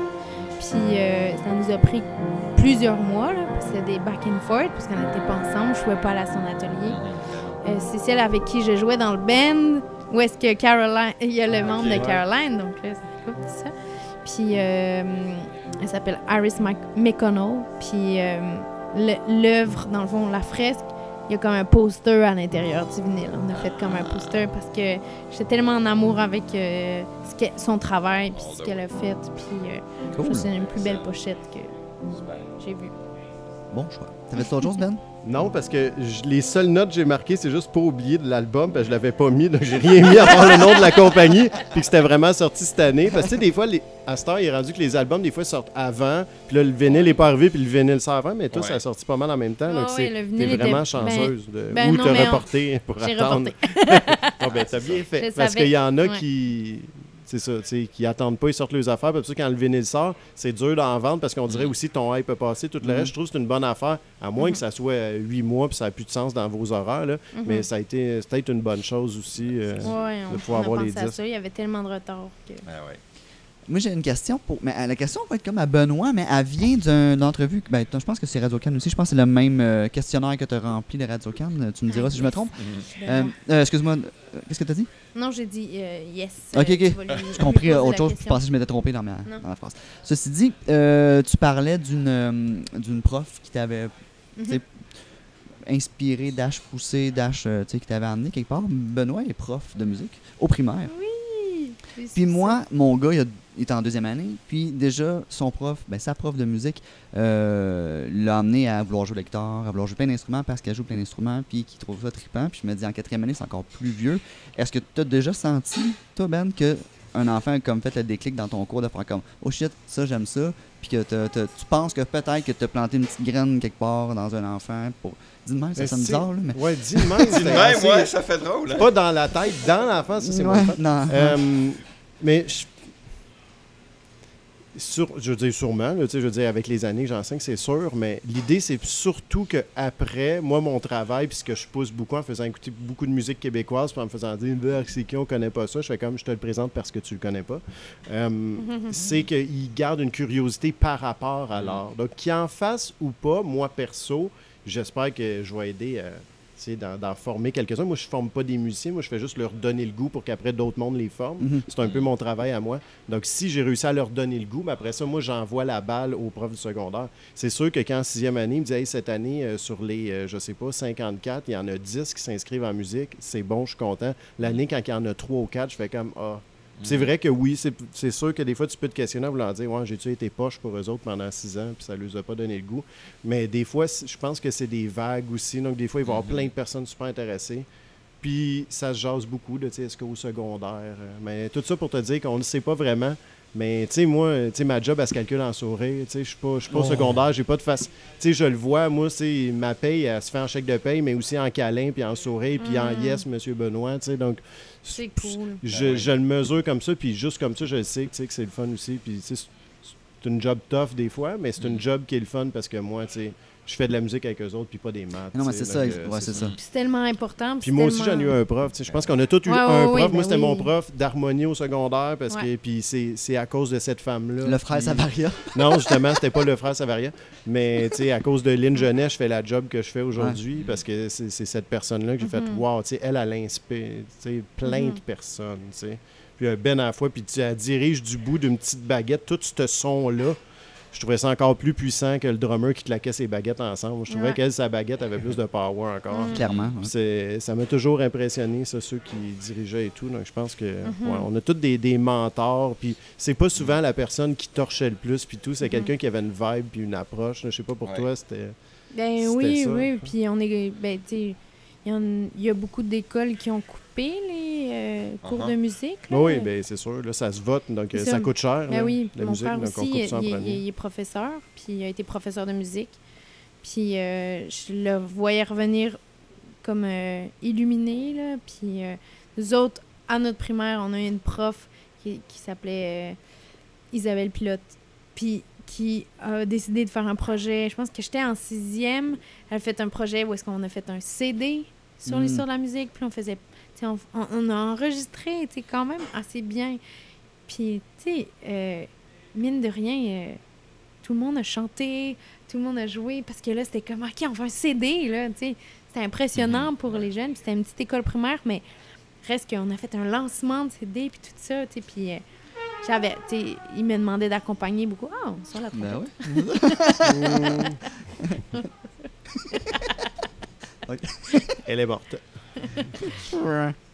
Puis euh, ça nous a pris plusieurs mois, là, parce que c'était des back and forth, parce qu'on n'était pas ensemble, je ne pouvais pas aller à son atelier. Euh, c'est celle avec qui je jouais dans le band, où est-ce que Caroline... Il y a le membre okay, de Caroline, ouais. donc là, c'est pas ça. Puis, euh, elle s'appelle Iris McConnell. Puis, euh, le, l'œuvre, dans le fond, la fresque, il y a comme un poster à l'intérieur du vinyle. On a fait comme un poster parce que j'étais tellement en amour avec euh, ce son travail puis ce qu'elle a fait. Puis, euh, cool. c'est une plus belle pochette que j'ai vue. Bon choix. T'avais d'autres choses, Ben? Non, parce que je, les seules notes que j'ai marquées, c'est juste pas oublié de l'album, parce que je l'avais pas mis, donc j'ai rien mis à part le nom de la compagnie, puis que c'était vraiment sorti cette année. Parce que, tu sais, des fois, les, à cette heure, il est rendu que les albums, des fois, sortent avant, puis là, le vinyle n'est pas arrivé, puis le vinyle sort avant, mais toi, ouais. ça a sorti pas mal en même temps, donc ah ouais, c'est t'es vraiment était... chanceuse ben, de ben ou non, t'as reporté on... pour j'ai attendre. Ah, ben, t'as bien fait, je parce savais. Qu'il y en a ouais. qui... c'est ça, qui attendent pas, ils sortent leurs affaires. Puis ça, quand le vinyle sort, c'est dur d'en vendre parce qu'on dirait aussi que ton hype a passé, tout le reste. Je trouve que c'est une bonne affaire, à moins que ça soit huit mois puis ça n'a plus de sens dans vos horaires. Là. Mm-hmm. Mais ça a été peut-être une bonne chose aussi euh, ouais, on, de pouvoir on avoir les disques. Il y avait tellement de retard que... Ah ouais. Moi, j'ai une question pour. Mais la question va être comme à Benoît, mais elle vient d'une entrevue. Ben, je pense que c'est Radio-Can aussi. Je pense que c'est le même questionnaire que tu as rempli de Radio-Can. Tu me diras ah, si yes. je me trompe. Mm-hmm. euh, euh, excuse-moi, qu'est-ce que tu as dit? Non, j'ai dit euh, yes. Ok, ok. Lui, je compris autre chose. Je pensais que je m'étais trompé dans, ma, dans la phrase. Ceci dit, euh, tu parlais d'une, euh, d'une prof qui t'avait mm-hmm. inspiré, dash poussé, dash euh, qui t'avait amené quelque part. Benoît est prof de musique au primaire. Oui. Puis moi, ça. mon gars, il a. Il est en deuxième année, puis déjà, son prof, ben, sa prof de musique euh, l'a amené à vouloir jouer de la guitare, à vouloir jouer plein d'instruments parce qu'elle joue plein d'instruments, puis qu'il trouve ça trippant. Puis je me dis, en quatrième année, c'est encore plus vieux. Est-ce que tu as déjà senti, toi, Ben, qu'un enfant a comme fait le déclic dans ton cours de faire comme « Oh shit, ça, j'aime ça », puis que t'as, t'as, tu penses que peut-être que tu as planté une petite graine quelque part dans un enfant pour... Dis-le-même, ça sonne bizarre, là, mais... Ouais, dis-le-même, dis-le-même, ouais, ça fait drôle. Hein? Pas dans la tête, dans l'enfant, ça, c'est ouais, bon. Non. Euh, mais je... Sur, je veux dire sûrement, là, je veux dire avec les années que j'enseigne, c'est sûr, mais l'idée, c'est surtout qu'après, moi, mon travail, puis ce que je pousse beaucoup en faisant écouter beaucoup de musique québécoise, puis en me faisant dire « c'est qui, on connaît pas ça », je fais comme « je te le présente parce que tu le connais pas um, », c'est qu'ils gardent une curiosité par rapport à l'art. Donc, qu'ils en fassent ou pas, moi, perso, j'espère que je vais aider à... D'en, d'en former quelques-uns. Moi, je ne forme pas des musiciens. Moi, je fais juste leur donner le goût pour qu'après, d'autres mondes les forment. Mm-hmm. C'est un peu mon travail à moi. Donc, si j'ai réussi à leur donner le goût, mais après ça, moi, j'envoie la balle aux profs du secondaire. C'est sûr que quand en sixième année, ils me disent hey, cette année, euh, sur les, euh, je ne sais pas, cinquante-quatre, il y en a dix qui s'inscrivent en musique. C'est bon, je suis content. L'année, quand il y en a trois ou quatre, je fais comme « Ah! » C'est vrai que oui, c'est, c'est sûr que des fois, tu peux te questionner en voulant dire « Ouais, j'ai-tu été poche pour eux autres pendant six ans, puis ça ne leur a pas donné le goût. » Mais des fois, je pense que c'est des vagues aussi. Donc, des fois, il va y avoir mm-hmm. plein de personnes super intéressées. Puis, ça se jase beaucoup de « Est-ce qu'au secondaire? » Mais tout ça pour te dire qu'on ne sait pas vraiment. Mais, tu sais, moi, t'sais, ma job, elle se calcule en sourire. Je ne suis pas, pas oh. secondaire, j'ai pas de face. Tu sais, je le vois, moi, c'est ma paye, elle se fait en chèque de paye, mais aussi en câlin, puis en sourire, puis mm. en yes, monsieur Benoît. Tu sais, donc, c'est cool. Je, je le mesure comme ça, puis juste comme ça, je sais que c'est le fun aussi. Puis, c'est une job tough des fois, mais c'est une job qui est le fun parce que moi, tu sais, je fais de la musique avec eux autres, puis pas des maths. Non, mais c'est ça, que, ouais, c'est ça. ça. Puis c'est tellement important. Puis moi tellement... aussi, j'en ai eu un prof. Je pense qu'on a tous eu ouais, un ouais, prof. Oui, moi, ben c'était oui. mon prof d'harmonie au secondaire, parce ouais. que puis c'est, c'est à cause de cette femme-là. Le frère puis... Savaria. Non, justement, c'était pas le frère Savaria. Mais à cause de Lynn Genet, je fais la job que je fais aujourd'hui, ouais. parce que c'est, c'est cette personne-là que j'ai mm-hmm. fait « Wow! » Elle, elle inspire plein mm-hmm. de personnes. T'sais. Puis Ben à la fois, puis tu la diriges du bout d'une petite baguette, tout ce son-là. Je trouvais ça encore plus puissant que le drummer qui claquait ses baguettes ensemble. Je trouvais ouais. qu'elle, sa baguette, avait plus de power encore. Mm. Clairement. Ouais. C'est, ça m'a toujours impressionné, ça, ceux qui dirigeaient et tout. Donc, je pense que mm-hmm. ouais, on a tous des, des mentors. Puis, c'est pas souvent la personne qui torchait le plus, puis tout. C'est mm-hmm. quelqu'un qui avait une vibe puis une approche. Je sais pas pour ouais. toi, c'était. Ben c'était oui, ça. oui. Puis, on est. Ben, tu sais, il y, y a beaucoup d'écoles qui ont coupé les euh, cours uh-huh. de musique. Là. Oui, bien, c'est sûr. Là, ça se vote, donc ça, ça coûte cher. Ben là, oui, la mon musique, père donc aussi, on coupe ça en il, premier. Il est professeur, puis il a été professeur de musique. Puis euh, je le voyais revenir comme euh, illuminé. Là. Puis euh, nous autres, à notre primaire, on a une prof qui, qui s'appelait euh, Isabelle Pilote, puis qui a décidé de faire un projet. Je pense que j'étais en sixième. Elle a fait un projet où est-ce qu'on a fait un C D sur mm. l'histoire de la musique, puis on faisait... On, on, on a enregistré quand même assez bien. Puis, tu sais, euh, mine de rien, euh, tout le monde a chanté, tout le monde a joué, parce que là, c'était comme, OK, on fait un C D, là, tu sais. C'était impressionnant mm-hmm. pour les jeunes, puis c'était une petite école primaire, mais reste qu'on a fait un lancement de C D, puis tout ça, tu sais, puis... Euh, j'avais, tu sais, il me demandait d'accompagner beaucoup. Ah, on sort la trompette. Ben ouais. Elle est morte.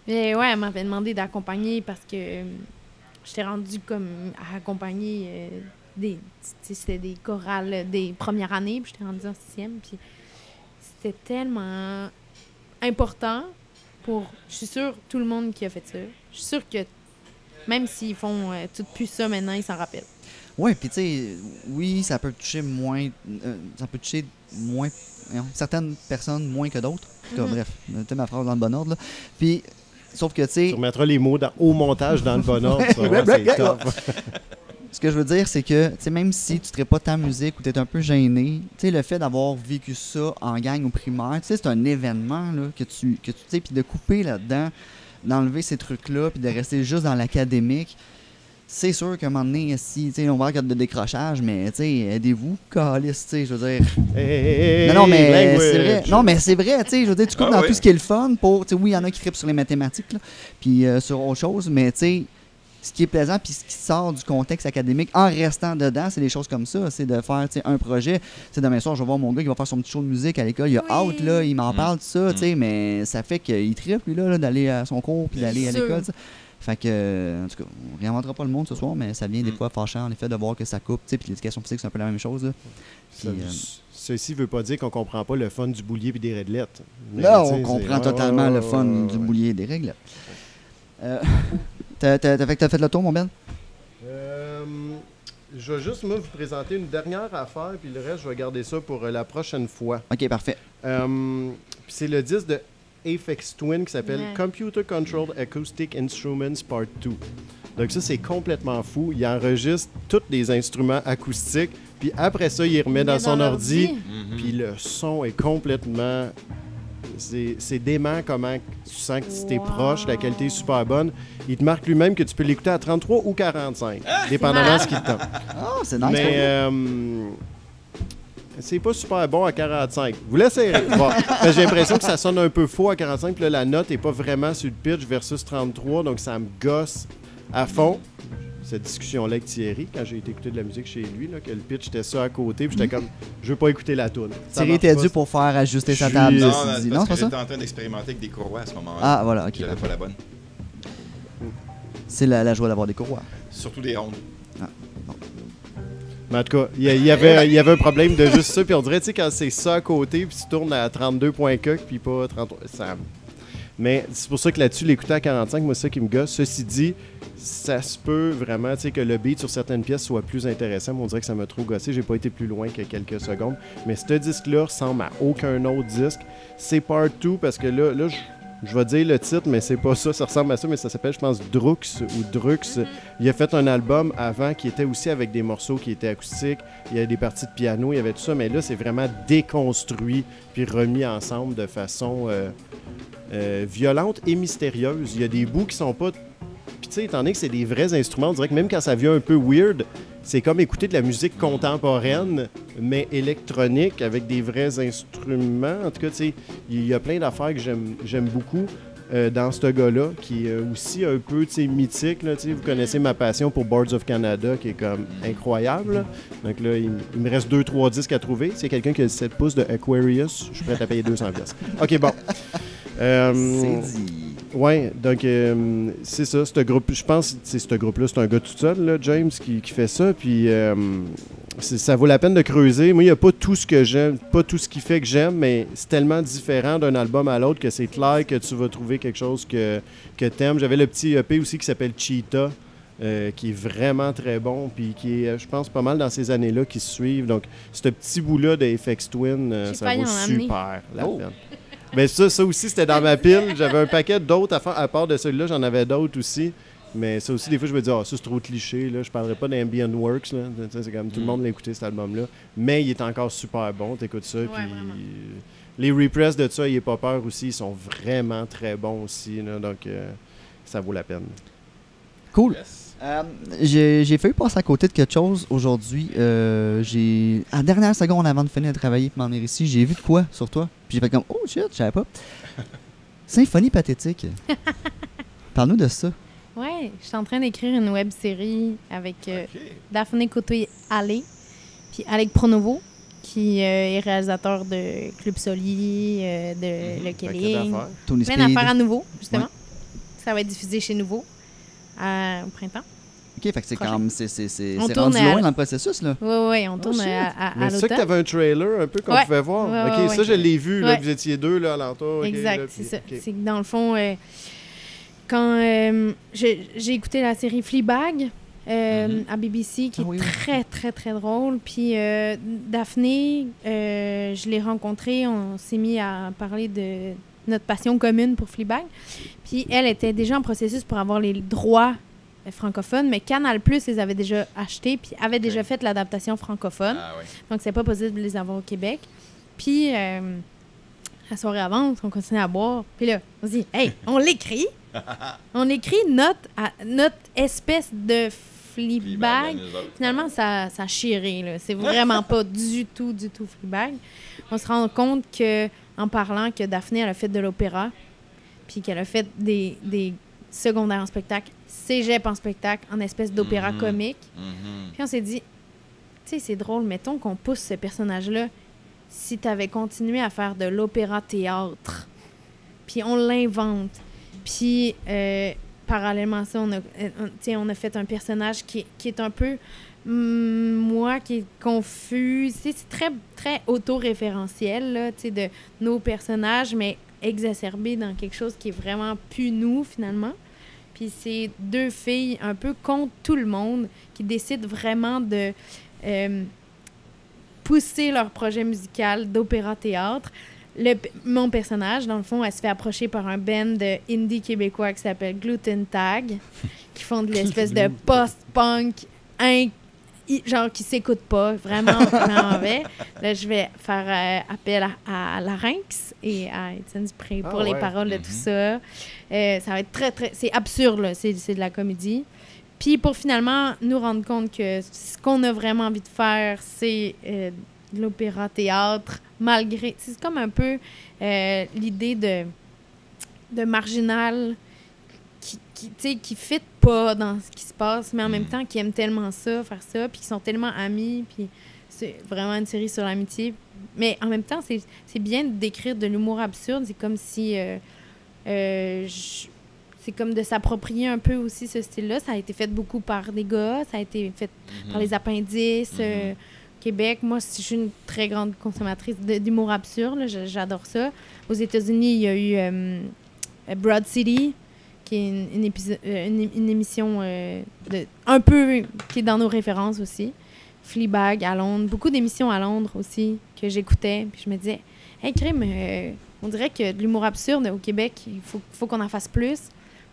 Mais ouais, elle m'avait demandé d'accompagner parce que euh, j'étais rendue comme à accompagner euh, des, c'était des chorales des premières années, puis j'étais rendue en sixième, puis c'était tellement important pour, je suis sûre, tout le monde qui a fait ça. Je suis sûre que même s'ils font euh, tout plus ça maintenant, ils s'en rappellent. Ouais, puis tu sais, oui, ça peut toucher moins, euh, ça peut toucher moins certaines personnes moins que d'autres. Mm-hmm. Bref, tu sais ma phrase dans le bon ordre. Puis Sauf que, tu sais... Tu remettras les mots dans, au montage dans le bon ordre. Ça, ouais, c'est top. Ce que je veux dire, c'est que, tu sais, même si tu ne traites pas ta musique ou tu es un peu gêné, tu sais, le fait d'avoir vécu ça en gang au primaire, tu sais, c'est un événement, là, que tu, que tu sais, puis de couper là-dedans, d'enlever ces trucs-là, puis de rester juste dans l'académique, c'est sûr qu'à un moment donné, si, tu sais, on va avoir de décrochage, mais, tu sais, aidez-vous, calice, tu sais, je veux dire. Hey, non, non, mais language. C'est vrai. Non, mais c'est vrai, tu sais, je veux dire, tu coupes ah, dans oui. tout ce qui est le fun pour, tu sais, oui, il y en a qui trippent sur les mathématiques, là, puis euh, sur autre chose, mais, tu sais, ce qui est plaisant puis ce qui sort du contexte académique en restant dedans, c'est des choses comme ça. C'est de faire un projet. T'sais, demain soir, je vais voir mon gars qui va faire son petit show de musique à l'école. Il a oui. out, là, il m'en mmh. parle de ça. Mmh. Mais ça fait qu'il tripe, lui, là, là, d'aller à son cours puis d'aller à l'école. T'sais. Fait que, en tout cas, on ne réinventera pas le monde ce soir, mais ça vient des mmh. fois fâchant, en effet, de voir que ça coupe. Puis l'éducation physique, c'est un peu la même chose. Là. Pis, ceci ne veut pas dire qu'on ne comprend pas le fun du boulier et des réglettes. Mais, là, on comprend totalement oh, le fun oh, du ouais. boulier et des réglettes. Euh... T'as, t'as, t'as, t'as fait le tour, mon Ben? Euh, je vais juste, moi, vous présenter une dernière affaire, puis le reste, je vais garder ça pour euh, la prochaine fois. OK, parfait. Euh, puis c'est le disque de Aphex Twin qui s'appelle ouais. Computer Controlled Acoustic Instruments Part deux. Donc ça, c'est complètement fou. Il enregistre tous les instruments acoustiques, puis après ça, il remet il dans son dans ordi, ordi. Mm-hmm. Puis le son est complètement... C'est, c'est dément comment tu sens que tu t'es wow. proche, la qualité est super bonne. Il te marque lui-même que tu peux l'écouter à trente-trois ou quarante-cinq, ah, dépendamment de ce qu'il te tente. Oh, c'est nice. Mais euh, c'est pas super bon à quarante-cinq. Vous laissez. Bon. J'ai l'impression que ça sonne un peu faux à quarante-cinq, puis là, la note est pas vraiment sur le pitch versus trente-trois, donc ça me gosse à fond. Cette discussion-là avec Thierry, quand j'ai été écouter de la musique chez lui, là, que le pitch était ça à côté, puis j'étais comme, je veux pas écouter la toune. Thierry était dû pour faire ajuster je sa table. Non, non, dit, parce non, que j'étais en train d'expérimenter avec des courroies à ce moment-là. Ah, voilà, ok. J'avais pas la bonne. C'est la, la joie d'avoir des courroies. Surtout des ondes. Ah, bon. Mais en tout cas, il y, y, y avait un problème de juste ça, puis on dirait, tu sais, quand c'est ça à côté, puis tu tournes à trente-deux virgule quatre, puis pas trente-trois, ça... Mais c'est pour ça que là-dessus, l'écouter à quarante-cinq, moi, c'est ça qui me gosse. Ceci dit, ça se peut vraiment, tu sais, que le beat sur certaines pièces soit plus intéressant. Mais on dirait que ça m'a trop gossé. J'ai pas été plus loin que quelques secondes. Mais ce disque-là ressemble à aucun autre disque. C'est Part deux parce que là, là je vais dire le titre, mais c'est pas ça. Ça ressemble à ça, mais ça s'appelle, je pense, Drux ou Drux. Il a fait un album avant qui était aussi avec des morceaux qui étaient acoustiques. Il y avait des parties de piano, il y avait tout ça. Mais là, c'est vraiment déconstruit puis remis ensemble de façon... Euh, Euh, violente et mystérieuse. Il y a des bouts qui sont pas... Puis tu sais, étant donné que c'est des vrais instruments, on dirait que même quand ça vient un peu weird, c'est comme écouter de la musique contemporaine, mais électronique, avec des vrais instruments. En tout cas, tu sais, il y a plein d'affaires que j'aime, j'aime beaucoup euh, dans ce gars-là, qui est aussi un peu, tu sais, mythique. Là, vous connaissez ma passion pour Boards of Canada, qui est comme incroyable. Là. Donc là, il, il me reste deux, trois disques à trouver. S'il y a quelqu'un qui a sept pouces de Aquarius, je suis prêt à payer deux cents dollars. OK, bon. Euh, c'est dit. Ouais, donc euh, c'est ça, ce groupe. Je pense que c'est ce groupe-là, c'est un gars tout seul, là, James, qui, qui fait ça. Puis euh, ça vaut la peine de creuser. Moi, il n'y a pas tout ce que j'aime, pas tout ce qui fait que j'aime, mais c'est tellement différent d'un album à l'autre que c'est clair que tu vas trouver quelque chose que, que t'aimes. J'avais le petit E P aussi qui s'appelle Cheetah, euh, qui est vraiment très bon, puis qui est, je pense, pas mal dans ces années-là qui se suivent. Donc, ce petit bout-là de Aphex Twin, euh, ça vaut super la oh. peine. Mais ça, ça aussi, c'était dans ma pile. J'avais un paquet d'autres à faire. À part de celui-là, j'en avais d'autres aussi. Mais ça aussi, des fois, je me dis, ah, oh, ça, c'est trop cliché. Là. Je parlerai pas d'Ambient Works. Là. C'est quand même tout le monde l'a écouté, cet album-là. Mais il est encore super bon. T'écoutes ça. Ouais, puis les repress de ça, il est pas peur aussi. Ils sont vraiment très bons aussi. Là. Donc, euh, ça vaut la peine. Cool. Yes. Euh, j'ai, j'ai failli passer à côté de quelque chose aujourd'hui. Euh, j'ai, à la dernière seconde avant de finir de travailler et m'en venir ici, j'ai vu de quoi sur toi. Puis j'ai fait comme, oh shit, je savais pas. Symphonie pathétique. Parle-nous de ça. Ouais, je suis en train d'écrire une web série avec euh, okay. Daphné Côté-Allais, puis Alec Pronovo, qui euh, est réalisateur de Club Soli, euh, de mm-hmm. Le Killing. Plein d'affaires à nouveau, justement. Ouais. Ça va être diffusé chez Nouveau. Euh, au printemps. OK, fait que c'est quand même... C'est, c'est, c'est, c'est rendu loin à... dans le processus, là. Oui, oui, on tourne oh, à, à, à l'automne. Mais c'est ça que t'avais un trailer un peu qu'on ouais. pouvait voir. Ouais, OK, ouais, ça, ouais. je l'ai vu, là, ouais. vous étiez deux, là, à l'entour. Okay, exact, là, puis, c'est ça. Okay. C'est que, dans le fond, euh, quand euh, j'ai, j'ai écouté la série Fleabag euh, mm-hmm. à B B C, qui ah, oui, est très, oui. très, très drôle, puis euh, Daphné, euh, je l'ai rencontrée, on s'est mis à parler de notre passion commune pour Fleabag. Puis elle était déjà en processus pour avoir les droits francophones, mais Canal Plus les avait déjà achetés, puis avait déjà okay. fait l'adaptation francophone. Ah, oui. Donc c'est pas possible de les avoir au Québec. Puis euh, la soirée avance, on continue à boire. Puis là, on se dit, hey, on l'écrit. On écrit notre, à, notre espèce de Fleabag. Finalement, ça, ça a chiré, là. C'est vraiment pas du tout, du tout Fleabag. On se rend compte que, en parlant que Daphné, elle a fait de l'opéra, puis qu'elle a fait des, des secondaires en spectacle, cégep en spectacle, en espèce d'opéra mm-hmm. comique. Mm-hmm. Puis on s'est dit, tu sais, c'est drôle, mettons qu'on pousse ce personnage-là si t'avais continué à faire de l'opéra-théâtre. Puis on l'invente. Puis, euh, parallèlement à ça, on a, on, on a fait un personnage qui, qui est un peu, mm, moi, qui est confus. C'est, c'est très, très auto-référentiel, là, tu sais, de nos personnages, mais exacerbé dans quelque chose qui est vraiment plus nous, finalement. Puis c'est deux filles un peu contre tout le monde qui décident vraiment de euh, pousser leur projet musical d'opéra-théâtre. Le, mon personnage, dans le fond, elle se fait approcher par un band de indie québécois qui s'appelle Gluten Tag, qui font de l'espèce de post-punk, inc- genre qui s'écoute pas, vraiment, vraiment mauvais. Là, je vais faire euh, appel à, à Larynx et à Étienne Dupré pour ah ouais. les paroles de mm-hmm. tout ça. Euh, ça va être très, très... C'est absurde, là. C'est, c'est de la comédie. Puis pour finalement nous rendre compte que ce qu'on a vraiment envie de faire, c'est... Euh, de l'opéra-théâtre, malgré... C'est comme un peu euh, l'idée de, de marginal qui, qui tu sais, qui fit pas dans ce qui se passe, mais en même temps, qui aiment tellement ça, faire ça, puis qui sont tellement amis, puis c'est vraiment une série sur l'amitié. Mais en même temps, c'est, c'est bien de décrire de l'humour absurde. C'est comme si... Euh, euh, je, c'est comme de s'approprier un peu aussi ce style-là. Ça a été fait beaucoup par des gars, ça a été fait mm-hmm. par les appendices... Mm-hmm. Euh, Québec, moi, je suis une très grande consommatrice de, d'humour absurde. Là, j'adore ça. Aux États-Unis, il y a eu euh, Broad City, qui est une, une, épiso- une, une émission euh, de, un peu qui est dans nos références aussi. Fleabag à Londres. Beaucoup d'émissions à Londres aussi que j'écoutais. Puis je me disais, hey, crime, euh, on dirait que de l'humour absurde au Québec, il faut, faut qu'on en fasse plus.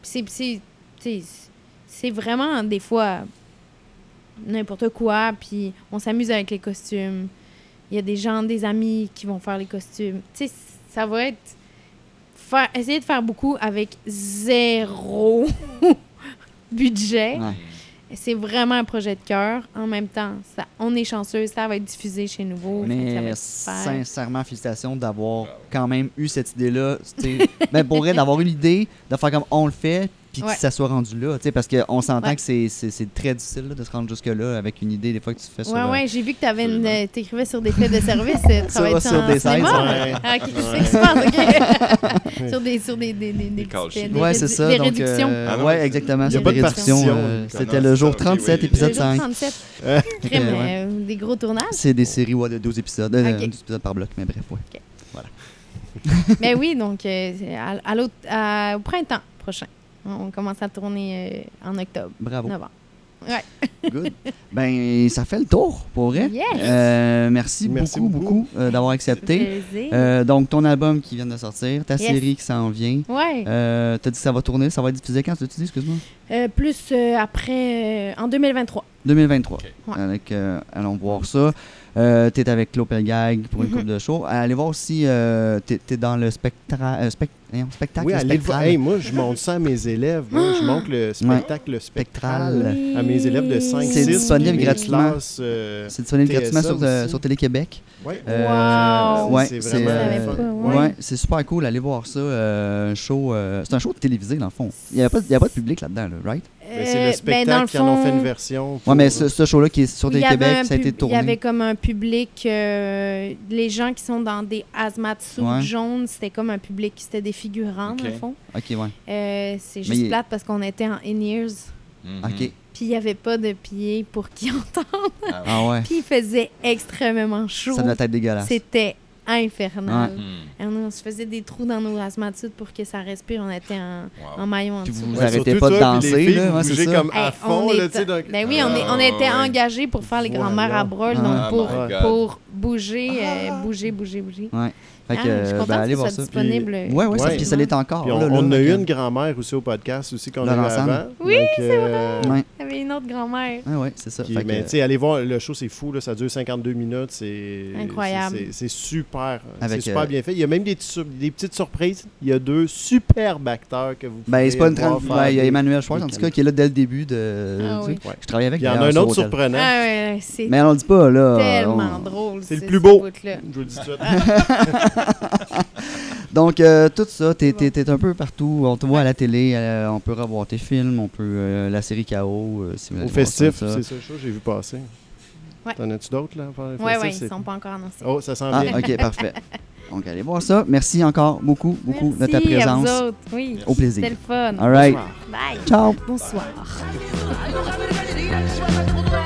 Puis c'est, c'est, c'est vraiment des fois... n'importe quoi, puis on s'amuse avec les costumes. Il y a des gens, des amis qui vont faire les costumes. Tu sais, ça va être... Faire, essayer de faire beaucoup avec zéro budget. Ouais. C'est vraiment un projet de cœur. En même temps, ça, on est chanceux, ça va être diffusé chez Nouveau. Mais sincèrement, félicitations d'avoir quand même eu cette idée-là. Ben pour vrai, d'avoir une idée, de faire comme on le fait, puis ouais. que ça soit rendu là, tu sais, parce qu'on s'entend ouais. que c'est, c'est, c'est très difficile là, de se rendre jusque-là avec une idée, des fois, que tu fais sur... Oui, oui, j'ai vu que t'avais une, t'écrivais sur des faits de service, tu travaillais sur, sur des sites, ouais. Ah, OK, ouais. c'est ce qui se passe, OK. sur des... Sur des, des, des, des, des, des ouais, c'est ça, des donc, réductions. Euh, ah, oui, exactement, c'est des réductions. Euh, c'était le jour trente-sept, okay, oui. épisode cinq. trente-sept Crème, euh, ouais. Des gros tournages? C'est des séries, ouais, de douze épisodes, okay. euh, douze épisodes par bloc, mais bref, ouais. Okay. Voilà. Mais oui, donc, à l'autre, au printemps prochain. On commence à tourner euh, en octobre. Bravo. Novembre. Ouais. Good. Ben, ça fait le tour, pour vrai. Yes. Euh, merci, merci beaucoup, beaucoup euh, d'avoir accepté. Euh, donc, ton album qui vient de sortir, ta yes. série qui s'en vient. Ouais. Euh, t'as dit que ça va tourner, ça va être diffusé quand? Tu dis, excuse-moi? Euh, plus euh, après, euh, en deux mille vingt-trois deux mille vingt-trois Okay. Ouais. Avec, euh, allons voir ça. Euh, t'es avec Claude Pelgag pour une mm-hmm. couple de shows. Allez voir aussi, euh, t'es, t'es dans le spectra, euh, spect, euh, spectacle oui, allez spectral. Hey, moi, je montre ça à mes élèves. Moi, je montre le spectacle ouais. spectral oui. à mes élèves de cinq six C'est disponible gratuitement. Classes, euh, c'est disponible gratuitement sur, euh, sur Télé-Québec. Oui, euh, wow. ouais, c'est, c'est, euh, pas, ouais. Ouais, c'est super cool. Allez voir ça. Euh, show, euh, c'est un show de télévisé, dans le fond. Il n'y a, a pas de public là-dedans, là, right? Mais c'est le spectacle ben, dans le fond, qui en ont fait une version. Oui, mais ce, ce show-là qui est sur des Québec, pub- ça a été tourné. Il y avait comme un public, euh, les gens qui sont dans des hazmat sous ouais. jaunes, c'était comme un public, c'était des figurants, okay. dans le fond. OK, ouais. Euh, c'est juste mais plate parce qu'on était en in-ears. Mm-hmm. OK. Puis il n'y avait pas de pieds pour qu'ils entendent. Ah ouais. Puis il faisait extrêmement chaud. Ça devait être dégueulasse. C'était infernal. Ouais. on, on se faisait des trous dans nos asthmatites pour que ça respire. On était en, wow. en maillot en dessous. Vous ouais, arrêtez pas de toi, danser, filles, là, ouais, c'est ça. Comme à hey, fond, on là, est... donc... Ben oui, on, est, on était ah, engagés pour faire les grands-mères à brol, ah, donc pour, pour bouger, ah. euh, bouger, bouger, bouger. Ouais. Fait que, ah, je suis contente ben, que ce soit disponible. Puis... Oui, oui, ouais. Puis ça l'est encore. Puis on, là, là, on là, a eu une grand-mère aussi au podcast aussi qu'on a eu avant. Oui, donc, c'est euh... vrai. Il y avait une autre grand-mère. Ah, oui, c'est ça. Qui, fait mais que... tu sais, allez voir, le show, c'est fou. Là, ça dure cinquante-deux minutes. C'est incroyable. C'est, c'est, c'est super. Avec, c'est super euh... bien fait. Il y a même des, t- des petites surprises. Il y a deux superbes acteurs que vous ben, pouvez c'est pas une voir trente... faire ben, il y a Emmanuel Schwartz, en tout cas, qui est là dès le début. de. Ah, oui. Je travaille avec. Il y en a un autre surprenant. Mais on ne le dit pas, là. Tellement drôle. C'est le plus beau. Je vous le dis tout de suite. Donc, euh, tout ça, t'es, t'es, t'es un peu partout. On te voit à la télé, euh, on peut revoir tes films, on peut euh, la série K O. Euh, si vous Au festif, ça. C'est ça, j'ai vu passer. Ouais. T'en as-tu d'autres, là? Oui, oui, ils ne sont pas encore annoncés. Oh, ça sent ah, bien. OK, parfait. Donc, allez voir ça. Merci encore beaucoup, beaucoup Merci de ta présence. Merci à vous autres. Oui. Au plaisir. C'était le fun. All right. Bonsoir. Bye. Ciao. Bonsoir. Bye.